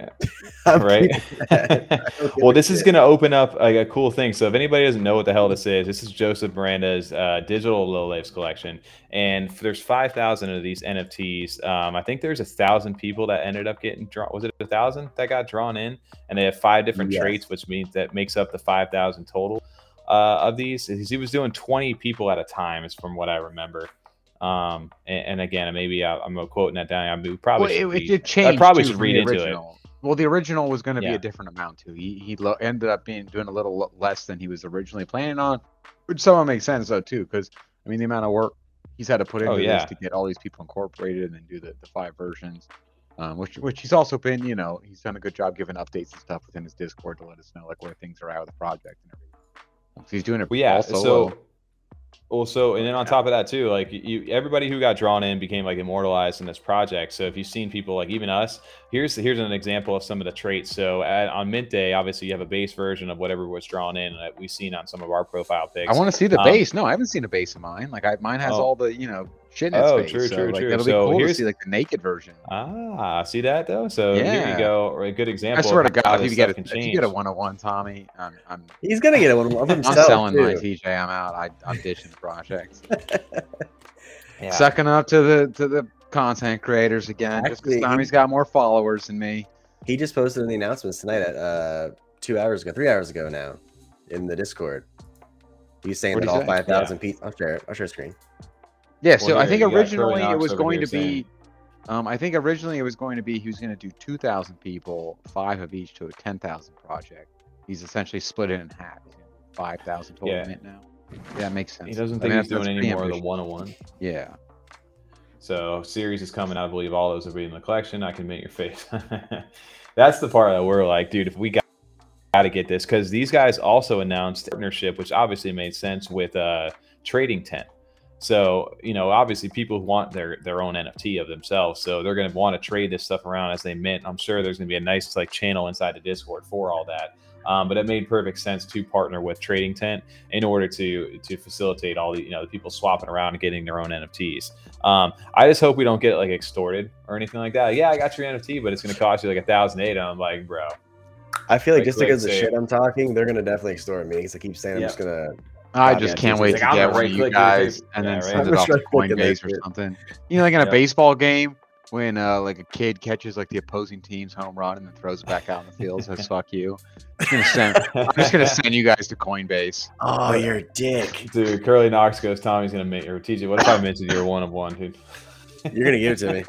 Yeah. Right? don't well, this is going to open up like, a cool thing. So if anybody doesn't know what the hell this is, this is Joseph Miranda's uh, digital Lil Apes collection. And there's five thousand of these N F Ts. Um, I think there's one thousand people that ended up getting drawn. Was it one thousand that got drawn in? And they have five different yes. traits, which means that makes up the five thousand total. Uh, of these, he was doing twenty people at a time, is from what I remember. Um, and, and again, maybe I, I'm quoting that down. I probably well, it, read, it changed. I probably should read into original. it. Well, the original was going to yeah. be a different amount too. He he lo ended up being doing a little less than he was originally planning on, which somehow makes sense though too, because I mean the amount of work he's had to put into oh, yeah. this to get all these people incorporated and then do the, the five versions. Um, which which he's also been, you know, he's done a good job giving updates and stuff within his Discord to let us know like where things are at with the project and everything. He's doing it well, yeah solo. so also and then on top of that too, like you everybody who got drawn in became like immortalized in this project. So if you've seen people like even us, here's here's an example of some of the traits. So at, on mint day, obviously you have a base version of whatever was drawn in that we've seen on some of our profile pics. I want to see the um, base. No, I haven't seen a base of mine. Like I, mine has oh. all the, you know, shit in its oh, face. True, so, true, like, true. It'll be so cool here's... to see like the naked version. Ah, see that though. So yeah. here you go, or a good example. I swear to God, if you get a, if you get a one oh one, Tommy, I'm, I'm he's gonna get a one oh one. I'm selling too. my T J. I'm out. I, I'm ditching the projects. yeah. Sucking up to the to the content creators again. Actually, just because Tommy's he, got more followers than me. He just posted in the announcements tonight at uh, two hours ago, three hours ago now, in the Discord. He's saying What'd that all say? five thousand yeah. people. I'll share. I'll share screen. Yeah, so well, I think originally it was going to saying. be, um, I think originally it was going to be he was going to do two thousand people, five of each to a ten thousand project. He's essentially split it in half. five thousand total yeah. mint now. Yeah, that makes sense. He doesn't think I mean, he's doing any more of the one oh one. Yeah. So series is coming. I believe all those will be in the collection. I can mint your face. That's the part that we're like, dude, if we got, got to get this, because these guys also announced partnership, which obviously made sense with uh, Trading Tent. So, you know, obviously people want their, their own N F T of themselves. So they're going to want to trade this stuff around as they mint. I'm sure there's going to be a nice like channel inside the Discord for all that. Um, but it made perfect sense to partner with Trading Tent in order to to facilitate all the, you know, the people swapping around and getting their own N F Ts. Um, I just hope we don't get like extorted or anything like that. Yeah, I got your N F T, but it's going to cost you like a thousand eight. I'm like, bro. I feel like, like just because of the shit I'm talking, they're going to definitely extort me because I keep saying yeah. I'm just going to. I oh, just yeah, can't wait like, to get one of you guys and yeah, then right. send it off to Coinbase or something. You know, like in a yep. baseball game when uh, like a kid catches like the opposing team's home run and then throws it back out in the field. So fuck you. I'm, gonna send, I'm just gonna send you guys to Coinbase. Oh, you're a dick, dude. Curly Knox goes. Tommy's gonna make or T J. What if I mentioned you're one of one, dude? You're gonna give it to me.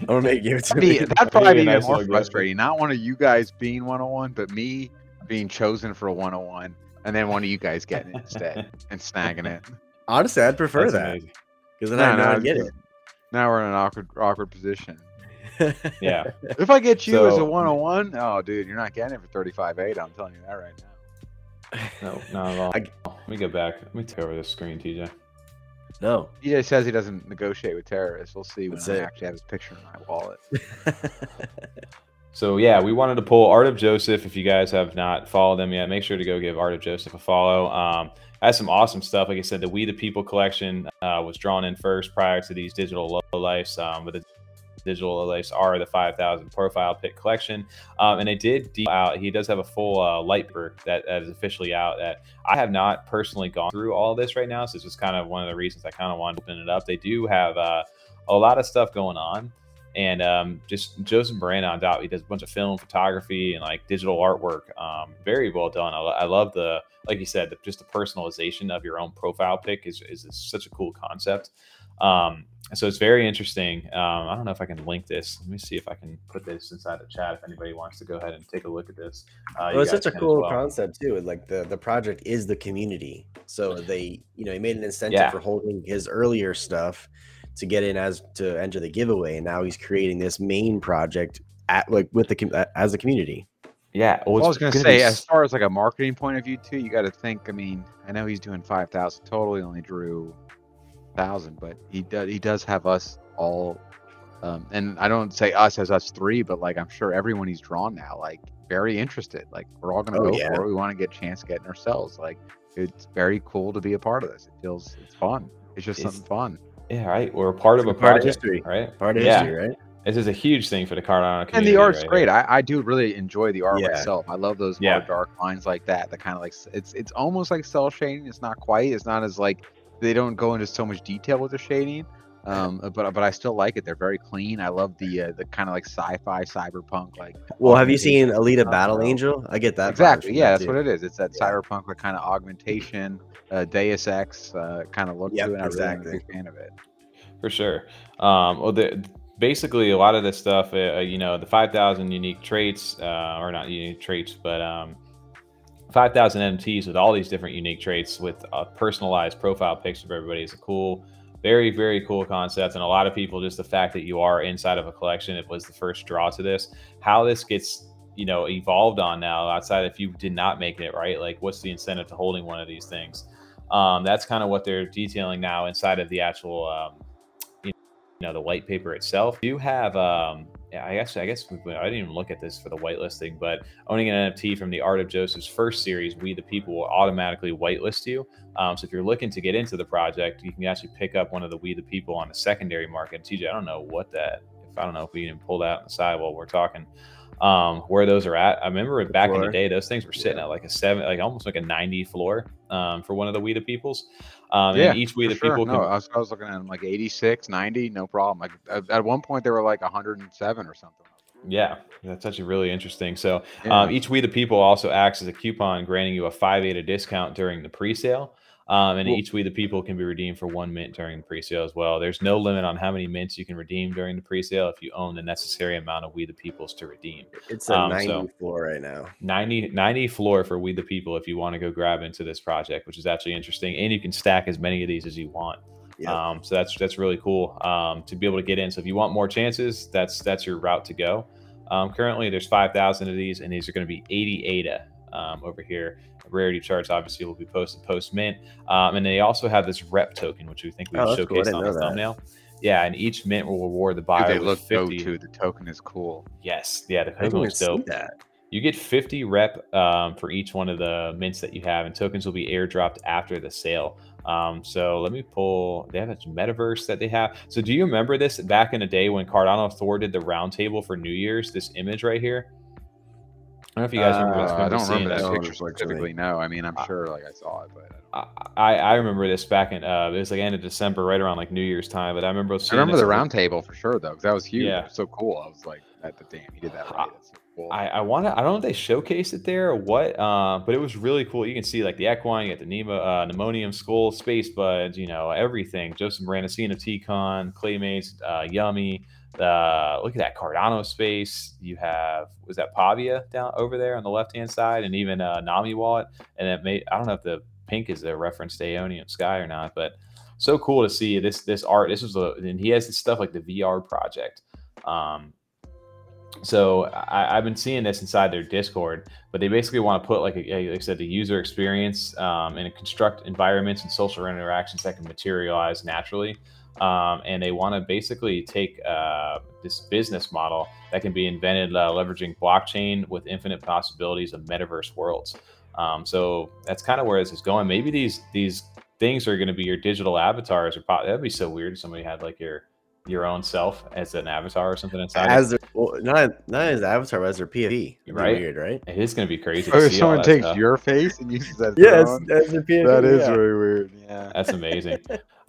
I'm gonna make you give it to that'd me. Be, that'd probably be even nice more frustrating. Good. Not one of you guys being one oh one, but me being chosen for a one oh one. And then one of you guys getting it instead and snagging it. Honestly, I'd prefer That's that. Because then no, I know no, I'd get it. Now we're in an awkward awkward position. Yeah. If I get you so, as a one oh one, oh, dude, you're not getting it for thirty-five eight. I'm telling you that right now. No, not at all. I, Let me go back. Let me take over this screen, T J. No. T J says he doesn't negotiate with terrorists. We'll see That's when it. I actually have his picture in my wallet. So, yeah, we wanted to pull Art of Joseph. If you guys have not followed them yet, make sure to go give Art of Joseph a follow. Um, that's some awesome stuff. Like I said, the We the People collection uh, was drawn in first prior to these digital lowlifes. Um, but the digital lowlifes are the five thousand profile pick collection. Um, and they did deep out. He does have a full uh, light book that, that is officially out. That I have not personally gone through all this right now. So it's just kind of one of the reasons I kind of wanted to open it up. They do have uh, a lot of stuff going on. And um, just Joseph Miranda on top, he does a bunch of film, photography, and like digital artwork. Um, very well done. I, I love the, like you said, the, just the personalization of your own profile pic is, is, is such a cool concept. Um, so it's very interesting. Um, I don't know if I can link this. Let me see if I can put this inside the chat if anybody wants to go ahead and take a look at this. Uh, well, it's such a cool concept too. Like the, the project is the community. So they, you know, he made an incentive yeah. for holding his earlier stuff to get in as to enter the giveaway. And now he's creating this main project at like with the, as a community. Yeah. Well, I was going to say, as far as like a marketing point of view too, you got to think, I mean, I know he's doing five thousand total. He only drew thousand, but he does he does have us all, um and I don't say us as us three, but like I'm sure everyone he's drawn now, like very interested, like we're all gonna oh, go yeah. for it. We want to get a chance getting ourselves, like it's very cool to be a part of this. It feels it's fun. It's just it's, something fun. Yeah, right. We're a part it's of a part of history, right? Part of yeah. history, right? This is a huge thing for the Cardano community. And the art's right great. I, I do really enjoy the art yeah. myself. I love those yeah. hard dark lines like that. The kind of like it's it's almost like cell shading. It's not quite. It's not as like. They don't go into so much detail with the shading, um, but but I still like it. They're very clean. I love the uh, the kind of like sci-fi cyberpunk like. Well, have you seen Alita uh, Battle Angel? I get that exactly. Yeah, that's what it is. It's that yeah. cyberpunk like kind of augmentation, uh, Deus Ex uh, kind of look yep, to it. Exactly. I'm a big fan of it. For sure. Um, well, the, basically a lot of this stuff, uh, you know, the five thousand unique traits, uh, or not unique traits, but. Um, five thousand M Ts with all these different unique traits with a personalized profile picture of everybody is a cool, very, very cool concept. And a lot of people, just the fact that you are inside of a collection, it was the first draw to this. How this gets, you know, evolved on now outside if you did not make it, right? Like what's the incentive to holding one of these things? Um, that's kind of what they're detailing now inside of the actual, um, you know, the white paper itself. You have, um, Yeah, I guess I guess I didn't even look at this for the whitelisting, but owning an N F T from the Art of Joseph's first series, We the People, will automatically whitelist you. Um, so if you're looking to get into the project, you can actually pick up one of the We the People on the secondary market. T J, I don't know what that. If I don't know if we can pull that on the side while we're talking, um, where those are at. I remember the back floor. in the day, those things were sitting yeah. at like a seven, like almost like a ninety floor um, for one of the We the Peoples. Um, yeah, and each We the sure. People. No, can... I, was, I was looking at them like eighty-six, ninety, no problem. Like at, at one point they were like one hundred seven or something. Yeah, that's actually really interesting. So yeah. um, each We the People also acts as a coupon, granting you a five eight a discount during the pre-sale. Um, and cool. each We the People can be redeemed for one mint during the pre-sale as well. There's no limit on how many mints you can redeem during the pre-sale if you own the necessary amount of We the Peoples to redeem. It's a um, ninety so floor right now. ninety, ninety floor for We the People if you want to go grab into this project, which is actually interesting. And you can stack as many of these as you want. Yep. Um, so that's that's really cool um, to be able to get in. So if you want more chances, that's that's your route to go. Um, currently, there's five thousand of these, and these are going to be eighty A D A. Um, over here, rarity charts obviously will be posted post mint, um, and they also have this rep token, which we think we oh, showcased cool. on the that. thumbnail. Yeah, and each mint will reward the buyer. They with look fifty. Dope too. The token is cool. Yes, yeah, the token is dope. That. You get fifty rep um, for each one of the mints that you have, and tokens will be airdropped after the sale. Um, so let me pull. They have a metaverse that they have. So do you remember this back in the day when Cardano thwarted the roundtable for New Year's? This image right here. I don't know if you guys remember this. Uh, I don't remember that picture specifically. No, I mean, I'm sure like I saw it, but I I, I remember this back in uh, it was like end of December, right around like New Year's time. But I remember seeing I remember this the round table for sure though, because that was huge. Yeah. It was so cool. I was like, at the damn, he did that. Right. That's so cool. I I want to. I don't know if they showcased it there or what, uh, but it was really cool. You can see like the Equine, you got the Nemo, uh, Nemonium Skull, Space Buds, you know, everything. Joseph Miranda, Cena T-Con, Claymates, uh, Yummy. Uh, look at that Cardano space. You have, was that Pavia down over there on the left hand side, and even uh, Nami wallet. And it may, I don't know if the pink is the reference to Aeonium Sky or not, but so cool to see this this art. This was a, and he has this stuff like the V R project. Um, so I, I've been seeing this inside their Discord, but they basically want to put like, a, like I said, the user experience um, and construct environments and social interactions that can materialize naturally. Um, and they want to basically take uh, this business model that can be invented uh, leveraging blockchain with infinite possibilities of metaverse worlds. Um, so that's kind of where this is going. Maybe these these things are going to be your digital avatars. Or pop that'd be so weird if somebody had like your your own self as an avatar or something inside. As their, well, not not as avatar, but as their P F P. Right? Weird, right? It is going to be crazy. Or to see someone all that takes stuff. Your face and uses that. Yes, yeah, as their P F P. That is yeah. very weird. Yeah, that's amazing.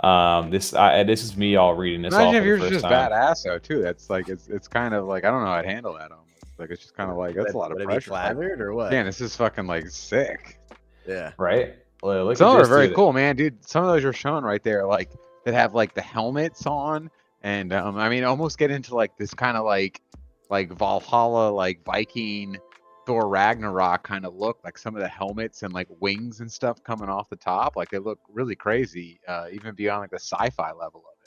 Um, this I, this is me all reading this. Imagine if you're just time. badass though too. That's like it's it's kind of like I don't know how to handle that almost. Like it's just kind of like that's, that's a lot of pressure. Flattered or what? Man, this is fucking like sick. Yeah. Right. Well, look some at are very dude. cool, man, dude. Some of those you're showing right there, like that have like the helmets on, and um, I mean, almost get into like this kind of like like Valhalla, like Viking Thor Ragnarok kind of look, like some of the helmets and like wings and stuff coming off the top. Like they look really crazy, uh, even beyond like the sci-fi level of it.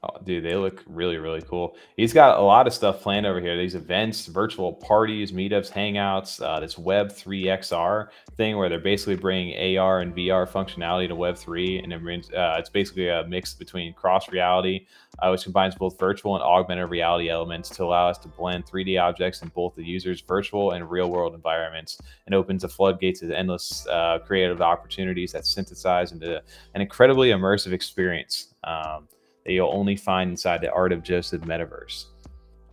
Oh, dude, they look really, really cool. He's got a lot of stuff planned over here. These events, virtual parties, meetups, hangouts, uh, this Web three X R thing where they're basically bringing A R and V R functionality to Web three. And it brings, uh, it's basically a mix between cross-reality, uh, which combines both virtual and augmented reality elements to allow us to blend three D objects in both the user's virtual and real-world environments, and opens the floodgates to endless uh, creative opportunities that synthesize into an incredibly immersive experience. Um, that you'll only find inside the Art of Joseph metaverse.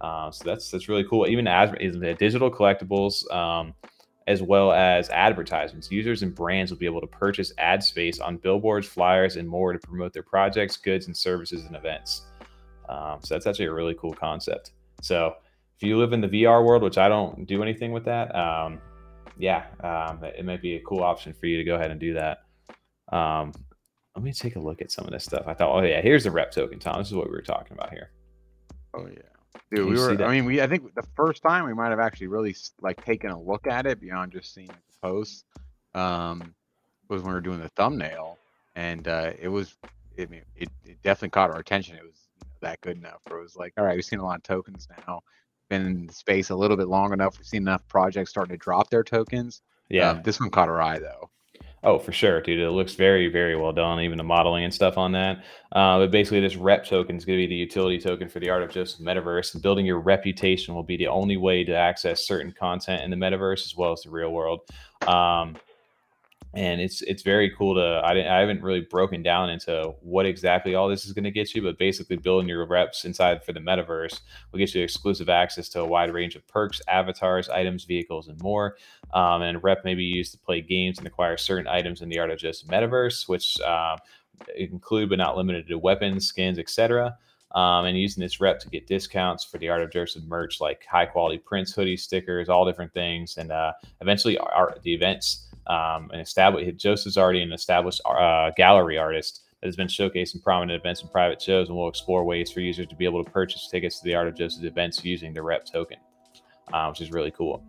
Uh, so that's that's really cool. Even as digital collectibles, um, as well as advertisements, users and brands will be able to purchase ad space on billboards, flyers, and more to promote their projects, goods, and services and events. Um, so that's actually a really cool concept. So if you live in the V R world, which I don't do anything with that, um, yeah, um, it might be a cool option for you to go ahead and do that. Um, Let me take a look at some of this stuff. I thought, oh yeah, here's the rep token, Tom. This is what we were talking about here. Oh yeah, dude. We were. I mean, we. I think the first time we might have actually really like taken a look at it beyond just seeing like, the posts um, was when we were doing the thumbnail, and uh, it was. I mean, it, it definitely caught our attention. It was that good enough. Where it was like, all right, we've seen a lot of tokens now. Been in the space a little bit long enough. We've seen enough projects starting to drop their tokens. Yeah, um, this one caught our eye though. Oh, for sure, dude. It looks very, very well done, even the modeling and stuff on that. Uh, but basically, this rep token is going to be the utility token for the Art of Joseph metaverse. And building your reputation will be the only way to access certain content in the metaverse as well as the real world. Um, and it's it's very cool to... I, didn't, I haven't really broken down into what exactly all this is going to get you, but basically building your reps inside for the metaverse will get you exclusive access to a wide range of perks, avatars, items, vehicles, and more. Um, and a rep may be used to play games and acquire certain items in the Art of Joseph metaverse, which uh, include but not limited to weapons, skins, et cetera. Um, and using this rep to get discounts for the Art of Joseph merch, like high-quality prints, hoodies, stickers, all different things, and uh, eventually our, the events. Um, and establish Joseph's already an established uh, gallery artist that has been showcasing prominent events and private shows, and we'll explore ways for users to be able to purchase tickets to the Art of Joseph events using the rep token, uh, which is really cool.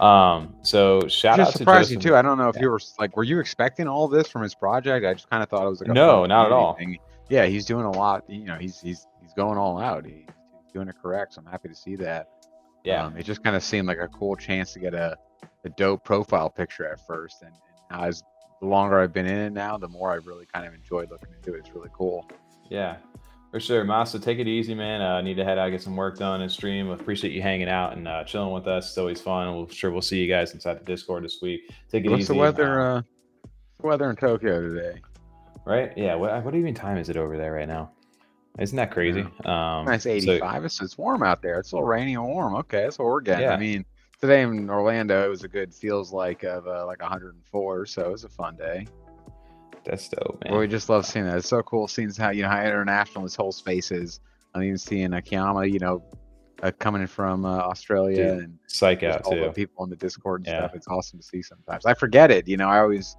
Um, so shout out to Joseph. Surprising too. I don't know if yeah. you were like, were you expecting all this from his project? I just kind of thought it was like, oh, no, not at all. Yeah, he's doing a lot. You know, he's he's he's going all out. He's doing it correct. So I'm happy to see that. Yeah, um, it just kind of seemed like a cool chance to get a. a dope profile picture at first, and, and as the longer I've been in it now, the more I've really kind of enjoyed looking into it. It's really cool. Yeah, for sure. Masa, take it easy, man. I uh, need to head out, get some work done and stream. Appreciate you hanging out and uh, chilling with us. It's always fun. We'll sure we'll see you guys inside the Discord this week. Take it What's easy. What's the weather? Uh, the weather in Tokyo today, right? Yeah. What, what even time is it over there right now? Isn't that crazy? Yeah. Um, it's eighty-five. So, it's, it's warm out there. It's a little rainy and warm. Okay, that's what we're getting. Yeah. I mean. Today in Orlando, it was a good feels like of uh, like a hundred and four, so it was a fun day. That's dope, man. Well, we just love seeing that. It's so cool seeing how you know how international this whole space is. I'm even seeing a Kiyama, you know, uh, coming in from uh, Australia. Dude, and psych out all too. The people in the Discord and yeah. stuff. It's awesome to see sometimes. I forget it, you know. I always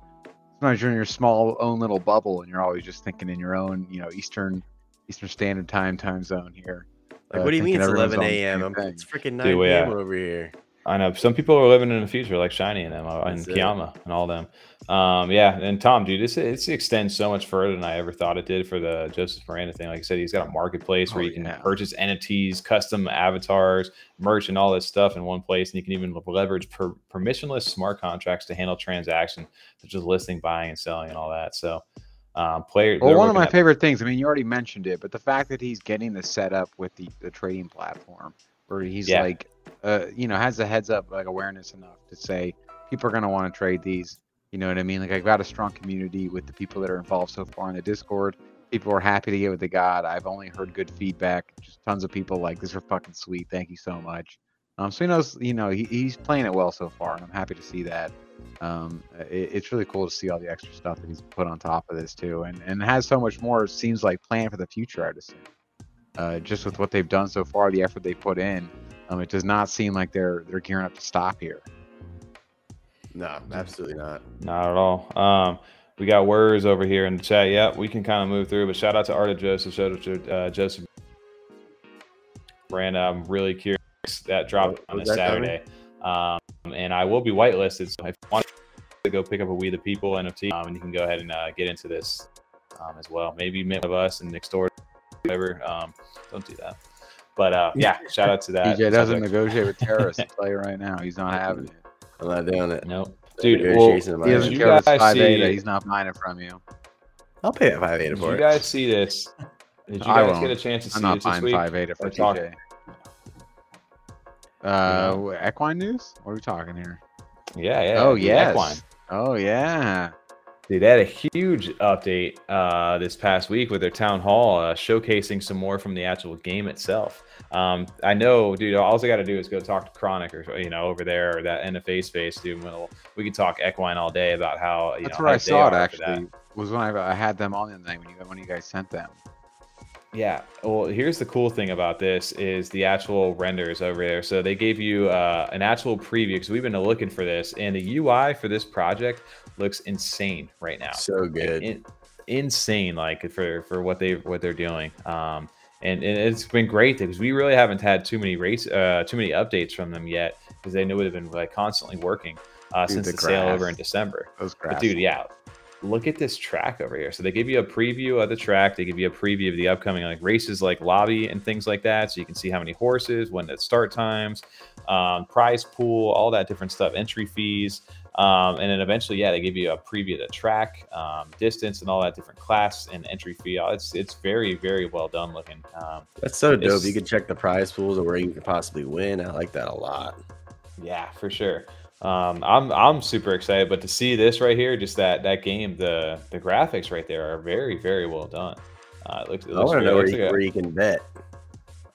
sometimes you're in your small own little bubble, and you're always just thinking in your own, you know, Eastern Eastern Standard Time time zone here. Like, uh, what do you mean it's eleven A M? It's freaking nine P M yeah. over here. I know some people are living in the future, like Shiny and them, and That's Kiyama it. And all them. Um, yeah, and Tom, dude, this it extends so much further than I ever thought it did for the Joseph Miranda thing. Like I said, he's got a marketplace oh, where you can yeah. purchase N F Ts, custom avatars, merch, and all this stuff in one place. And you can even leverage per permissionless smart contracts to handle transactions such as listing, buying, and selling, and all that. So, um, player. Well, one of my favorite things. I mean, you already mentioned it, but the fact that he's getting the setup with the, the trading platform, where he's yeah. like. Uh, you know, has the heads up like awareness enough to say people are going to want to trade these. You know what I mean? Like I've got a strong community with the people that are involved so far in the Discord. People are happy to get with the god. I've only heard good feedback. Just tons of people like this are fucking sweet. Thank you so much. Um, so he knows, you know, he, he's playing it well so far, and I'm happy to see that. Um, it, it's really cool to see all the extra stuff that he's put on top of this too, and and has so much more. Seems like planned for the future. I just think. Uh, just with what they've done so far, the effort they put in. Um, it does not seem like they're they're gearing up to stop here. No, absolutely not. Not at all. Um, We got words over here in the chat. Yep, we can kind of move through, but shout out to Art of Joseph, shout out to uh, Joseph Miranda. I'm really curious. That dropped on a Saturday. Um, and I will be whitelisted, so if you want to go pick up a We the People N F T, um, and you can go ahead and uh, get into this um, as well. Maybe mint of us and extort, whatever. Um, don't do that. But uh, yeah, shout out to that. D J doesn't negotiate with terrorists in play right now. He's not having it. I'm not doing it. Nope. Dude, well, he doesn't you guys see, beta. He's not mining from you. I'll pay a five beta for it. Did you guys see this? Did you I guys won't. get a chance to see I'm this this week? I'm not buying five beta for T J. Uh, yeah. Equine news? What are we talking here? Yeah, yeah. Oh, yeah. Equine. Oh, yeah. Dude, they had a huge update uh, this past week with their town hall, uh, showcasing some more from the actual game itself. Um, I know, dude, all I got to do is go talk to Chronic or, you know, over there or that N F A space, dude. We'll, we can talk Equine all day about how, you That's know, where I saw it, actually, was when I, I had them on the other night when you, when you guys sent them. Yeah, well, here's the cool thing about this is the actual renders over there. So they gave you uh, an actual preview because we've been looking for this, and the U I for this project looks insane right now. So good, In, insane, like for for what they what they're doing. Um, and, and it's been great because we really haven't had too many race uh, too many updates from them yet because they knew it would have been like constantly working uh, dude, since the, the sale over in December. Those grass, but dude, yeah. Look at this track over here. So they give you a preview of the track. They give you a preview of the upcoming like races, like lobby and things like that. So you can see how many horses, when the start times, um, prize pool, all that different stuff, entry fees. Um, and then eventually, yeah, they give you a preview of the track, um, distance and all that different class and entry fee. It's it's very, very well done looking. Um, That's so dope. You can check the prize pools of where you could possibly win. I like that a lot. Yeah, for sure. Um, I'm I'm super excited, but to see this right here, just that that game, the the graphics right there are very very well done. Uh, it looks. It looks I want to know where you, like a, where you can bet.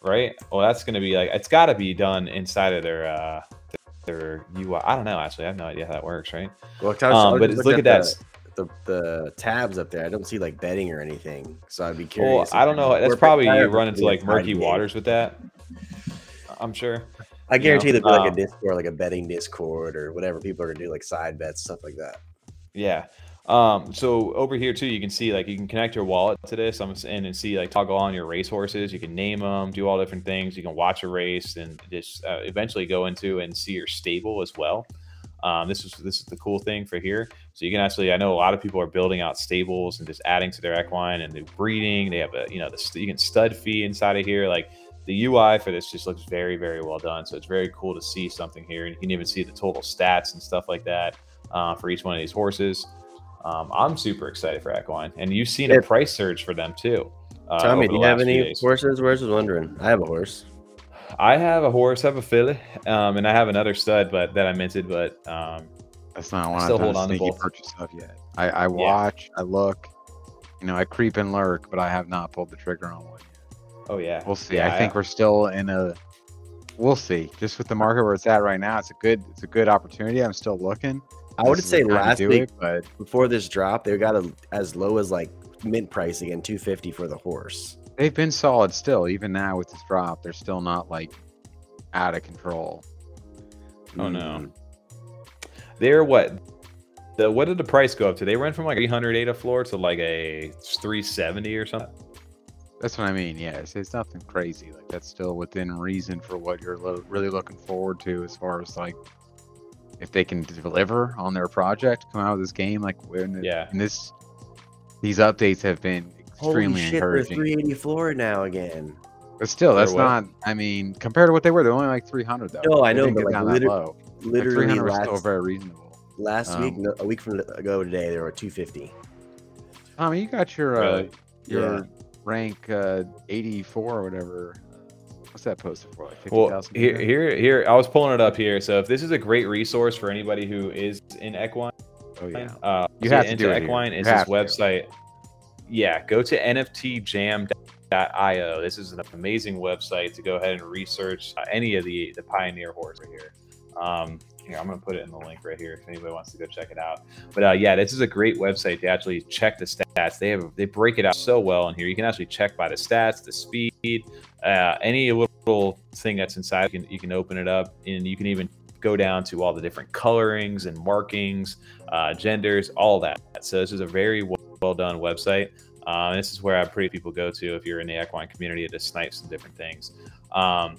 Right. Well, that's going to be like it's got to be done inside of their uh, their U I. I don't know actually. I have no idea how that works. Right. Well, um, I but look at, at that. The, the the tabs up there. I don't see like betting or anything, so I'd be curious. Well, I don't know. That's probably you run into like murky waters with that. I'm sure. I guarantee you know, there'll be like um, a Discord, like a betting Discord or whatever. People are gonna do like side bets, stuff like that. Yeah. Um, so over here too, you can see like you can connect your wallet to this. I'm in and see like toggle on your racehorses. You can name them, do all different things. You can watch a race and just uh, eventually go into and see your stable as well. Um, this is this is the cool thing for here. So you can actually, I know a lot of people are building out stables and just adding to their equine and the breeding. They have a you know the you can stud fee inside of here like. The U I for this just looks very, very well done. So it's very cool to see something here. And you can even see the total stats and stuff like that uh, for each one of these horses. Um, I'm super excited for Equine. And you've seen a price surge for them too. Uh, Tommy, do you have any horses? Where's I was wondering. I have a horse. I have a horse. I have a filly. Um, and I have another stud but that I minted. But um, that's not one I still hold on to both. Purchase of yet. I, I watch, yeah. I look, you know, I creep and lurk, but I have not pulled the trigger on one. Oh yeah, we'll see. Yeah, I think yeah. we're still in a. We'll see. Just with the market where it's at right now, it's a good, it's a good opportunity. I'm still looking. I would say last week, it, but before this drop, they got a, as low as like mint price again, two fifty for the horse. They've been solid still, even now with this drop. They're still not like out of control. Oh mm. no, they're what? The what did the price go up to? They went from like three hundred eight a floor to like a three seventy or something. That's what I mean. Yeah, it's, it's nothing crazy. Like that's still within reason for what you're lo really looking forward to as far as like if they can deliver on their project, come out with this game. Like when the, yeah, and this these updates have been extremely Holy shit, encouraging. We're three eighty floor now again. But still, that's not. I mean, compared to what they were, they're only like three hundred though. No, I know, but like literally, literally like three hundred is still very reasonable. Last um, week, no, a week from ago today, they were two fifty. Tommy, you got your uh, right. your. Yeah. Rank uh, eighty-four or whatever. What's that posted for? Like fifty, well, here, here, here. I was pulling it up here. So if this is a great resource for anybody who is in Equine, oh yeah, uh, you have to do it. Equine is this website. To. Yeah, go to N F T jam dot I O. This is an amazing website to go ahead and research uh, any of the the pioneer horse right here. Um, here, I'm gonna put it in the link right here if anybody wants to go check it out. But uh, yeah, this is a great website to actually check the stats. They have they break it out so well in here. You can actually check by the stats, the speed, uh, any little thing that's inside. You can you can open it up and you can even go down to all the different colorings and markings, uh, genders, all that. So this is a very well, well done website. Um, this is where I pretty people go to if you're in the equine community to snipe some different things. Um,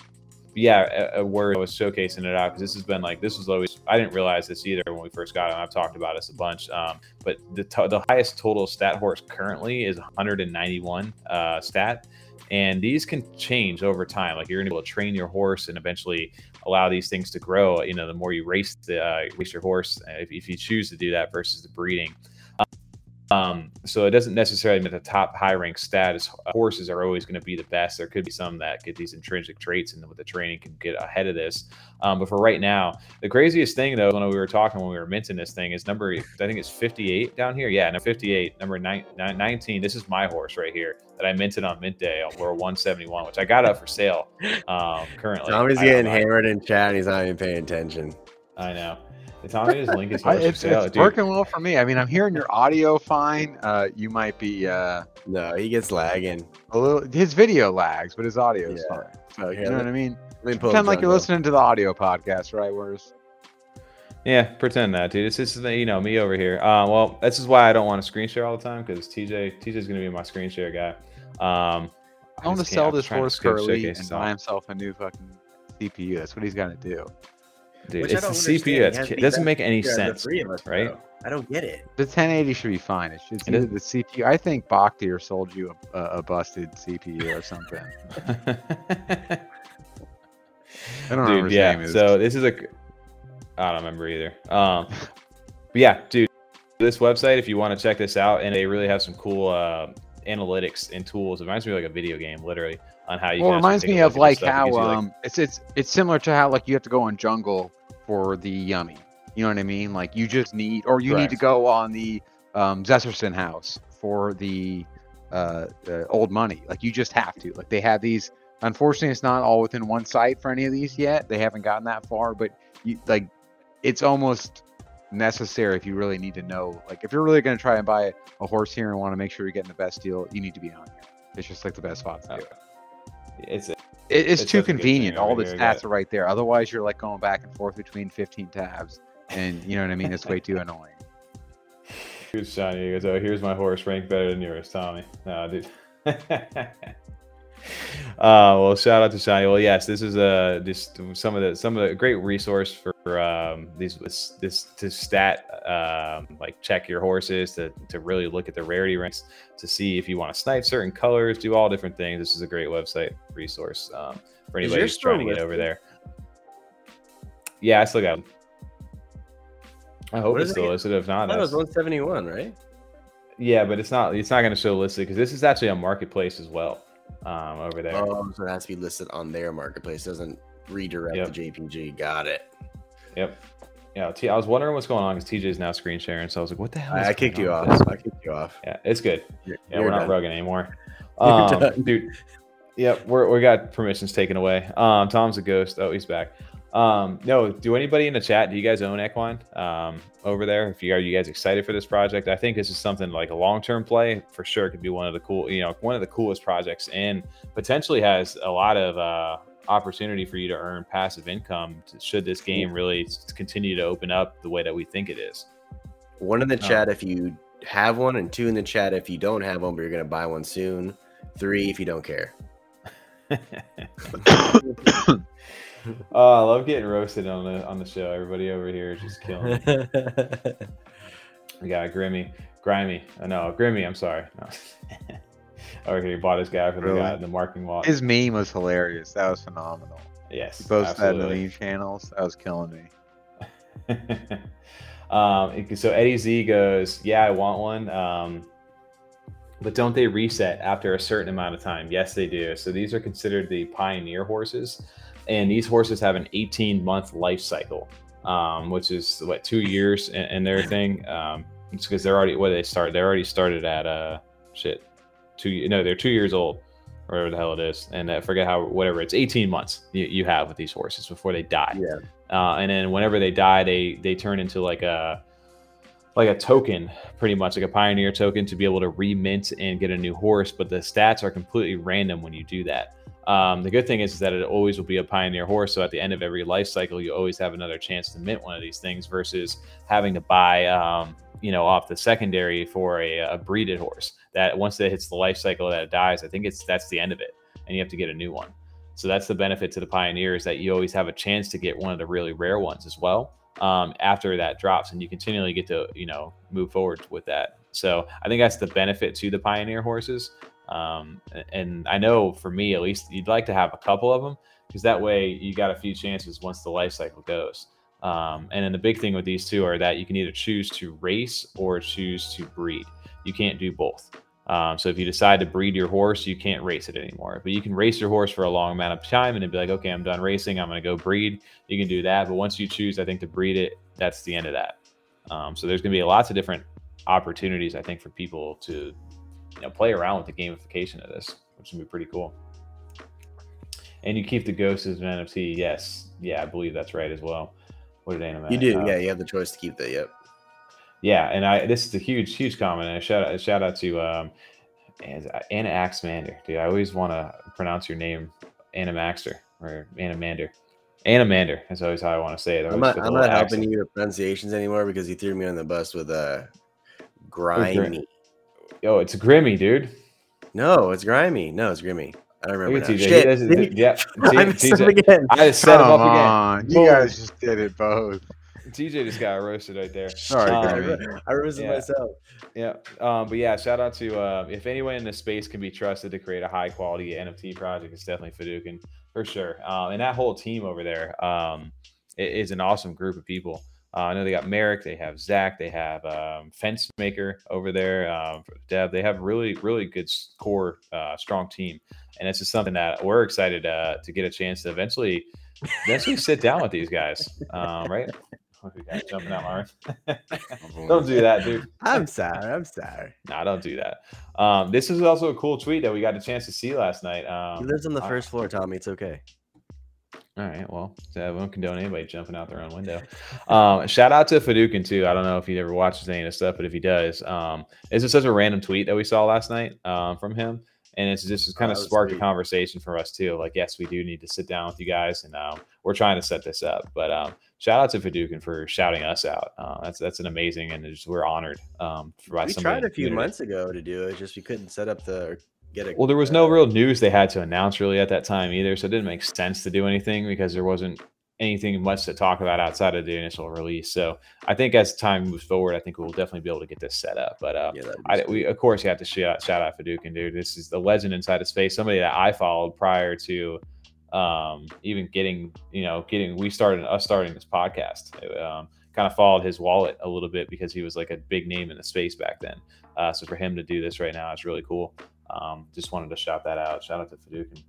yeah, a, a word I was showcasing it out because this has been like, this was always, I didn't realize this either when we first got it. I've talked about this a bunch, um, but the, the highest total stat horse currently is one hundred ninety-one uh, stat. And these can change over time. Like you're gonna be able to train your horse and eventually allow these things to grow. You know, the more you race the uh, race your horse, if, if you choose to do that versus the breeding. Um, so it doesn't necessarily mean the top high rank status horses are always going to be the best. There could be some that get these intrinsic traits and with the training can get ahead of this. Um, but for right now, the craziest thing though, when we were talking, when we were minting this thing is number, I think it's fifty-eight down here. Yeah. Number fifty-eight, number nineteen. This is my horse right here that I minted on mint day on World one seventy-one, which I got up for sale. Um, currently. Tommy's getting hammered in chat. And he's not even paying attention. I know. Tommy just link his horse it's, sale, it's working well for me. I mean, I'm hearing your audio fine. Uh, you might be. Uh, no, he gets lagging. A little. His video lags, but his audio is yeah. fine. So you yeah, know let, what I mean. Pretend like you're though. listening to the audio podcast, right, Wurs? Yeah, pretend that, dude. It's just you know me over here. Uh, well, this is why I don't want to screen share all the time because T J, T J's going to be my screen share guy. Um, I, I want to sell this horse curly and buy himself a new fucking C P U. That's what he's got to do. Dude, Which it's the C P U. That's, it doesn't make any sense, us, right? Bro. I don't get it. The ten eighty should be fine. It should be the C P U. I think Bakhtir sold you a, a busted C P U or something. I don't dude, remember his yeah. name is. So this is a. I don't remember either. Um, yeah, dude, this website. If you want to check this out, and they really have some cool uh, analytics and tools. It reminds me of like a video game, literally. On how you well, it reminds me of like how you, like, um it's it's it's similar to how like you have to go on Jungle for the Yummy, you know what I mean? Like you just need or you correct. need to go on the um Zesserson house for the uh, uh Old Money. Like you just have to like they have these. Unfortunately, it's not all within one site for any of these yet. They haven't gotten that far, but you like it's almost necessary if you really need to know. Like if you're really going to try and buy a horse here and want to make sure you're getting the best deal, you need to be on here. It's just like the best spot to do it. It's a, it's, it's too convenient. All the stats are right there. Otherwise, you're like going back and forth between fifteen tabs, and you know what I mean. It's way too annoying. Good shot, you guys. Oh, here's my horse ranked better than yours, Tommy. No, dude. uh, well, shout out to Shiny. Well, yes, this is a uh, just some of the some of the great resource for um, these this, this to stat um, like check your horses to to really look at the rarity ranks to see if you want to snipe certain colors, do all different things. This is a great website resource um, for anybody who's trying to get over there. Yeah, I still got. Them. I hope it still listed. If not, that was one seventy-one, right? Yeah, but it's not. It's not going to show listed because this is actually a marketplace as well. um over there oh so it has to be listed on their marketplace, doesn't redirect yep. the J P G. Got it. Yep. Yeah, T I was wondering what's going on because T J's now screen sharing, so I was like, what the hell is I kicked you off this? I kicked you off. Yeah, it's good. You're, yeah you're we're done. Not rugging anymore. Um dude, yep, we're, we got permissions taken away. um Tom's a ghost. Oh, he's back. Um no, do anybody in the chat, do you guys own Equine um over there? If you are, you guys excited for this project? I think this is something like a long-term play for sure. It could be one of the cool, you know, one of the coolest projects, and potentially has a lot of uh opportunity for you to earn passive income to, should this game really continue to open up the way that we think it is. One in the um, chat if you have one, and two in the chat if you don't have one but you're going to buy one soon, three if you don't care. Oh, I love getting roasted on the on the show. Everybody over here is just killing me. We got Grimmy, Grimy. Oh, no, Grimmy. I'm sorry. No. Over here, he bought his guy for really? the guy in the marking wall. His meme was hilarious. That was phenomenal. Yes, he posted that in the meme channels. That was killing me. um, so Eddie Z goes, "Yeah, I want one." Um, But don't they reset after a certain amount of time? Yes, they do. So these are considered the pioneer horses. And these horses have an eighteen month life cycle, um, which is what, two years in, in their thing. Um, it's because they're already, what did they start? They already started at, uh, shit, two, no, they're two years old or whatever the hell it is. And I forget how, whatever, it's eighteen months you, you have with these horses before they die. Yeah. Uh, and then whenever they die, they, they turn into like a, like a token, pretty much like a pioneer token to be able to remint and get a new horse. But the stats are completely random when you do that. Um, the good thing is, is that it always will be a pioneer horse. So at the end of every life cycle, you always have another chance to mint one of these things versus having to buy, um, you know, off the secondary for a, a breeded horse that once that hits the life cycle that it dies, I think it's, that's the end of it. And you have to get a new one. So that's the benefit to the pioneer, is that you always have a chance to get one of the really rare ones as well. Um, after that drops, and you continually get to, you know, move forward with that. So I think that's the benefit to the pioneer horses. Um, and I know for me, at least, you'd like to have a couple of them, because that way you got a few chances once the life cycle goes. Um, and then the big thing with these two are that you can either choose to race or choose to breed. You can't do both. Um, so if you decide to breed your horse, you can't race it anymore, but you can race your horse for a long amount of time and it'd be like, okay, I'm done racing, I'm going to go breed. You can do that. But once you choose, I think, to breed it, that's the end of that. Um, so there's going to be lots of different opportunities, I think, for people to, you know, play around with the gamification of this, which would be pretty cool. And you keep the ghost as an N F T. Yes. Yeah, I believe that's right as well. What did Anna? You do. Um, yeah. You have the choice to keep that. Yep. Yeah, and I this is a huge, huge comment, and a shout out, a shout out to um, Anna Axmander, dude. I always want to pronounce your name, Anna Maxter or Anna Mander. Anna Mander is always how I want to say it. I'm not, I'm not helping you with pronunciations anymore because you threw me on the bus with uh, grimy. Yo, it's Grimmy, dude. No, it's grimy. No, it's Grimmy. I remember now. T J. Yeah, T J. I just set him up again. You guys just did it both. T J just got roasted right there. Sorry, um, I roasted yeah. myself. Yeah, um, but yeah, shout out to uh, if anyone in this space can be trusted to create a high quality N F T project, it's definitely Feduken for sure. Um, and that whole team over there um, is an awesome group of people. Uh, I know they got Merrick, they have Zach, they have um, Fence Maker over there, um, Deb. They have really, really good core, uh, strong team, and it's just something that we're excited uh, to get a chance to eventually, eventually sit down with these guys, um, right? Jumping out, Mark. Don't do that, dude. I'm sorry. I'm sorry. No, nah, don't do that. Um, this is also a cool tweet that we got a chance to see last night. Um, he lives on the first floor, Tommy. It's okay. All right. Well, I won't condone anybody jumping out their own window. Um, shout out to Feduken, too. I don't know if he ever watches any of this stuff, but if he does, um, this is such a random tweet that we saw last night um, from him. And it's just kind of oh, sparked sweet. a conversation for us, too. Like, yes, we do need to sit down with you guys, and um, we're trying to set this up. But um, shout out to Feduken for shouting us out. Uh, that's that's an amazing, and just, we're honored. Um, by we tried a few months ago to do it, just we couldn't set up the get it. Well, there was uh, no real news they had to announce really at that time either, so it didn't make sense to do anything because there wasn't anything much to talk about outside of the initial release. So I think as time moves forward, I think we'll definitely be able to get this set up. But uh, yeah, I, we, of course, you have to shout, shout out Feduken, dude. This is the legend inside of space, somebody that I followed prior to um, even getting, you know, getting, we started, us starting this podcast. It, um, kind of followed his wallet a little bit because he was like a big name in the space back then. Uh, so for him to do this right now, it's really cool. Um, just wanted to shout that out. Shout out to Feduken.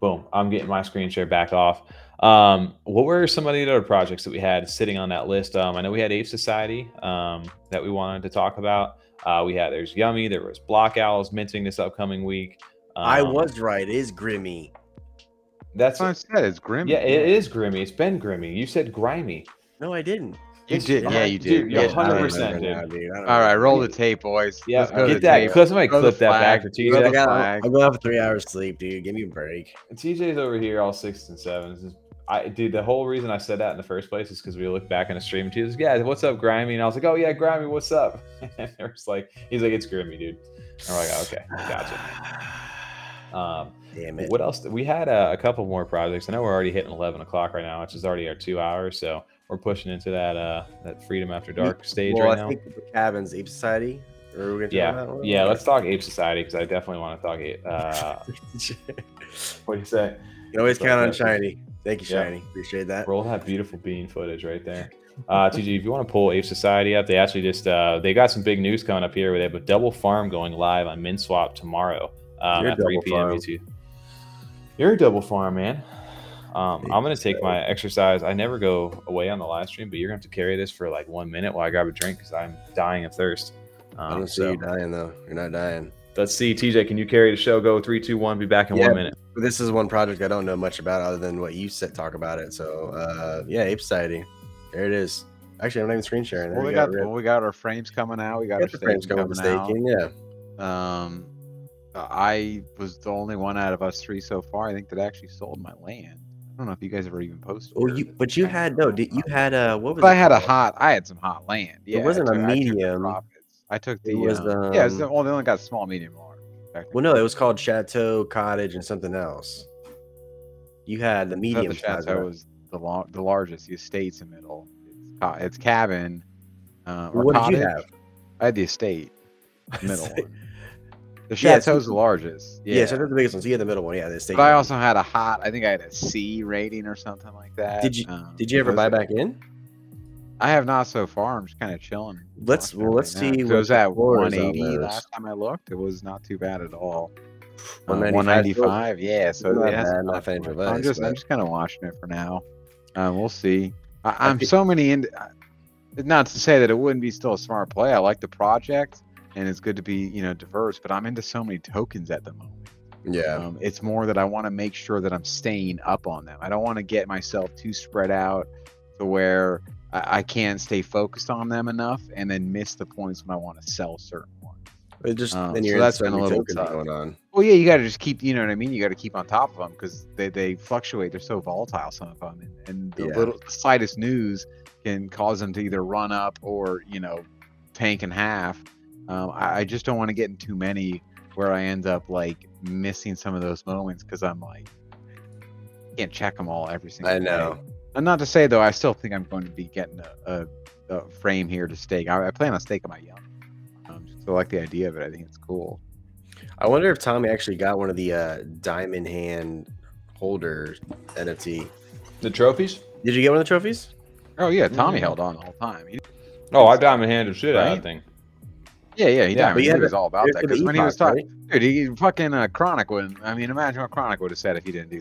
Boom, I'm getting my screen share back off. Um, what were some of the other projects that we had sitting on that list? Um, I know we had Ape Society um, that we wanted to talk about. Uh, we had, there's Yummy, there was Block Owls minting this upcoming week. Um, I was right, it is Grimmy. That's what I said, it's Grimmy. Yeah, it is Grimmy, it's been Grimmy. You said grimy. No, I didn't. You did, yeah, you did. Dude, you're one hundred percent, dude. All right, roll the tape, boys. Yeah, get that. Somebody clip that back for T J. I'm gonna have three hours sleep, dude. Give me a break. T J's over here, all sixes and sevens. I, dude, the whole reason I said that in the first place is because we looked back in a stream and he was, yeah, what's up, Grimy? And I was like, oh yeah, Grimy, what's up? And it was like, he's like, it's Grimmy, dude. And we're like, okay, gotcha. Um, Damn it. What else? We had uh, a couple more projects. I know we're already hitting eleven o'clock right now, which is already our two hours. So. We're pushing into that uh, that Freedom After Dark stage well, right now. Well, I think the cabins, Ape Society. Are we yeah, that one? yeah. Let's talk Ape Society because I definitely want to talk Ape. Uh, what do you say? You always count on Shiny. Thank you, Shiny. Yeah. Appreciate that. Roll that beautiful bean footage right there. Uh, T G, if you want to pull Ape Society up, they actually just uh, they got some big news coming up here. Where they have a double farm going live on MinSwap tomorrow um, at three P M You're a double farm, man. Um, I'm going to take my exercise. I never go away on the live stream, but you're going to have to carry this for like one minute while I grab a drink because I'm dying of thirst. Um, I don't see so. you dying, though. You're not dying. Let's see. T J, can you carry the show? Go three, two, one. Be back in yeah, one minute. This is one project I don't know much about other than what you said, talk about it. So, uh, yeah, Ape Society. There it is. Actually, I'm not even screen sharing. Well, we, we, got, got, well, we got our frames coming out. We got, we got our frames coming, coming out. Yeah. Um, uh, I was the only one out of us three so far, I think, that actually sold my land. I don't know if you guys ever even posted. Well, you, but you had no. Did you had a what was? But it I had called? a hot. I had some hot land. Yeah, it wasn't took, a medium. I took, I took the. It was, um, um, yeah, it was the, well, they only got small, medium, large. Well, no, it was called Chateau Cottage and something else. You had the medium. The Chateau right? was the long, the largest. The estate's in the middle. It's, it's cabin. Uh, or what cottage. did you have? I had the estate. The middle one. The Chateau's yeah, the largest. Yeah, yeah Chateau's the biggest one. So you had the middle one. Yeah, the estate. But I also had a hot. I think I had a C rating or something like that. Did you? Um, did you ever buy back in? I have not so far. I'm just kind of chilling. Let's well, let's right see. It was at one eighty last time I looked. It was not too bad at all. Um, one ninety-five. Yeah. So not yeah, bad, not bad. Bad. I'm just but... I'm just kind of watching it for now. Um, we'll see. I, I'm okay. so many in. Not to say that it wouldn't be still a smart play. I like the project, and it's good to be you know diverse. But I'm into so many tokens at the moment. Yeah. Um, it's more that I want to make sure that I'm staying up on them. I don't want to get myself too spread out to where I can stay focused on them enough, and then miss the points when I want to sell certain ones. It just um, then you're so that's been a little tough. Going on. Well, yeah, you got to just keep, you know what I mean. You got to keep on top of them because they they fluctuate. They're so volatile, some of them, and, and the yeah. little the slightest news can cause them to either run up or you know tank in half. Um, I, I just don't want to get in too many where I end up like missing some of those moments because I'm like can't check them all every single. I know. Day. And not to say though, I still think I'm going to be getting a, a, a frame here to stake. I, I plan on staking my Yummy. Um, so I like the idea of it. I think it's cool. I wonder if Tommy actually got one of the uh, diamond hand holder N F T. The trophies? Did you get one of the trophies? Oh yeah, Tommy mm-hmm. held on the whole time. He oh, I diamond handed shit out of thing. Yeah, yeah, he yeah, diamond. He was all about that because when he was talking, right? dude, he fucking uh, Chronic would. I mean, imagine what Chronic would have said if he didn't do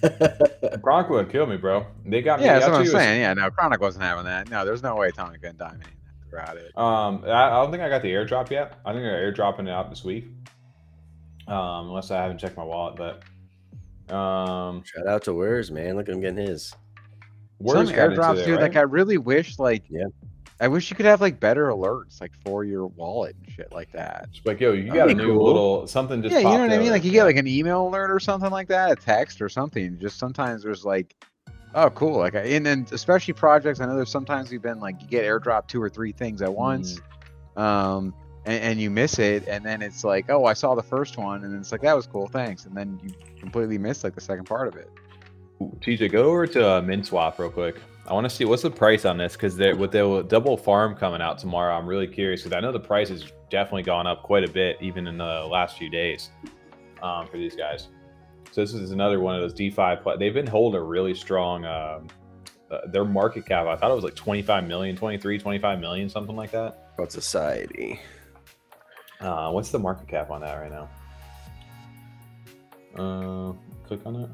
that. Chronic would kill me, bro. They got me. Yeah, that's what I'm saying. Yeah, no, Chronic wasn't having that. No, there's no way Tommy couldn't diamond throughout it. Um, I, I don't think I got the airdrop yet. I think they're airdropping it out this week. Um, unless I haven't checked my wallet, but um, shout out to Wurs, man. Look at him getting his. Some airdrops, dude. Right? Like I really wish, like, yeah. I wish you could have like better alerts, like for your wallet and shit like that. Just like, yo, you That'd got a new cool. little something just. Yeah, popped you know what out. I mean. Like you get like an email alert or something like that, a text or something. Just sometimes there's like, oh, cool. Like, I, and then especially projects. I know there's sometimes we've been like, you get airdrop two or three things at once, mm. um, and, and you miss it, and then it's like, oh, I saw the first one, and then it's like that was cool, thanks, and then you completely miss like the second part of it. Ooh, T J, go over to uh, MintSwap real quick. I want to see what's the price on this because they're with the double farm coming out tomorrow. I'm really curious because I know the price has definitely gone up quite a bit even in the last few days um, for these guys. So this is another one of those DeFi. They've been holding a really strong. Um, uh, their market cap, I thought it was like twenty-five million, twenty-three, twenty-five million, something like that. About society. Uh, what's the market cap on that right now? Uh, click on it.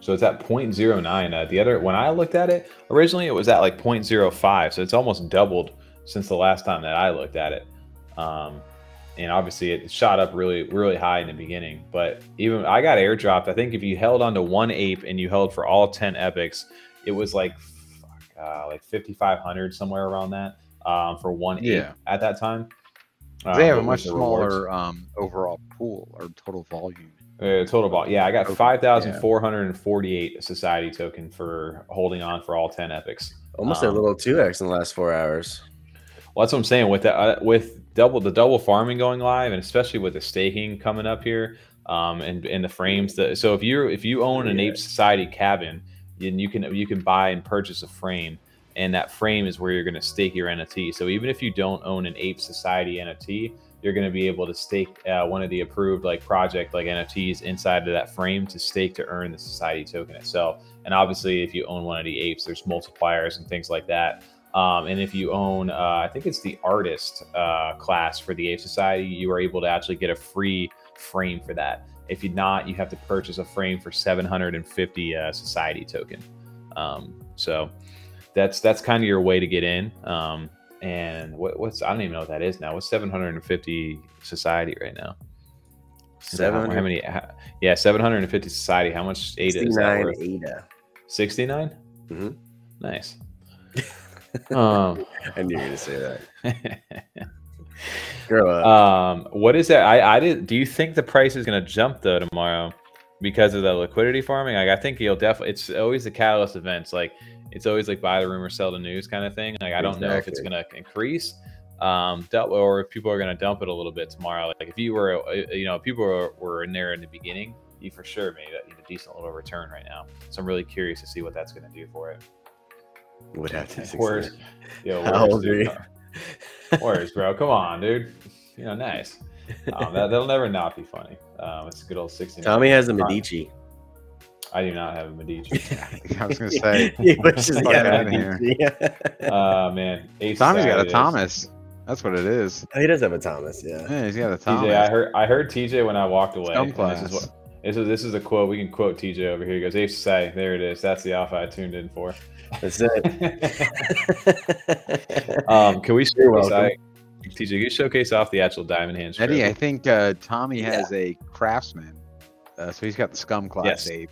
So it's at zero point zero nine. Uh, the other, when I looked at it, originally it was at like zero point zero five. So it's almost doubled since the last time that I looked at it. Um, and obviously it shot up really, really high in the beginning. But even I got airdropped. I think if you held onto one ape and you held for all ten epics, it was like fuck, uh, like fifty-five hundred, somewhere around that um, for one yeah. ape at that time. Uh, they have a much smaller um, overall pool or total volume. Uh, total ball. Yeah, I got five thousand four hundred forty-eight yeah. society token for holding on for all ten epics. Almost um, a little two X in the last four hours. Well, that's what I'm saying. With the, uh, with double the double farming going live, and especially with the staking coming up here, um, and and the frames. That, so if you if you own an yeah. Ape Society cabin, then you can you can buy and purchase a frame, and that frame is where you're going to stake your N F T. So even if you don't own an Ape Society N F T, you're going to be able to stake uh, one of the approved like project like N F Ts inside of that frame to stake to earn the society token itself. And obviously, if you own one of the apes, there's multipliers and things like that. Um, and if you own, uh, I think it's the artist uh, class for the Ape Society, you are able to actually get a free frame for that. If you're not, you have to purchase a frame for seven hundred fifty uh, society token. Um, so that's that's kind of your way to get in. Um, And what, what's, I don't even know what that is now. What's seven hundred fifty society right now? Seven. How many? How, yeah, seven hundred fifty society. How much ADA is that worth? ADA. sixty-nine? Mm-hmm. Nice. um, I knew you were going to say that. Girl up. Um, what is that? I I did. Do you think the price is gonna jump though tomorrow because of the liquidity farming? Like I think you'll definitely. It's always the catalyst events. Like it's always like buy the rumor, sell the news kind of thing. Like I don't exactly. know if it's gonna increase, um, or if people are gonna dump it a little bit tomorrow. Like if you were, you know, if people were, were in there in the beginning, you for sure made a, a decent little return right now. So I'm really curious to see what that's gonna do for it. Would have to. Of course. Yo, Warriors, bro, come on, dude. You know, nice. Um, that, that'll never not be funny. Um, it's a good old sixty. Tommy has a Medici. I do not have a Medici. I was gonna say. He wishes he had a Medici. Uh, man, Ape Tommy's got a Thomas. Is. That's what it is. He does have a Thomas. Yeah. Yeah, he's got a Thomas. T J, I heard. I heard T J when I walked away. This is what. This is this is a quote. We can quote T J over here. He goes, Ape Society. There it is. That's the alpha I tuned in for. That's it. um, can we showcase off, T J, can you showcase off the actual diamond hand? Eddie, strip? I think uh, Tommy has yeah. a craftsman, uh, so he's got the scum class yes. ape.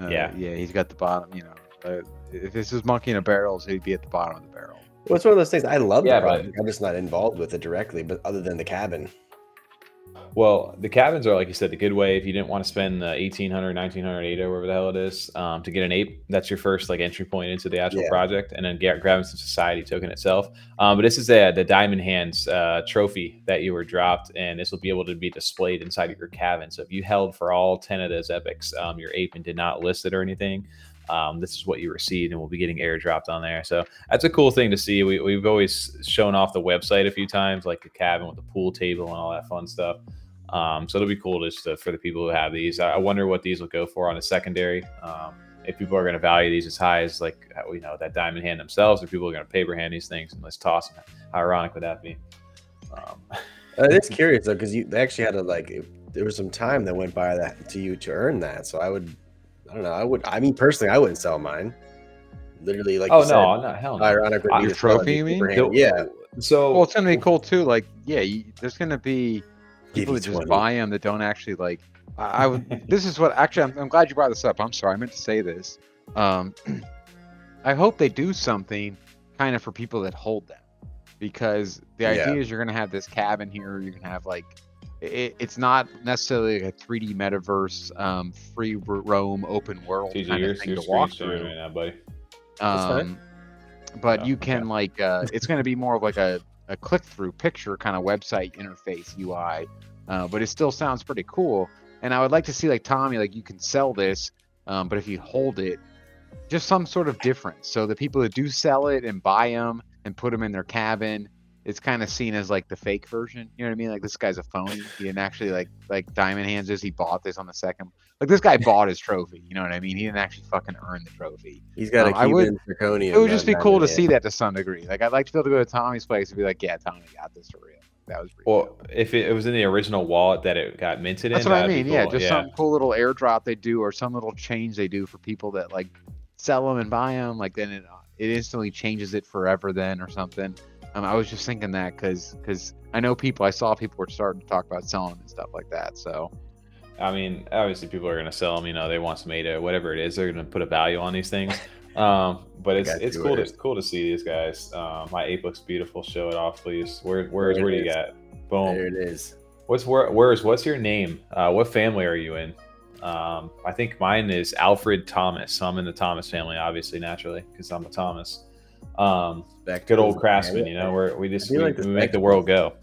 Uh, yeah, yeah, he's got the bottom. You know, uh, if this was monkey in a barrel, so he'd be at the bottom of the barrel. Well, it's one of those things. I love yeah, the project. I'm just not involved with it directly, but other than the cabin. Well, the cabins are, like you said, the good way if you didn't want to spend the eighteen hundred, nineteen hundred, eight hundred, whatever the hell it is, um, to get an ape. That's your first like entry point into the actual yeah. project, and then get, grabbing some society token itself. Um, but this is the, the Diamond Hands uh, trophy that you were dropped, and this will be able to be displayed inside of your cabin. So if you held for all ten of those epics, um, your ape, and did not list it or anything, um, this is what you received, and we'll be getting airdropped on there. So that's a cool thing to see. We, we've always shown off the website a few times, like the cabin with the pool table and all that fun stuff. Um, so it'll be cool just to, for the people who have these. I wonder what these will go for on a secondary. Um, if people are going to value these as high as like, you know, that diamond hand themselves, or people are going to paper hand these things and let's toss them. How ironic would that be? Um, uh, it's curious though, because you they actually had to like, it, there was some time that went by that to you to earn that. So I would, I don't know. I would, I mean, personally, I wouldn't sell mine. Literally, like, oh, you no, said, not hell no. Ironic. Uh, your trophy, you mean? The, yeah. So, well, it's going to be cool too. Like, yeah, you, there's going to be, people that just buy them that don't actually like. I, I would. This is what actually. I'm, I'm glad you brought this up. I'm sorry, I meant to say this. Um, I hope they do something kind of for people that hold them, because the yeah. idea is you're going to have this cabin here. You're going to have like, it, it's not necessarily a three D metaverse, um, free roam, open world T G, kind of thing to walk through. Right now, buddy. Um, but no, you can yeah. like. Uh, it's going to be more of like a. a click-through picture kind of website interface U I, uh, but it still sounds pretty cool. And I would like to see, like Tommy, like you can sell this, um, but if you hold it, just some sort of difference. So the people that do sell it and buy them and put them in their cabin, it's kind of seen as like the fake version. You know what I mean? Like this guy's a phony. He didn't actually like like Diamond Hands is. He bought this on the second. Like this guy bought his trophy. You know what I mean? He didn't actually fucking earn the trophy. He's got um, to keep would, in zirconium. It would just be cool to see that to some degree. Like I'd like to be able to go to Tommy's place and be like, yeah, Tommy got this for real. That was pretty well. Cool. If it, it was in the original wallet that it got minted That's in. That's what I mean. Cool. Yeah, just yeah. some cool little airdrop they do, or some little change they do for people that like sell them and buy them. Like then it it instantly changes it forever then or something. Um, I was just thinking that because because I know people, I saw people were starting to talk about selling and stuff like that. So, I mean, obviously people are going to sell them. You know, they want some A D A, whatever it is. They're going to put a value on these things. Um, but it's it's cool to, cool to see these guys. Um, my ape looks beautiful. Show it off, please. Where where, where do you got? Boom. There it is. What's where? Where's what's your name? Uh, what family are you in? Um, I think mine is Alfred Thomas. So I'm in the Thomas family, obviously, naturally, because I'm a Thomas. Um, back good old craftsman, you know, where we just we, like we make the world go.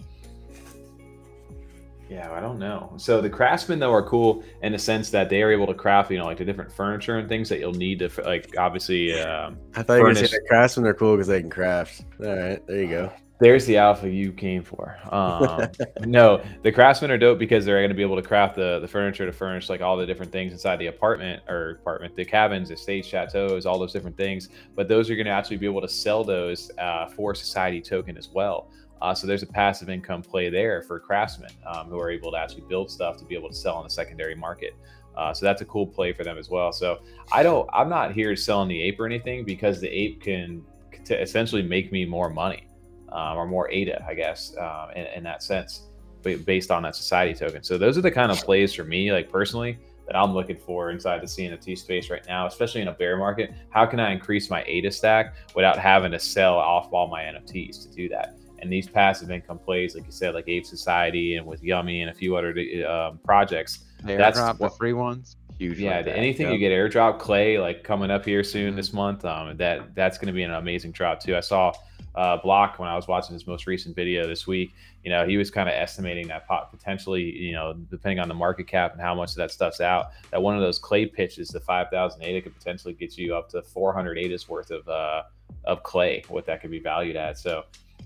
Yeah, I don't know. So the craftsmen though are cool in the sense that they are able to craft, you know, like the different furniture and things that you'll need to, like, obviously. Um, I thought you were saying the craftsmen are cool because they can craft. All right, there you go. There's the alpha you came for. Um, no, the craftsmen are dope because they're going to be able to craft the, the furniture to furnish like all the different things inside the apartment or apartment, the cabins, the stage chateaus, all those different things. But those are going to actually be able to sell those uh, for society token as well. Uh, so there's a passive income play there for craftsmen um, who are able to actually build stuff to be able to sell on the secondary market. Uh, so that's a cool play for them as well. So I don't, I'm not here selling the ape or anything because the ape can t essentially make me more money. Um, or more A D A, I guess, um, in, in that sense, but based on that society token. So those are the kind of plays for me, like personally, that I'm looking for inside the C N F T space right now, especially in a bear market. How can I increase my A D A stack without having to sell off all my N F Ts to do that? And these passive income plays, like you said, like Ape Society and with Yummy and a few other um, projects. Airdrop, that's what, the free ones. Huge. Yeah, like anything yeah. you get airdrop. Clay, like coming up here soon mm-hmm. this month. Um, that that's going to be an amazing drop too. I saw uh, Block when I was watching his most recent video this week. You know, he was kind of estimating that pot potentially, you know, depending on the market cap and how much of that stuff's out, that one of those Clay pitches, the five thousand ADA, could potentially get you up to four hundred ADA's worth of uh, of Clay. What that could be valued at. So.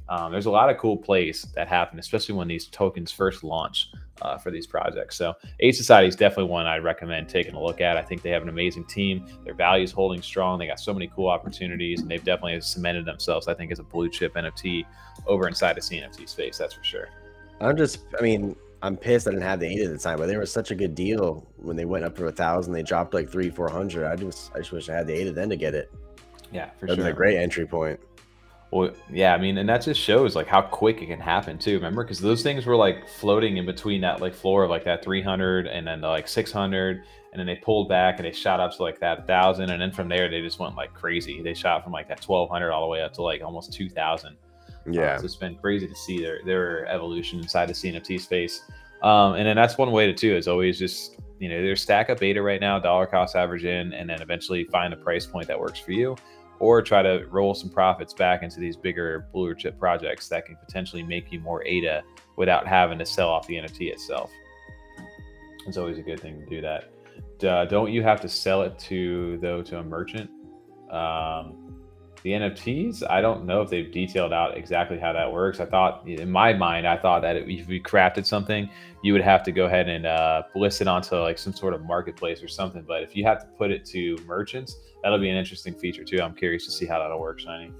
Um, there's a lot of cool plays that happen, especially when these tokens first launch uh, for these projects. So Ape Society is definitely one I recommend taking a look at. I think they have an amazing team. Their value is holding strong. They got so many cool opportunities, and they've definitely cemented themselves, I think, as a blue chip N F T over inside the C N F T space. That's for sure. I'm just, I mean, I'm pissed I didn't have the eight at the time, but they were such a good deal when they went up to a thousand. They dropped like three, four hundred. I just, I just wish I had the eight then to get it. Yeah, for sure. That was a great entry point. Well, yeah, I mean, and that just shows like how quick it can happen too. Remember, because those things were like floating in between that like floor of like that three hundred and then like six hundred, and then they pulled back and they shot up to like that thousand, and then from there they just went like crazy. They shot from like that twelve hundred all the way up to like almost two thousand. Yeah, uh, so it's been crazy to see their their evolution inside the C N F T space. Um, and then that's one way to too is always just, you know, their stack up beta right now, dollar cost average in, and then eventually find a price point that works for you. Or try to roll some profits back into these bigger blue chip projects that can potentially make you more A D A without having to sell off the N F T itself. It's always a good thing to do that. Duh, don't you have to sell it to though to a merchant? Um, the N F Ts, I don't know if they've detailed out exactly how that works. I thought, in my mind, I thought that if we crafted something, you would have to go ahead and uh, list it onto like some sort of marketplace or something. But if you have to put it to merchants, that'll be an interesting feature too. I'm curious to see how that'll work, Shiny.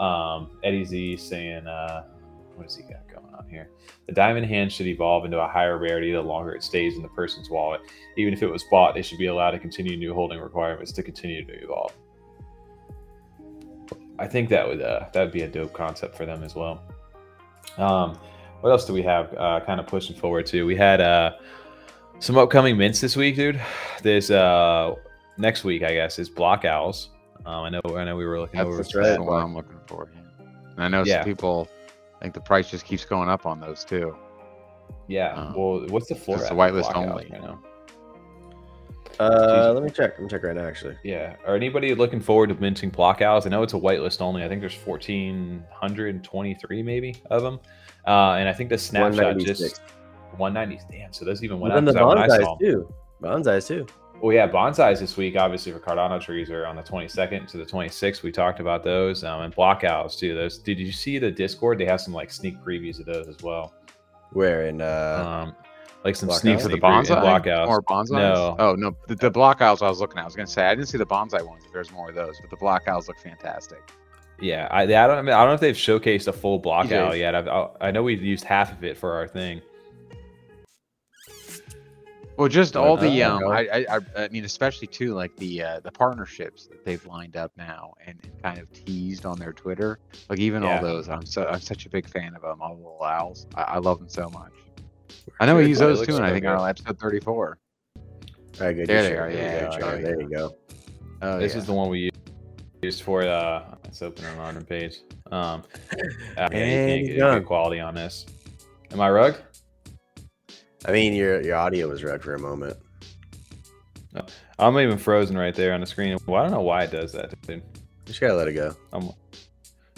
Um, Eddie Z saying, uh, what does he got going on here? The diamond hand should evolve into a higher rarity the longer it stays in the person's wallet. Even if it was bought, it should be allowed to continue new holding requirements to continue to evolve. I think that would uh, that would be a dope concept for them as well. Um, what else do we have uh, kind of pushing forward to? We had uh, some upcoming mints this week, dude. There's... Uh, next week, I guess, is Block Owls. Um, I know, I know, we were looking that's over. That's right. What I'm looking for. And I know yeah. some people think the price just keeps going up on those too. Yeah. Um, well, what's the floor? It's the whitelist only. You know. Uh, let me check. Let me check right now, actually. Yeah. Are anybody looking forward to minting Block Owls? I know it's a whitelist only. I think there's one thousand four hundred twenty-three maybe of them, uh, and I think the snapshot just one ninety. Damn. So those even went up. Then the Bonsai too. Bonsai too. Well, yeah, Bonsais this week, obviously, for Cardano trees are on the twenty-second to the twenty-sixth. We talked about those um, and Block Owls too. Those. Did you see the Discord? They have some like sneak previews of those as well. Where in uh, um, like some sneaks of the Bonsai Block Owls or Bonsais? No, oh no, the, the Block Owls I was looking at. I was gonna say I didn't see the Bonsai ones. If there's more of those, but the Block Owls look fantastic. Yeah, I, I don't. I, mean, I don't know if they've showcased a full Block yeah, Owl yet. I've, I, I know we've used half of it for our thing. Well, just all the, um, I, I, I mean, especially too, like the uh, the partnerships that they've lined up now and, and kind of teased on their Twitter, like even yeah. all those. I'm so I'm such a big fan of them. All the little owls, I, I love them so much. I know we use those too, and I think on episode thirty-four. There they are. Yeah, there you go. Oh, this yeah. is the one we used for. Uh, let's open it on the page. Um, I mean, and you can't get quality on this. Am I rug? I mean, your your audio was red for a moment. No, I'm even frozen right there on the screen. Well, I don't know why it does that, dude. Just gotta let it go. I'm,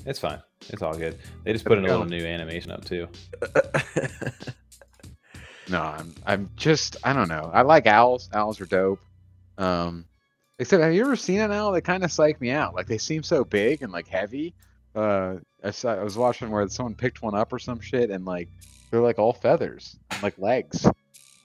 it's fine. It's all good. They just put in a little new animation up too. No, I'm I'm just I don't know. I like owls. Owls are dope. Um, except have you ever seen an owl? They kind of psych me out. Like they seem so big and like heavy. Uh, I saw I was watching where someone picked one up or some shit and like. They're like all feathers, like legs.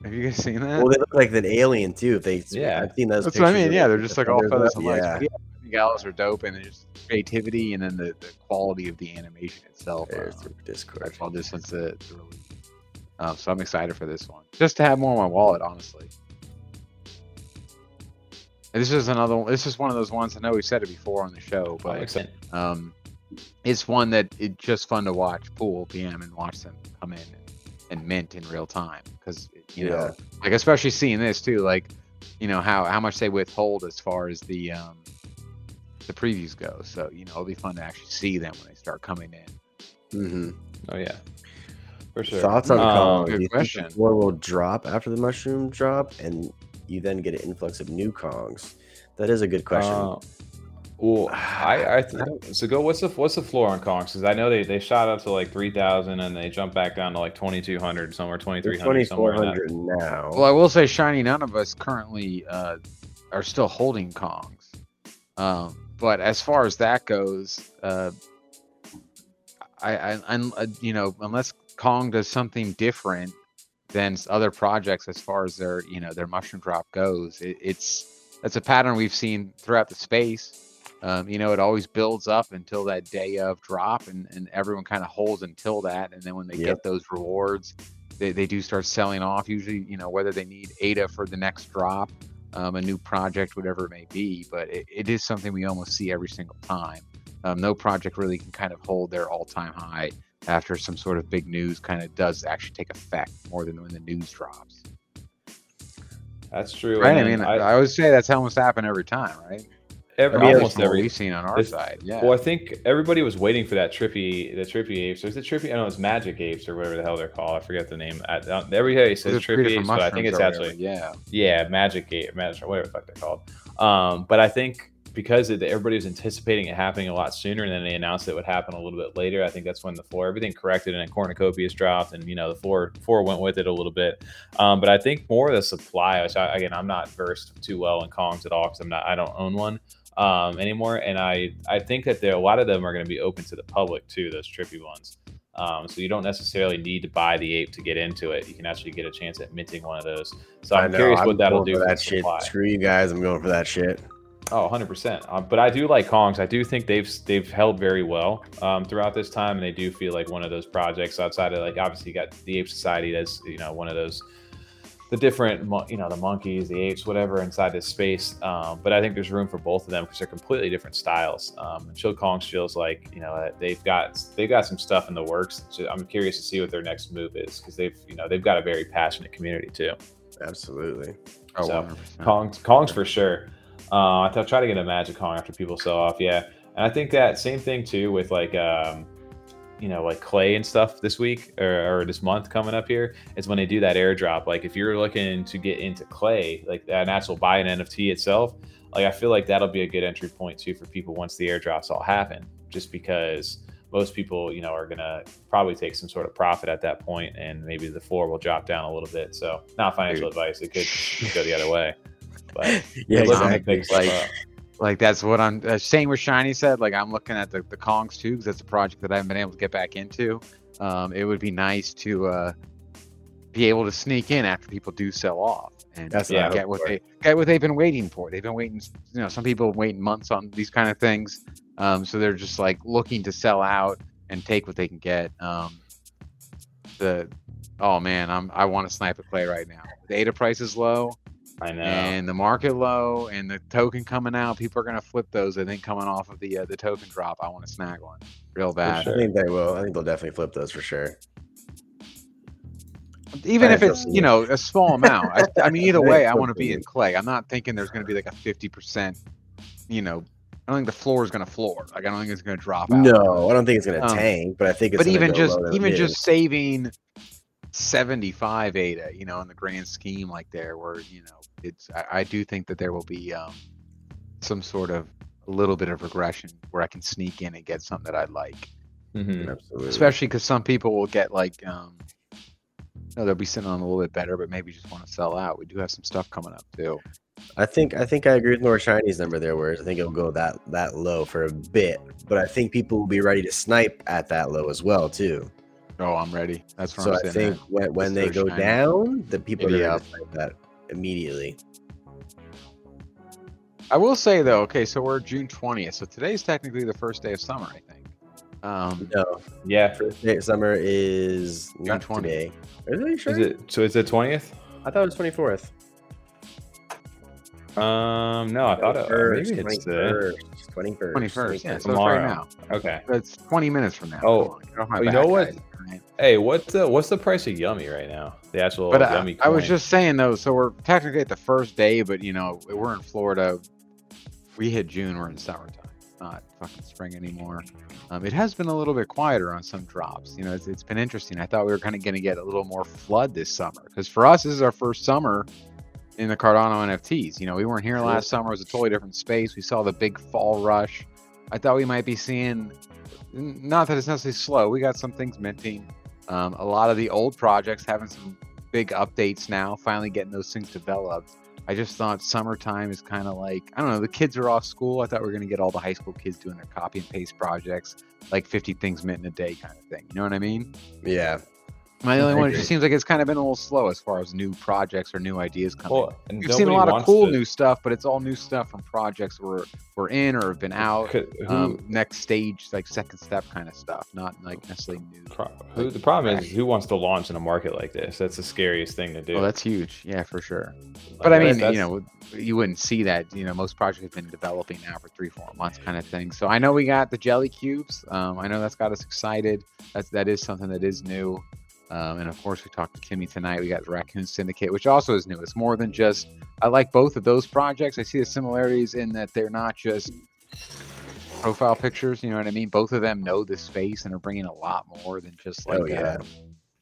Have you guys seen that? Well, they look like an alien too. If they, yeah, I've seen those. That's what I mean. Yeah, they're just like all feathers and legs. Yeah, the owls are dope, and just creativity, and then the, the quality of the animation itself. There's um, Discord. All this one's the release. Um, so I'm excited for this one, just to have more in my wallet, honestly. And this is another one. This is one of those ones. I know we said it before on the show, but um, it's one that it's just fun to watch. Pool P M and watch them come in. And mint in real time because you yeah. know, like especially seeing this too, like you know how how much they withhold as far as the um the previews go. So you know it'll be fun to actually see them when they start coming in. Mm-hmm. Oh yeah, for sure. Thoughts on um, Kong? Do you think the floor will drop after the mushroom drop, and you then get an influx of new Kongs? That is a good question. Uh, well, I, I th so go. What's the what's the floor on Kongs? Because I know they they shot up to like three thousand, and they jumped back down to like twenty two hundred somewhere, twenty three hundred somewhere. Twenty four hundred now. Well, I will say, Shiny, none of us currently uh, are still holding Kongs. Um, but as far as that goes, uh, I, I, I, you know, unless Kong does something different than other projects as far as their, you know, their mushroom drop goes, it, it's that's a pattern we've seen throughout the space. Um, you know, it always builds up until that day of drop, and and everyone kind of holds until that, and then when they yep. get those rewards, they they do start selling off. Usually, you know, whether they need A D A for the next drop. Um, a new project, whatever it may be, but it, it is something we almost see every single time. Um, no project really can kind of hold their all-time high after some sort of big news kind of does actually take effect more than when the news drops. That's true. Right? I mean, I, I would say that's almost happened every time, right? Every, I mean, almost every we've seen on our side. Yeah. Well, I think everybody was waiting for that trippy, the trippy apes. There's the trippy, I don't know, it's magic apes or whatever the hell they're called. I forget the name. I, everybody says there's trippy apes, but I think it's actually yeah, yeah, magic ape, magic, whatever the fuck they're called. Um, but I think because it, everybody was anticipating it happening a lot sooner, and then they announced it would happen a little bit later. I think that's when the floor, everything corrected, and cornucopias dropped, and you know the floor, floor went with it a little bit. Um, but I think more of the supply, which I, again, I'm not versed too well in Kongs at all because I'm not, I don't own one. Um, anymore, and I I think that there a lot of them are going to be open to the public too. Those trippy ones, um, so you don't necessarily need to buy the ape to get into it. You can actually get a chance at minting one of those. So I'm know, curious I'm what that'll do for that shit. Supply. Screw you guys, I'm going for that shit. Oh, one hundred percent. Um, but I do like Kongs. I do think they've they've held very well um, throughout this time, and they do feel like one of those projects outside of like obviously you got the Ape Society. That's you know one of those. The different, you know, the monkeys, the apes, whatever inside this space. Um, but I think there's room for both of them because they're completely different styles. Um, Chill Kong feels like, you know, they've got they've got some stuff in the works. So I'm curious to see what their next move is because they've, you know, they've got a very passionate community too. Absolutely. Oh, so one hundred percent. Kong's, Kong's for sure. Uh, I'll try to get a Magic Kong after people sell off. Yeah, and I think that same thing too with like. Um, you know, like Clay and stuff this week or, or this month coming up here is when they do that airdrop. Like if you're looking to get into Clay, like an actual buy an N F T itself, like I feel like that'll be a good entry point too for people once the airdrops all happen, just because most people, you know, are going to probably take some sort of profit at that point, and maybe the floor will drop down a little bit. So not financial Dude. advice. It could go the other way. But yeah, exactly. Like that's what I'm uh, saying with Shiny said. Like I'm looking at the, the Kongs too, because that's a project that I haven't been able to get back into. Um, it would be nice to uh, be able to sneak in after people do sell off and that's yeah, get what they get what they've been waiting for. They've been waiting, you know, some people waiting months on these kind of things. Um, so they're just like looking to sell out and take what they can get. Um, the oh man, I'm I want to snipe a Clay right now. The A D A price is low. I know. And the market low and the token coming out, people are going to flip those. I think coming off of the uh, the token drop, I want to snag one real bad. Sure. I think they will. I think they'll definitely flip those for sure. Even I if it's, you know, a small amount. I, I mean, either way, I want to be in Clay. I'm not thinking there's going to be like a fifty percent, you know, I don't think the floor is going to floor. Like, I don't think it's going to drop out. No, I don't think it's going to um, tank, but I think it's going to go lower. But even just saving seventy-five A D A, you know, in the grand scheme, like there where, you know, it's, I, I do think that there will be um, some sort of a little bit of regression where I can sneak in and get something that I like. Mm-hmm. Absolutely. Especially because some people will get like, um, you know, they'll be sitting on a little bit better, but maybe just want to sell out. We do have some stuff coming up too. I think I think I agree with Laura Shiny's number there, where I think it'll go that, that low for a bit, but I think people will be ready to snipe at that low as well too. Oh, I'm ready. That's what so I'm I think now. when, when they go Shiny. down, the people Maybe are going to that immediately. I will say though, okay, so we're June twentieth, so today's technically the first day of summer, I think. Um, no, yeah, first day of summer is not today. Is it, sure? Is it? So it's the twentieth? I thought it was twenty-fourth. Um, no, I thought it was twenty-first. twenty-first, yeah, so it's right now. Okay, it's twenty minutes from now. Oh, oh you know what? Right. Hey, what's the what's the price of Yummy right now? The actual but Yummy. I, I was just saying though, so we're technically at the first day, but you know we're in Florida. We hit June, we're in summertime. not fucking spring anymore. Um, it has been a little bit quieter on some drops. You know, it's, it's been interesting. I thought we were kind of going to get a little more flood this summer, because for us, this is our first summer in the Cardano N F Ts. You know, we weren't here last summer. It was a totally different space. We saw the big fall rush. I thought we might be seeing, not that it's necessarily slow. We got some things minting. Um, a lot of the old projects having some big updates now, finally getting those things developed. I just thought summertime is kind of like, I don't know, the kids are off school. I thought we were going to get all the high school kids doing their copy and paste projects, like fifty things mint in a day kind of thing. You know what I mean? Yeah. My only one, it just seems like it's kind of been a little slow as far as new projects or new ideas coming. Well, and we've seen a lot of cool to... new stuff, but it's all new stuff from projects we're we're in or have been out. Who, um, next stage, like second step kind of stuff, not like necessarily new. Pro who, like, the problem is, is who wants to launch in a market like this? That's the scariest thing to do. Well, that's huge, yeah, for sure. Like, but I mean, that's... you know, you wouldn't see that. You know, most projects have been developing now for three, four months, kind of thing. So I know we got the jelly cubes. Um, I know that's got us excited. That's that is something that is new. Um, and of course, we talked to Timmy tonight. We got the Raccoon Syndicate, which also is new. It's more than just, I like both of those projects. I see the similarities in that they're not just profile pictures. You know what I mean? Both of them know this space and are bringing a lot more than just like oh, yeah. a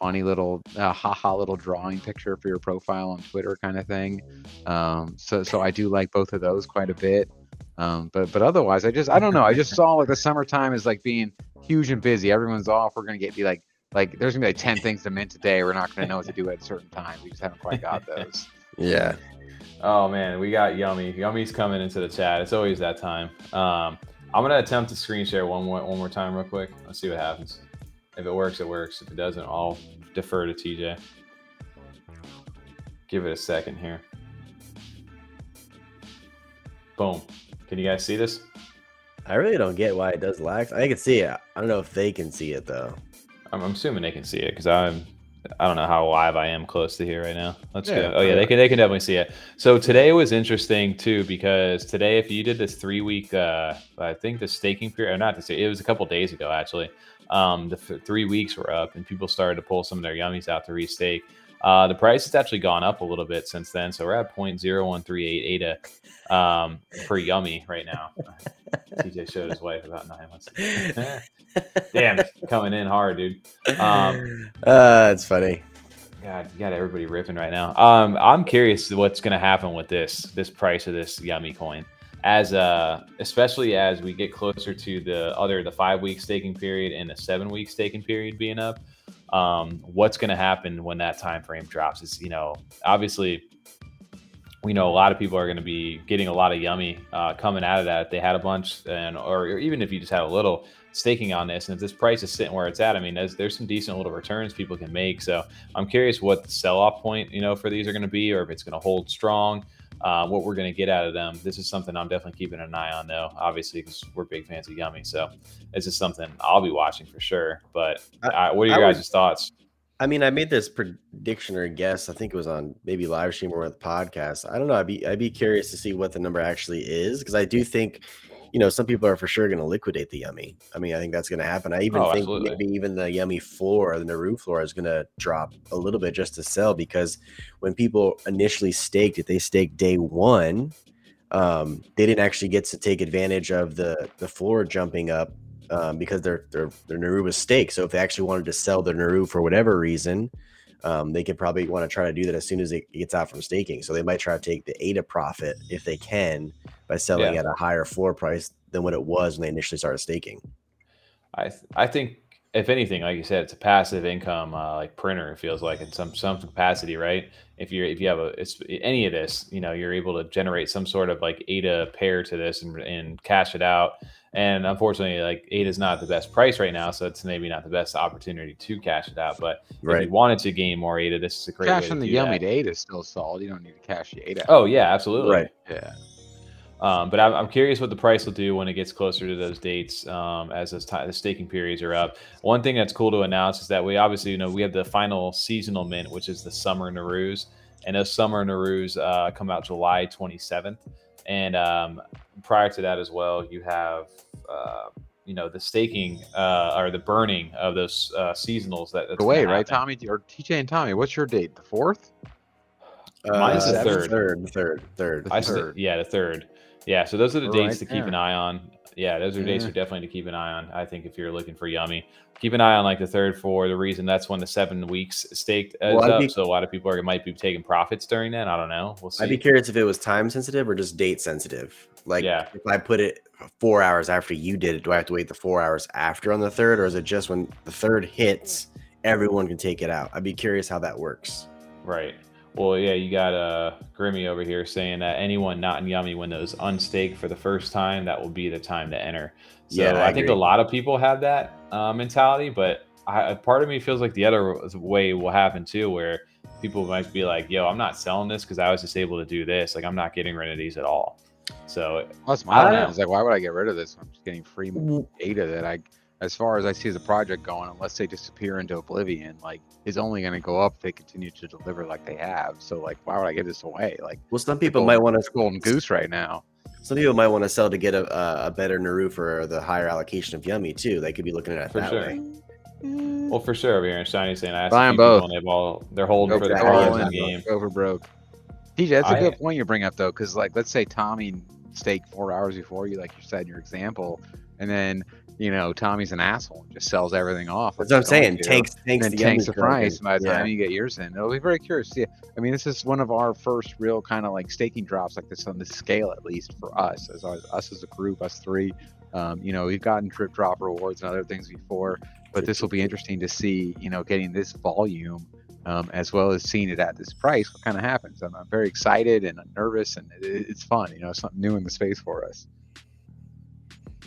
funny little, uh, haha, little drawing picture for your profile on Twitter kind of thing. Um, so, so I do like both of those quite a bit. Um, but, but otherwise, I just, I don't know. I just saw like the summertime is like being huge and busy. Everyone's off. We're going to get be like, Like, there's going to be like ten things to mint today. We're not going to know what to do at a certain time. We just haven't quite got those. Yeah. Oh, man. We got Yummy. Yummy's coming into the chat. It's always that time. Um, I'm going to attempt to screen share one more, one more time real quick. Let's see what happens. If it works, it works. If it doesn't, I'll defer to T J. Give it a second here. Boom. Can you guys see this? I really don't get why it does lag. I can see it. I don't know if they can see it, though. I'm assuming they can see it because I'm, I don't know how live I am close to here right now. Let's yeah, go. Oh yeah, they can, they can definitely see it. So today was interesting too, because today, if you did this three week, uh, I think the staking period, or not to say, it was a couple days ago, actually. Um, the three weeks were up and people started to pull some of their yummies out to restake. Uh, the price has actually gone up a little bit since then. So we're at zero point zero one three eight A D A um, for Yummy right now. T J showed his wife about nine months ago. Damn, coming in hard, dude. Um, uh, it's funny. God, you got everybody ripping right now. Um, I'm curious what's going to happen with this, this price of this Yummy coin. As uh, especially as we get closer to the other, the five-week staking period and the seven-week staking period being up. Um, what's going to happen when that time frame drops is, you know, obviously, we know a lot of people are going to be getting a lot of Yummy uh, coming out of that. They had a bunch, and or, or even if you just had a little staking on this, and if this price is sitting where it's at, I mean, there's, there's some decent little returns people can make. So I'm curious what the sell-off point, you know, for these are going to be, or if it's going to hold strong, uh, what we're going to get out of them. This is something I'm definitely keeping an eye on, though, obviously, because we're big fans of Yummy. So this is something I'll be watching for sure. But I, uh, what are your guys' thoughts? I mean, I made this prediction or guess. I think it was on maybe live stream or with podcast. I don't know. I'd be, I'd be curious to see what the number actually is, because I do think, you know, some people are for sure going to liquidate the Yummy. I mean, I think that's going to happen. I even oh, think absolutely. Maybe even the Yummy floor or the Naru floor is going to drop a little bit just to sell, because when people initially staked it, they staked day one. Um, they didn't actually get to take advantage of the, the floor jumping up. Um, because their, their, their Naru was staked. So if they actually wanted to sell their Naru for whatever reason, um, they could probably want to try to do that as soon as it gets out from staking. So they might try to take the A D A profit if they can by selling yeah. at a higher floor price than what it was when they initially started staking. I, th I think if anything, like you said, it's a passive income, uh, like printer, it feels like in some, some capacity, right? If you're, if you have a, it's any of this, you know, you're able to generate some sort of like A D A pair to this and, and cash it out. And unfortunately, like A D A is not the best price right now, so it's maybe not the best opportunity to cash it out. But right. if you wanted to gain more A D A, this is a great cash on the Yummy to A D A is still solid. You don't need to cash the A D A. Oh yeah, absolutely. Right. Yeah. Um, but I'm, I'm curious what the price will do when it gets closer to those dates, um, as those the staking periods are up. One thing that's cool to announce is that we obviously, you know, we have the final seasonal mint, which is the summer Narus, and those summer Narus uh, come out July twenty-seventh. And um, prior to that as well, you have, uh, you know, the staking uh, or the burning of those uh, seasonals. That, that's away, right, Tommy? Or T J and Tommy, what's your date? The fourth? Uh, Mine's the third. Third, third, third. I third. Yeah, the third. Yeah, so those are the All dates right to keep there. an eye on. yeah, those are days yeah. are definitely to keep an eye on. I think if you're looking for Yummy, keep an eye on like the third, four. The reason that's when the seven weeks staked is well, up, be, so a lot of people are might be taking profits during that. I don't know. We'll see. I'd be curious if it was time sensitive or just date sensitive. Like, yeah. if I put it four hours after you did it, do I have to wait the four hours after on the third, or is it just when the third hits, everyone can take it out? I'd be curious how that works. Right. Well, yeah, you got uh, Grimmy over here saying that anyone not in Yummy when those unstake for the first time, that will be the time to enter. So yeah, I, I think a lot of people have that uh, mentality, but I, part of me feels like the other way will happen too, where people might be like, yo, I'm not selling this because I was just able to do this. Like, I'm not getting rid of these at all. So plus mine now is like, why would I get rid of this? I'm just getting free data that I, as far as I see the project going, unless they disappear into oblivion, like, is only going to go up if they continue to deliver like they have. So, like, why would I give this away? Like, well, some people golden, might want to golden goose right now. Some people might want to sell to get a, a better Naru for the higher allocation of Yummy too. They could be looking at it for that sure. way. Well, for sure. Over here, Shiny's saying, I asked buy them both. People, they've all, they're holding for the cards in the game. Over broke. P J, that's I, a good point you bring up though, because like, let's say Tommy staked four hours before you, like you said in your example, and then. You know, Tommy's an asshole and just sells everything off. That's what I'm saying. Tanks, tanks, and tanks the price by the yeah. time you get yours in. It'll be very curious. Yeah. I mean, this is one of our first real kind of like staking drops like this on this scale, at least for us, as us as a group, us three. Um, you know, we've gotten trip drop rewards and other things before, but this will be interesting to see, you know, getting this volume um, as well as seeing it at this price, what kind of happens. I'm, I'm very excited and I'm nervous, and it, it's fun. You know, it's something new in the space for us.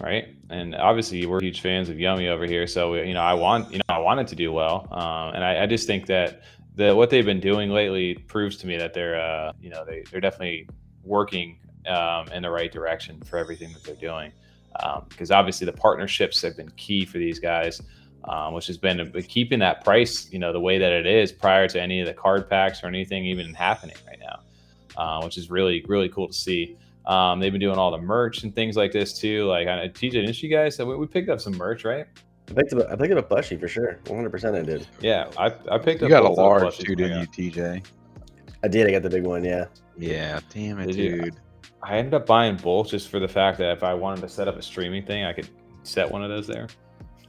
Right, and obviously we're huge fans of Yummy over here, so we, you know, I want you know I want it to do well, um, and I, I just think that the what they've been doing lately proves to me that they're uh, you know they they're definitely working um, in the right direction for everything that they're doing, because um, obviously the partnerships have been key for these guys, um, which has been a, keeping that price you know the way that it is prior to any of the card packs or anything even happening right now, uh, which is really really cool to see. Um, they've been doing all the merch and things like this too. Like, I, T J, didn't you guys? So we, we picked up some merch, right? I picked up, I picked up a plushie for sure. one hundred percent I did. Yeah, I, I picked you up. You got a large too, didn't you, T J? I did. I got the big one. Yeah. Yeah. Damn it, did dude. You, I ended up buying both just for the fact that if I wanted to set up a streaming thing, I could set one of those there.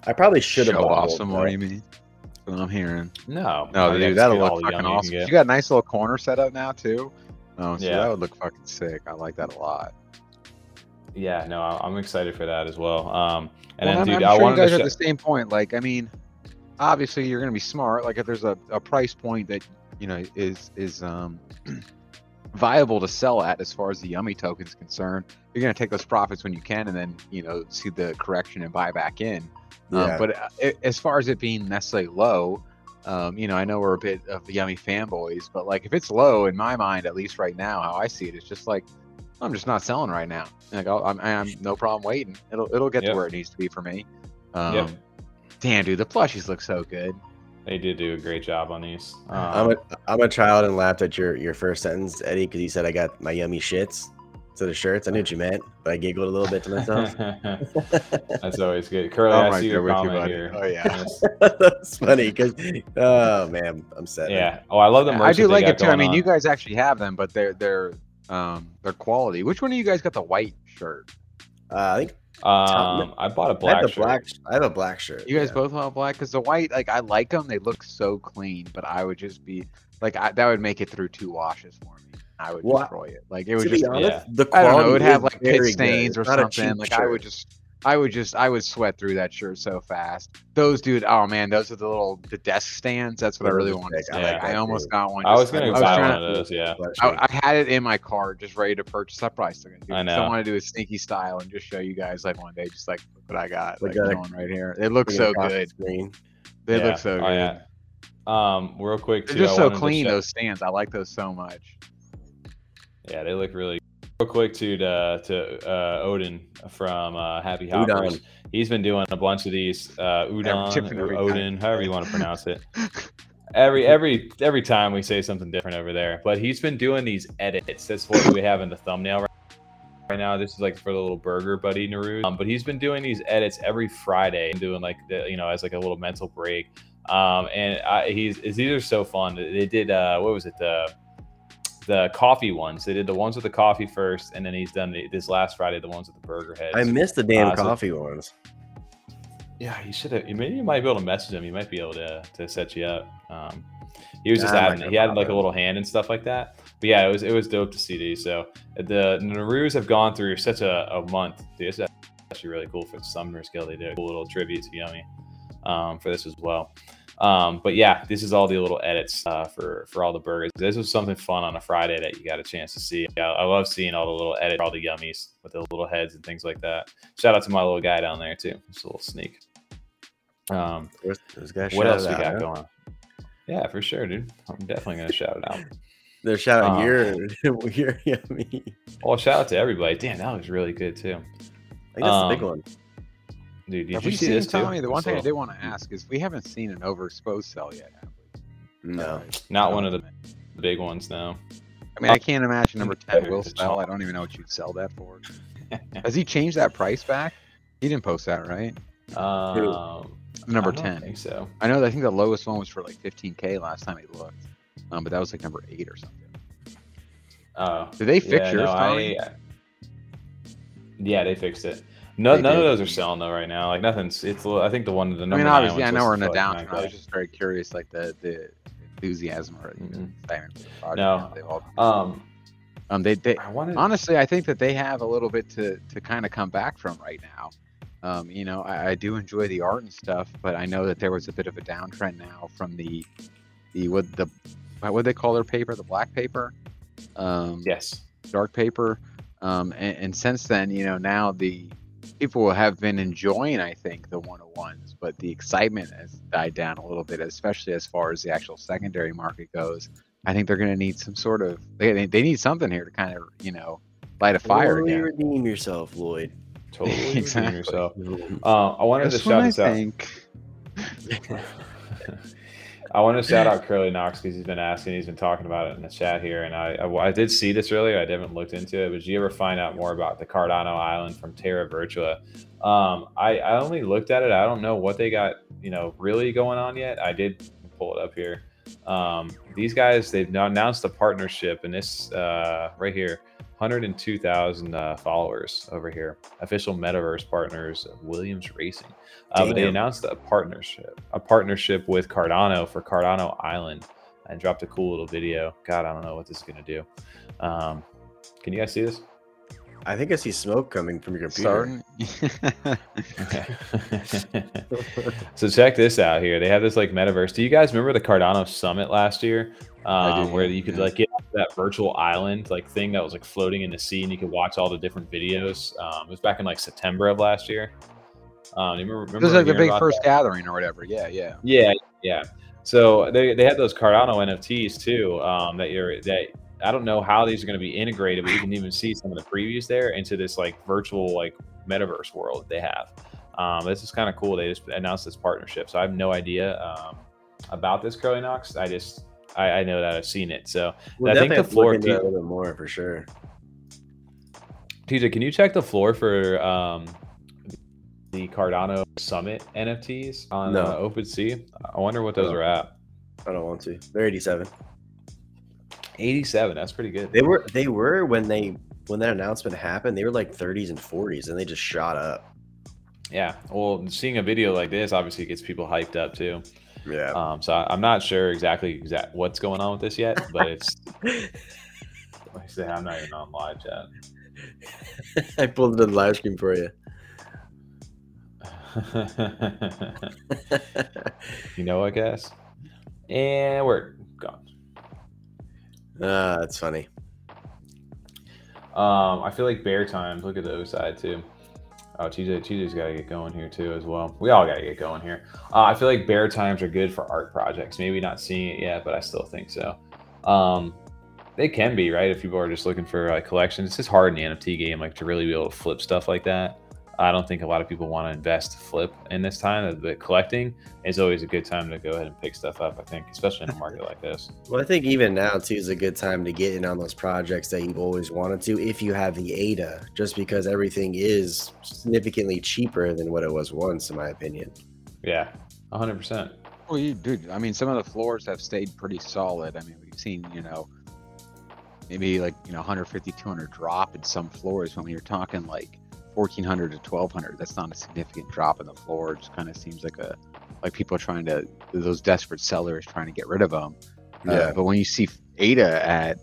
I probably should have. Show off both, some more, you mean? That's what I'm hearing. No, no, dude, that'll look fucking awesome. You, you got a nice little corner set up now too. Oh, so yeah, that would look fucking sick. I like that a lot. Yeah, no, I'm excited for that as well. Um, and well, then, I'm, dude, I'm sure I wanted you guys to are at the same point. Like, I mean, obviously, you're gonna be smart. Like, if there's a, a price point that you know is is um viable to sell at as far as the Yummy token is concerned, you're gonna take those profits when you can, and then you know see the correction and buy back in. Yeah. Um, but it, as far as it being necessarily low. Um, you know, I know we're a bit of the Yummy fanboys, but like if it's low in my mind, at least right now, how I see it, it's just like I'm just not selling right now. Like I'll, I'm, I'm no problem waiting. It'll it'll get yep. to where it needs to be for me. Um, yep. Damn, dude, the plushies look so good. They did do a great job on these. Um, I'm a I'm a child and laughed at your your first sentence, Eddie, because you said I got my Yummy shits instead of shirts. I knew what you meant, but I giggled a little bit to myself. That's always good. Curly, I'm I right see your comment you, here. Oh yeah. That's funny because oh man, I'm sad. Yeah. Oh, I love them. Yeah, I do like it too. I mean, on. You guys actually have them, but they're they're um they're quality. Which one of you guys got the white shirt? Uh, I think um I bought a black I have a shirt. Black, I have a black shirt. You guys yeah. both want black because the white, like I like them. They look so clean, but I would just be like I, that would make it through two washes for me. I would well, destroy it. Like it would just. Honest, yeah. The I don't know. It would have like pit stains good. Or not something. Like shirt. I would just, I would just, I would sweat through that shirt so fast. Those dude, oh man, those are the little the desk stands. That's what I really wanted. Yeah. Like, I almost got one. Just, I was gonna I was buy one to, of those. Yeah. I, I had it in my car, just ready to purchase. I probably still gonna do. It. I know. So I want to do a sneaky style and just show you guys like one day, just like look what I got. Like, like going right here. It looks so good. They yeah. look so oh, good. Yeah. Um, real quick, they're too, just I so clean. Those stands, I like those so much. Yeah, they look really real quick to to, to uh, Odin from uh, Happy Hoppers. Udon. He's been doing a bunch of these uh, Udon every, or every Odin, time. However you want to pronounce it. Every every every time we say something different over there, but he's been doing these edits. That's what we have in the thumbnail right right now. This is like for the little burger buddy Naru. Um, but he's been doing these edits every Friday and doing like the, you know as like a little mental break. Um, and I, he's these are so fun. They did uh, what was it the the coffee ones. They did the ones with the coffee first, and then he's done the, this last Friday, the ones with the burger heads. I missed the damn uh, coffee so, ones. Yeah, you should have. Maybe you might be able to message him. He might be able to to set you up. Um, he was nah, just having it. He had like a little hand and stuff like that. But yeah, it was it was dope to see these. So the Narus have gone through such a, a month. Dude, it's actually really cool for the Summoner skill they did. A cool little tribute to Yummy um, for this as well. Um, but yeah, this is all the little edits uh, for for all the burgers. This was something fun on a Friday that you got a chance to see. I, I love seeing all the little edits, all the Yummies with the little heads and things like that. Shout out to my little guy down there too. Just a little sneak. Um, what else we got going? Yeah, for sure, dude. I'm definitely gonna shout it out. They're shout out um, your, your Yummy. Well, shout out to everybody. Damn, that was really good too. I think that's um, the big one. Dude, did have you see this too? Tommy, the one so, thing I did want to ask is we haven't seen an overexposed cell yet, have we? No. Right. Not no. one of the big ones, no. I mean, I can't imagine number ten will sell. I don't even know what you'd sell that for. Has he changed that price back? He didn't post that, right? Um, number I don't ten. I think so. I know. I think the lowest one was for like fifteen K last time he looked, um, but that was like number eight or something. Oh. Uh, did they fix yeah, yours, no, Tommy? I, yeah, they fixed it. No, none of those are selling though right now. Like nothing's. It's. I think the one. The number I mean, obviously, I know we're in a downturn. I was just very curious, like the the enthusiasm or even excitement for the project. No. Um. Um. They. They. I wanted... Honestly, I think that they have a little bit to to kind of come back from right now. Um. You know, I, I do enjoy the art and stuff, but I know that there was a bit of a downtrend now from the the what the what would they call their paper? The black paper. Um. Yes. Dark paper. Um. And, and since then, you know, now the people have been enjoying, I think, the one oh ones, but the excitement has died down a little bit, especially as far as the actual secondary market goes. I think they're going to need some sort of they they need something here to kind of you know light a fire. Totally again. Redeem yourself, Lloyd. Totally exactly. redeem yourself. Uh, I wanted That's to shout I this think. out. I want to shout out Curly Knox because he's been asking, he's been talking about it in the chat here, and I, I I did see this earlier. I haven't looked into it, but did you ever find out more about the Cardano Island from Terra Virtua? Um, I I only looked at it. I don't know what they got you know really going on yet. I did pull it up here. Um, these guys, they've announced a partnership, and this uh, right here, one hundred two thousand uh, followers over here. Official Metaverse partners of Williams Racing. Uh, but they announced a partnership, a partnership with Cardano for Cardano Island, and dropped a cool little video. God, I don't know what this is gonna do. Um, can you guys see this? I think I see smoke coming from your computer. So check this out here. They have this like metaverse. Do you guys remember the Cardano Summit last year, um, do, where you could yeah. like get that virtual island like thing that was like floating in the sea, and you could watch all the different videos? Um, it was back in like September of last year. Um, you remember, remember it was like the big first that? gathering or whatever. Yeah, yeah, yeah, yeah. So they, they had those Cardano N F Ts too. Um, that you're that I don't know how these are going to be integrated, but you can even see some of the previews there into this like virtual like metaverse world that they have. Um, this is kind of cool. They just announced this partnership, so I have no idea um, about this, Curly Knox. I just I, I know that I've seen it, so well, I think the floor P- a little bit more for sure. T J, can you check the floor for? Um, the Cardano Summit N F Ts on no. uh, OpenSea. I wonder what those no. are at. I don't want to. They're eighty-seven. eighty-seven. That's pretty good. They were. They were when they when that announcement happened. They were like thirties and forties, and they just shot up. Yeah. Well, seeing a video like this obviously gets people hyped up too. Yeah. Um. So I, I'm not sure exactly exact what's going on with this yet, but it's. Like I said, I'm not even on live chat. I pulled it in the live stream for you. You know, I guess, and we're gone. Ah, uh, that's funny. Um, I feel like bear times. Look at the other side too. Oh, T J, T J's got to get going here too as well. We all got to get going here. Uh, I feel like bear times are good for art projects. Maybe not seeing it yet, but I still think so. Um, they can be right if people are just looking for like collections. It's just hard in the N F T game, like to really be able to flip stuff like that. I don't think a lot of people want to invest flip in this time, but collecting is always a good time to go ahead and pick stuff up, I think, especially in a market like this. Well, I think even now, too, is a good time to get in on those projects that you've always wanted to if you have the A D A, just because everything is significantly cheaper than what it was once, in my opinion. Yeah, one hundred percent. Well, you, dude, I mean, some of the floors have stayed pretty solid. I mean, we've seen, you know, maybe like, you know, one fifty, two hundred drop in some floors. When you're talking like fourteen hundred to twelve hundred, that's not a significant drop in the floor. It just kind of seems like a, like people are trying to, those desperate sellers trying to get rid of them. Yeah. Uh, but when you see A D A at,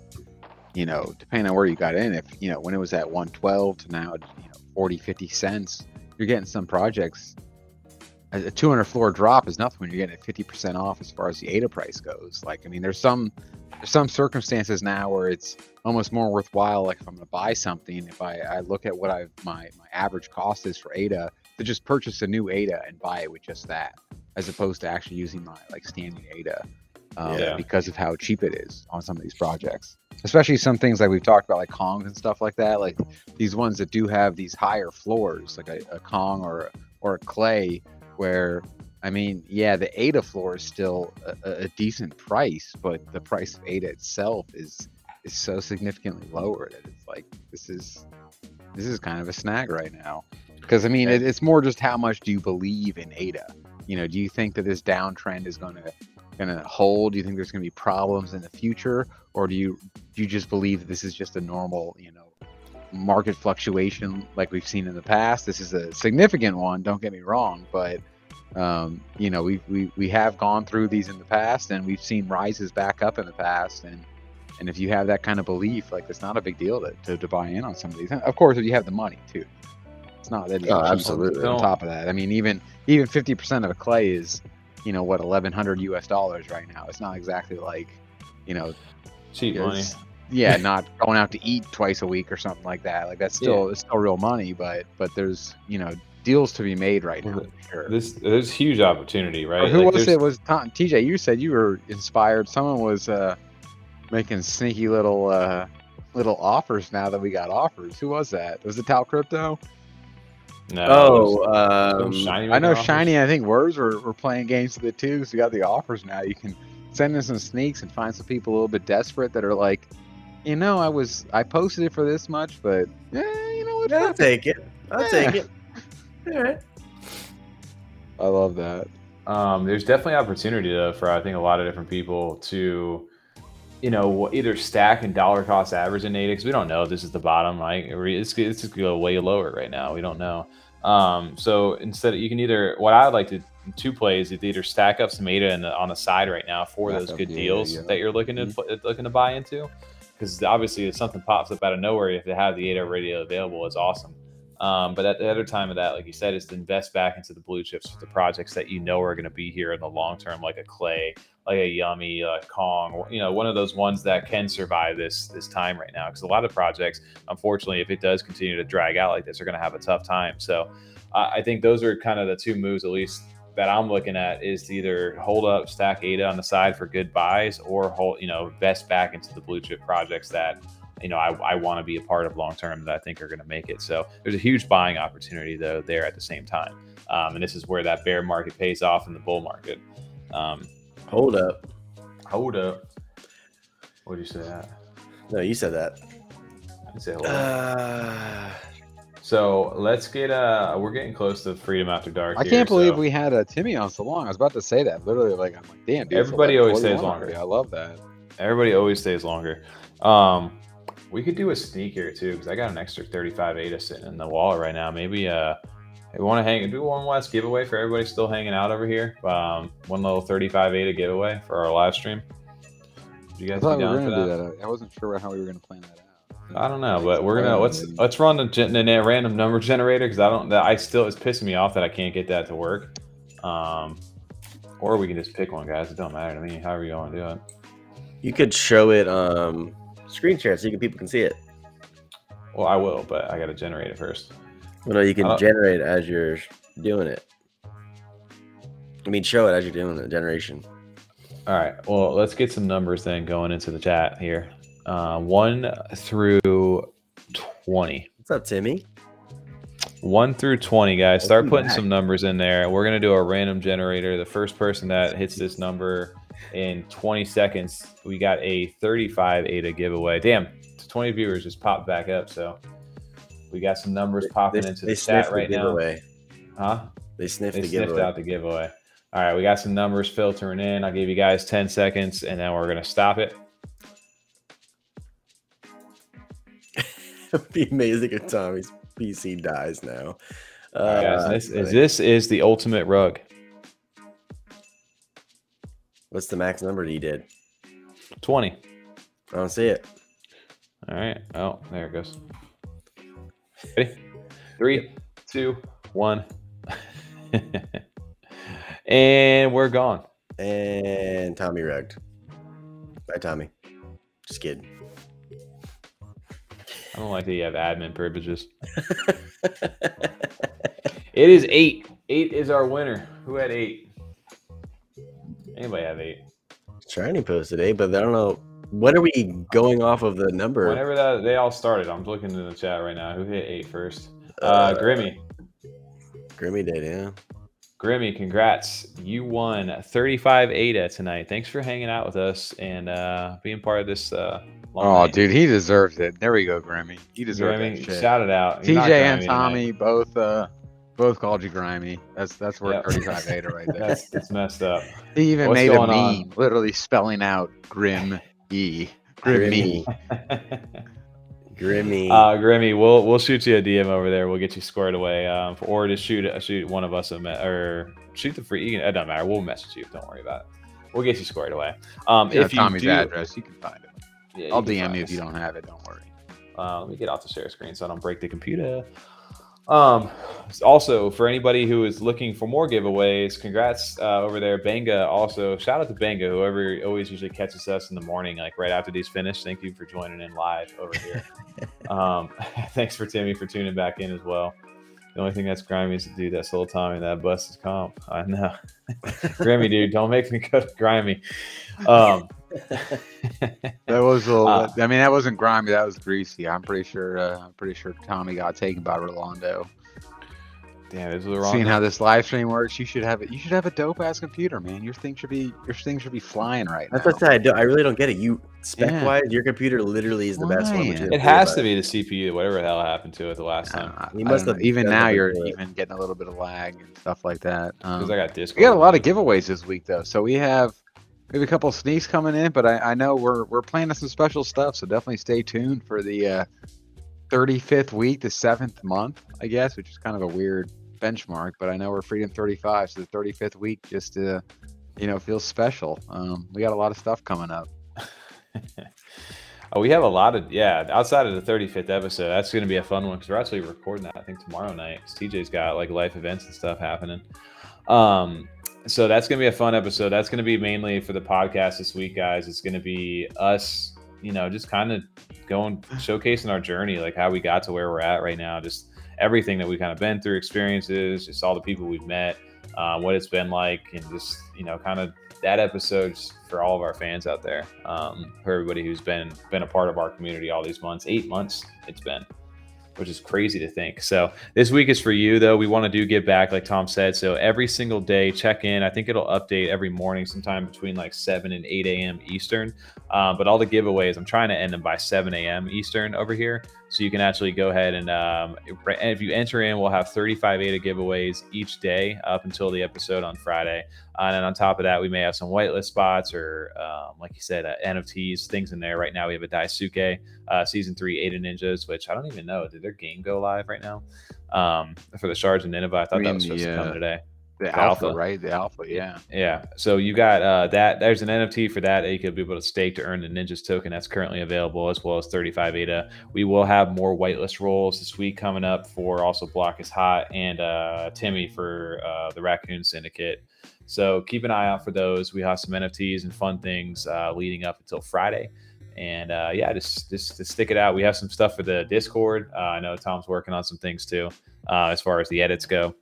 you know, depending on where you got in, if, you know, when it was at one twelve to now, you know, forty, fifty cents, you're getting some projects. A two hundred floor drop is nothing when you're getting it fifty percent off as far as the A D A price goes. Like, I mean, there's some, there's some circumstances now where it's almost more worthwhile. Like if I'm going to buy something, if I, I look at what I my, my average cost is for A D A, to just purchase a new A D A and buy it with just that, as opposed to actually using my like standing A D A um, yeah. because of how cheap it is on some of these projects. Especially some things like we've talked about, like Kongs and stuff like that. Like these ones that do have these higher floors, like a, a Kong or, or a Clay, where, I mean, yeah, the A D A floor is still a, a decent price, but the price of A D A itself is is so significantly lower that it's like, this is this is kind of a snag right now. Because, I mean, it, it's more just how much do you believe in A D A? You know, do you think that this downtrend is going to going to hold? Do you think there's going to be problems in the future? Or do you, do you just believe that this is just a normal, you know, market fluctuation like we've seen in the past? This is a significant one, don't get me wrong, but um you know, we we we have gone through these in the past, and we've seen rises back up in the past, and and if you have that kind of belief, like it's not a big deal to, to, to buy in on some of these. And of course, if you have the money too, it's not that oh, absolutely on top of that. I mean, even even fifty percent of a Clay is, you know, what, eleven hundred U S dollars right now. It's not exactly like, you know, cheap money. Yeah, not going out to eat twice a week or something like that. Like that's still yeah. it's still real money, but but there's, you know, deals to be made right now. Sure. This there's huge opportunity, right? Or who like was there's... it? Was Tom, T J? You said you were inspired. Someone was uh, making sneaky little uh, little offers. Now that we got offers, who was that? Was it Tal Crypto? No. Oh, um, Shiny I know Shiny. Offers? I think Words were were playing games with it too. So we got the offers now. You can send in some sneaks and find some people a little bit desperate that are like, you know, I was I posted it for this much, but eh, you know what? Yeah, I'll take it. I'll yeah. take it. All right. I love that. Um, there's definitely opportunity though for I think a lot of different people to, you know, either stack and dollar cost average in A D A. We don't know if this is the bottom, like it's it's just go way lower right now. We don't know. Um, so instead, you can either what I would like to two plays is either stack up some A D A in the, on the side right now for stack those good deals A D A, yeah. that you're looking to mm-hmm. looking to buy into. Because obviously, if something pops up out of nowhere, if they have the A D A radio available, it's awesome. Um, but at the other time of that, like you said, is to invest back into the blue chips, the projects that you know are going to be here in the long term, like a Clay, like a Yummy, like Kong, or, you know, one of those ones that can survive this this time right now. Because a lot of projects, unfortunately, if it does continue to drag out like this, are going to have a tough time. So uh, I think those are kind of the two moves, at least, that I'm looking at, is to either hold up, stack A D A on the side for good buys, or hold, you know, invest back into the blue chip projects that, you know, I, I want to be a part of long term that I think are going to make it. So there's a huge buying opportunity though there at the same time, um, and this is where that bear market pays off in the bull market. Um, hold up, hold up. What did you say that? No, you said that. I said hold up. Uh... So let's get, uh, we're getting close to Freedom After Dark. I here, can't believe so. we had a Timmy on so long. I was about to say that. Literally, like, I'm like, damn, dude, everybody so always stays longer. longer. I love that. Everybody always stays longer. Um, we could do a sneak here too, because I got an extra thirty-five A D A sitting in the wallet right now. Maybe, uh, we want to hang, do one last giveaway for everybody still hanging out over here. Um, one little thirty-five A D A giveaway for our live stream. Did you guys I be down we for that? Do that? I wasn't sure how we were going to plan that out. I don't know, but we're gonna let's let's run the, the random number generator, because I don't. That I still it's pissing me off that I can't get that to work. Um, or we can just pick one, guys. It don't matter to me. However you want to do it. You could show it um, screen share so you can, people can see it. Well, I will, but I gotta generate it first. Well, no, you can generate it as you're doing it. I mean, show it as you're doing the generation. All right. Well, let's get some numbers then going into the chat here. Uh, one through twenty. What's up, Timmy? one through twenty, guys. Start Welcome putting back. some numbers in there. We're going to do a random generator. The first person that hits this number in twenty seconds, we got a thirty-five A D A giveaway. Damn, twenty viewers just popped back up. So we got some numbers popping they, into they the chat right the giveaway. now. Huh? They sniffed, they the sniffed giveaway. out the giveaway. All right, we got some numbers filtering in. I'll give you guys ten seconds, and then we're going to stop it. It'd be amazing if Tommy's P C dies now. Uh, Guys, this, is, this is the ultimate rug. What's the max number he did? twenty. I don't see it. All right. Oh, there it goes. Ready? Three, two, one. And we're gone. And Tommy rugged. Bye, Tommy. Just kidding. I don't like that you have admin privileges. It is eight. Eight is our winner. Who had eight? Anybody have eight? Shiny posted eight, but I don't know. What are we going off of the number? Whenever that, they all started. I'm looking in the chat right now. Who hit eight first? Uh, uh, Grimmy. Grimmy did, yeah. Grimmy, congrats. You won thirty-five ADA tonight. Thanks for hanging out with us and uh, being part of this. Uh, oh, night. Dude, he deserves it. There we go, Grimmy. He deserves it. Shout it out. You're T J and Tommy tonight. both uh, both called you Grimy. That's that's worth yep. thirty-five ADA right there. That's, that's messed up. He even What's made a meme on? literally spelling out Grim. E. Grimmy. Grimmy. Uh, Grimmy, we'll we'll shoot you a D M over there. We'll get you squared away. Um, for, or just shoot shoot one of us a or shoot the free. You can, it doesn't matter. We'll message you. Don't worry about it. We'll get you squared away. Um, yeah, if you Tommy's do, address, you can find it. Yeah, I'll D M you if you don't have it. Don't worry. Uh, let me get off the share screen so I don't break the computer. Um, also, for anybody who is looking for more giveaways, congrats uh, over there, Benga. Also, shout out to Benga, whoever always usually catches us in the morning, like right after these finish. Thank you for joining in live over here. um, thanks for Timmy for tuning back in as well. The only thing that's grimy is to do that soul Tommy that bust is comp. I know, Grimmy dude, don't make me go to grimy. Um, that was a little, uh, I mean, that wasn't grimy. That was greasy. I'm pretty sure. Uh, I'm pretty sure Tommy got taken by Rolando. Damn, this was the wrong. Seeing how this live stream works, you should have it. You should have a dope ass computer, man. Your thing should be. Your thing should be flying right now. That's what I do. I really don't get it. You spec wise, yeah. your computer literally is the flying. best one. Is it has to be the C P U. Whatever the hell happened to it the last time. Uh, you must have, even now, you're even getting a little bit of lag and stuff like that. Um, Cause I got Discord. We got a lot of giveaways this week though, so we have. We have a couple of sneaks coming in, but I, I know we're we're planning some special stuff, so definitely stay tuned for the uh, thirty-fifth week, the seventh month, I guess, which is kind of a weird benchmark. But I know we're Freedom thirty-five, so the thirty-fifth week just uh, you know feels special. Um, we got a lot of stuff coming up. Oh, we have a lot of yeah. Outside of the thirty-fifth episode, that's going to be a fun one because we're actually recording that I think tomorrow night. T J's got like life events and stuff happening. Um, So that's going to be a fun episode. That's going to be mainly for the podcast this week, guys. It's going to be us, you know, just kind of going, showcasing our journey, like how we got to where we're at right now. Just everything that we've kind of been through, experiences, just all the people we've met, uh, what it's been like, and just, you know, kind of that episode for all of our fans out there, um, for everybody who's been been a part of our community all these months. Eight months it's been, which is crazy to think. So this week is for you though. We want to do give back like Tom said. So every single day check in. I think it'll update every morning sometime between like seven and eight A M Eastern. Uh, but all the giveaways, I'm trying to end them by seven A M Eastern over here. So you can actually go ahead and, um, if you enter in, we'll have thirty-five ADA giveaways each day up until the episode on Friday. And then on top of that, we may have some whitelist spots or, um, like you said, uh, N F Ts, things in there. Right now we have a Daisuke, uh, season three, Ada Ninjas, which I don't even know. Did their game go live right now? Um, for the Shards and Nineveh, I thought I mean, that was supposed yeah. to come today. The, the alpha, alpha, right? The alpha, yeah. Yeah. So you got uh, that. There's an N F T for that that you could be able to stake to earn the Ninjas token. That's currently available, as well as thirty-five ADA. We will have more whitelist rolls this week coming up for also Block is Hot and uh, Timmy for uh, the Raccoon Syndicate. So keep an eye out for those. We have some N F Ts and fun things uh, leading up until Friday. And uh, yeah, just, just just stick it out. We have some stuff for the Discord. Uh, I know Tom's working on some things too, uh, as far as the edits go.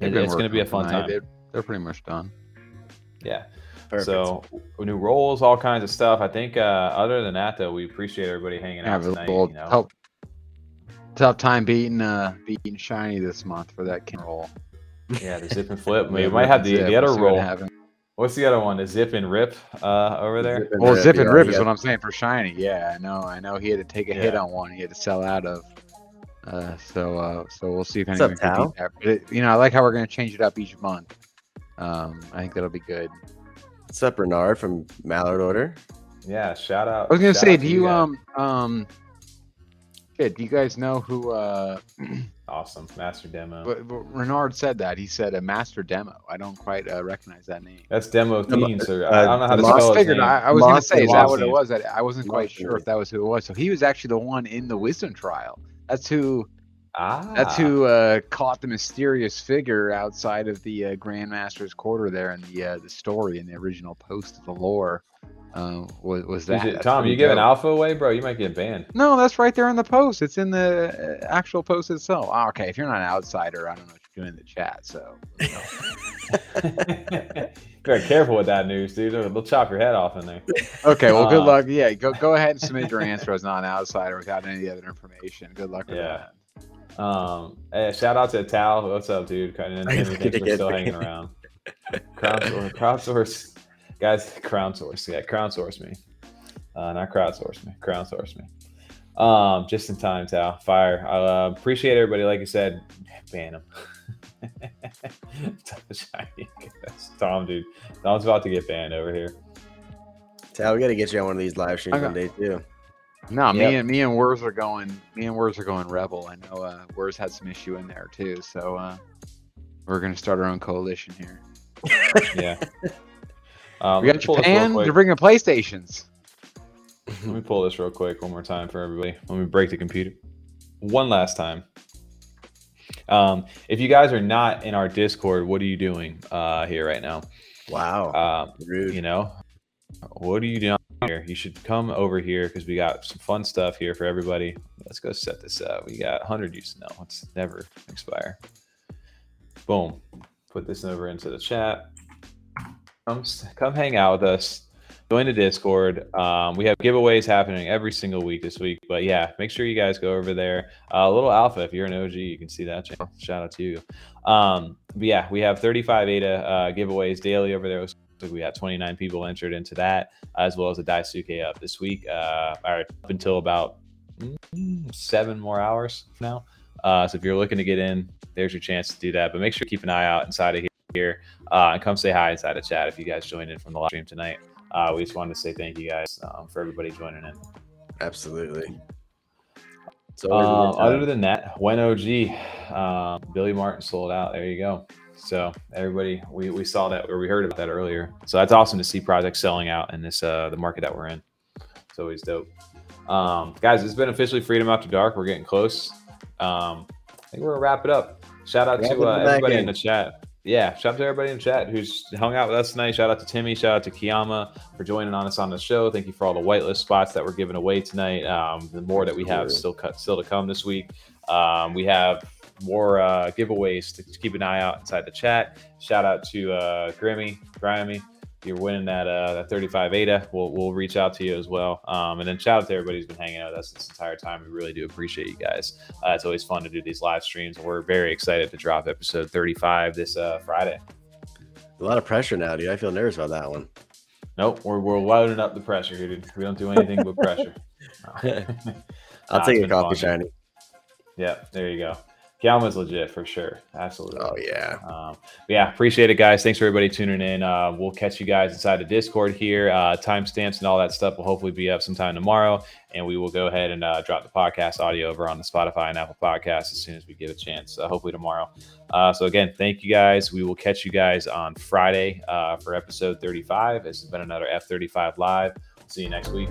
It, it's going to be a fun tonight. time. They're pretty much done. Yeah. Perfect. So new roles, all kinds of stuff. I think uh, other than that, though, we appreciate everybody hanging out yeah, tonight. Little, you know. help, tough time beating uh, beating Shiny this month for that can roll. Yeah, the zip and flip. We, we might have the, the other we'll roll. What What's the other one? The zip and rip uh, over there? The well, zip and rip, zip and rip is what I'm saying for Shiny. Yeah, I know. I know he had to take a yeah. hit on one. He had to sell out of. Uh, so, uh, so we'll see if anyone can beat that. It, you know, I like how we're going to change it up each month. Um, I think that'll be good. What's up, Bernard from Mallet Order? Yeah, shout out. I was going to say, do you, you um, um, Yeah, do you guys know who... Uh, awesome. Master Demo. But, but Renard said that. He said a Master Demo. I don't quite uh, recognize that name. That's Demo Theme, uh, so I don't know how to spell it. Figured, I, I was going to say, is that what it was? I, I wasn't quite sure if that was who it was. So he was actually the one in the Wisdom Trial. That's who... Ah. That's who uh, caught the mysterious figure outside of the uh, Grandmaster's quarter there in the uh, the story in the original post of the lore. Uh, was, was that it, Tom? You giving alpha away, bro? You might get banned. No, that's right there in the post. It's in the uh, actual post itself. Oh, okay, if you're not an outsider, I don't know what you're doing in the chat. So, you know. Be careful with that news, dude. They'll chop your head off in there. Okay, well, um, good luck. Yeah, go go ahead and submit your answer as not an outsider without any other information. Good luck with yeah. that. Um, hey, shout out to Tal. What's up, dude? And we're still hanging around. Crowdsource, crowdsource, guys. Crowdsource, yeah, crowdsource me. Uh, not crowdsource me. Crowdsource me. Um, just in time, Tal. Fire. I uh, appreciate everybody. Like I said, ban him. Tom, dude. Tom's about to get banned over here. Tal, we got to get you on one of these live streams one day too. No, yep. me and me and Wurz are going. Me and Wurz are going Rebel. I know uh, Wurz had some issue in there too, so uh, we're going to start our own coalition here. Yeah, um, we got Japan to bring in PlayStations. Let me pull this real quick one more time for everybody. Let me break the computer one last time. Um, if you guys are not in our Discord, what are you doing uh, here right now? Wow, uh, you know, what are you doing? Here. You should come over here because we got some fun stuff here for everybody. Let's go set this up. We got one hundred uses now. Let's never expire. Boom. Put this over into the chat. Come, come hang out with us. Join the Discord. Um, we have giveaways happening every single week this week. But yeah, make sure you guys go over there. Uh, little Alpha, if you're an O G, you can see that channel. Shout out to you. Um, but yeah, we have thirty-five Ada uh, giveaways daily over there. We got twenty-nine people entered into that, as well as a Daisuke up this week, uh, all right, up until about seven more hours now. Uh, so if you're looking to get in, there's your chance to do that. But make sure you keep an eye out inside of here uh, and come say hi inside of chat if you guys joined in from the live stream tonight. Uh, we just wanted to say thank you guys um, for everybody joining in. Absolutely. So uh, other than that, when O G, um, Billy Martin sold out. There you go. So everybody, we, we saw that, or we heard about that earlier. So that's awesome to see projects selling out in this uh, the market that we're in. It's always dope. Um, guys, it's been officially Freedom After Dark. We're getting close. Um, I think we're going to wrap it up. Shout out to uh, everybody in the chat. Yeah, shout out to everybody in the chat who's hung out with us tonight. Shout out to Timmy. Shout out to Kiyama for joining on us on the show. Thank you for all the whitelist spots that we're giving away tonight. Um, the more that we have still cut, still to come this week. Um, we have... more uh giveaways to keep an eye out inside the chat. Shout out to uh Grimmy Grimy, you're winning that uh that thirty-five Ada. We'll, we'll reach out to you as well, um and then shout out to everybody who's been hanging out with us this entire time. We really do appreciate you guys. Uh, it's always fun to do these live streams, and we're very excited to drop episode thirty-five this uh Friday. A lot of pressure now, dude. I feel nervous about that one. Nope, we're, we're loading up the pressure here, dude. We don't do anything but pressure. I'll nah, take a coffee shiny. Yeah, there you go. Yama's legit for sure. Absolutely. Oh, yeah. Um, yeah. Appreciate it, guys. Thanks for everybody tuning in. Uh, we'll catch you guys inside the Discord here. Uh, timestamps and all that stuff will hopefully be up sometime tomorrow. And we will go ahead and uh, drop the podcast audio over on the Spotify and Apple Podcasts as soon as we get a chance, uh, hopefully tomorrow. Uh, so, again, thank you guys. We will catch you guys on Friday uh, for episode thirty-five. This has been another F thirty-five Live. See you next week.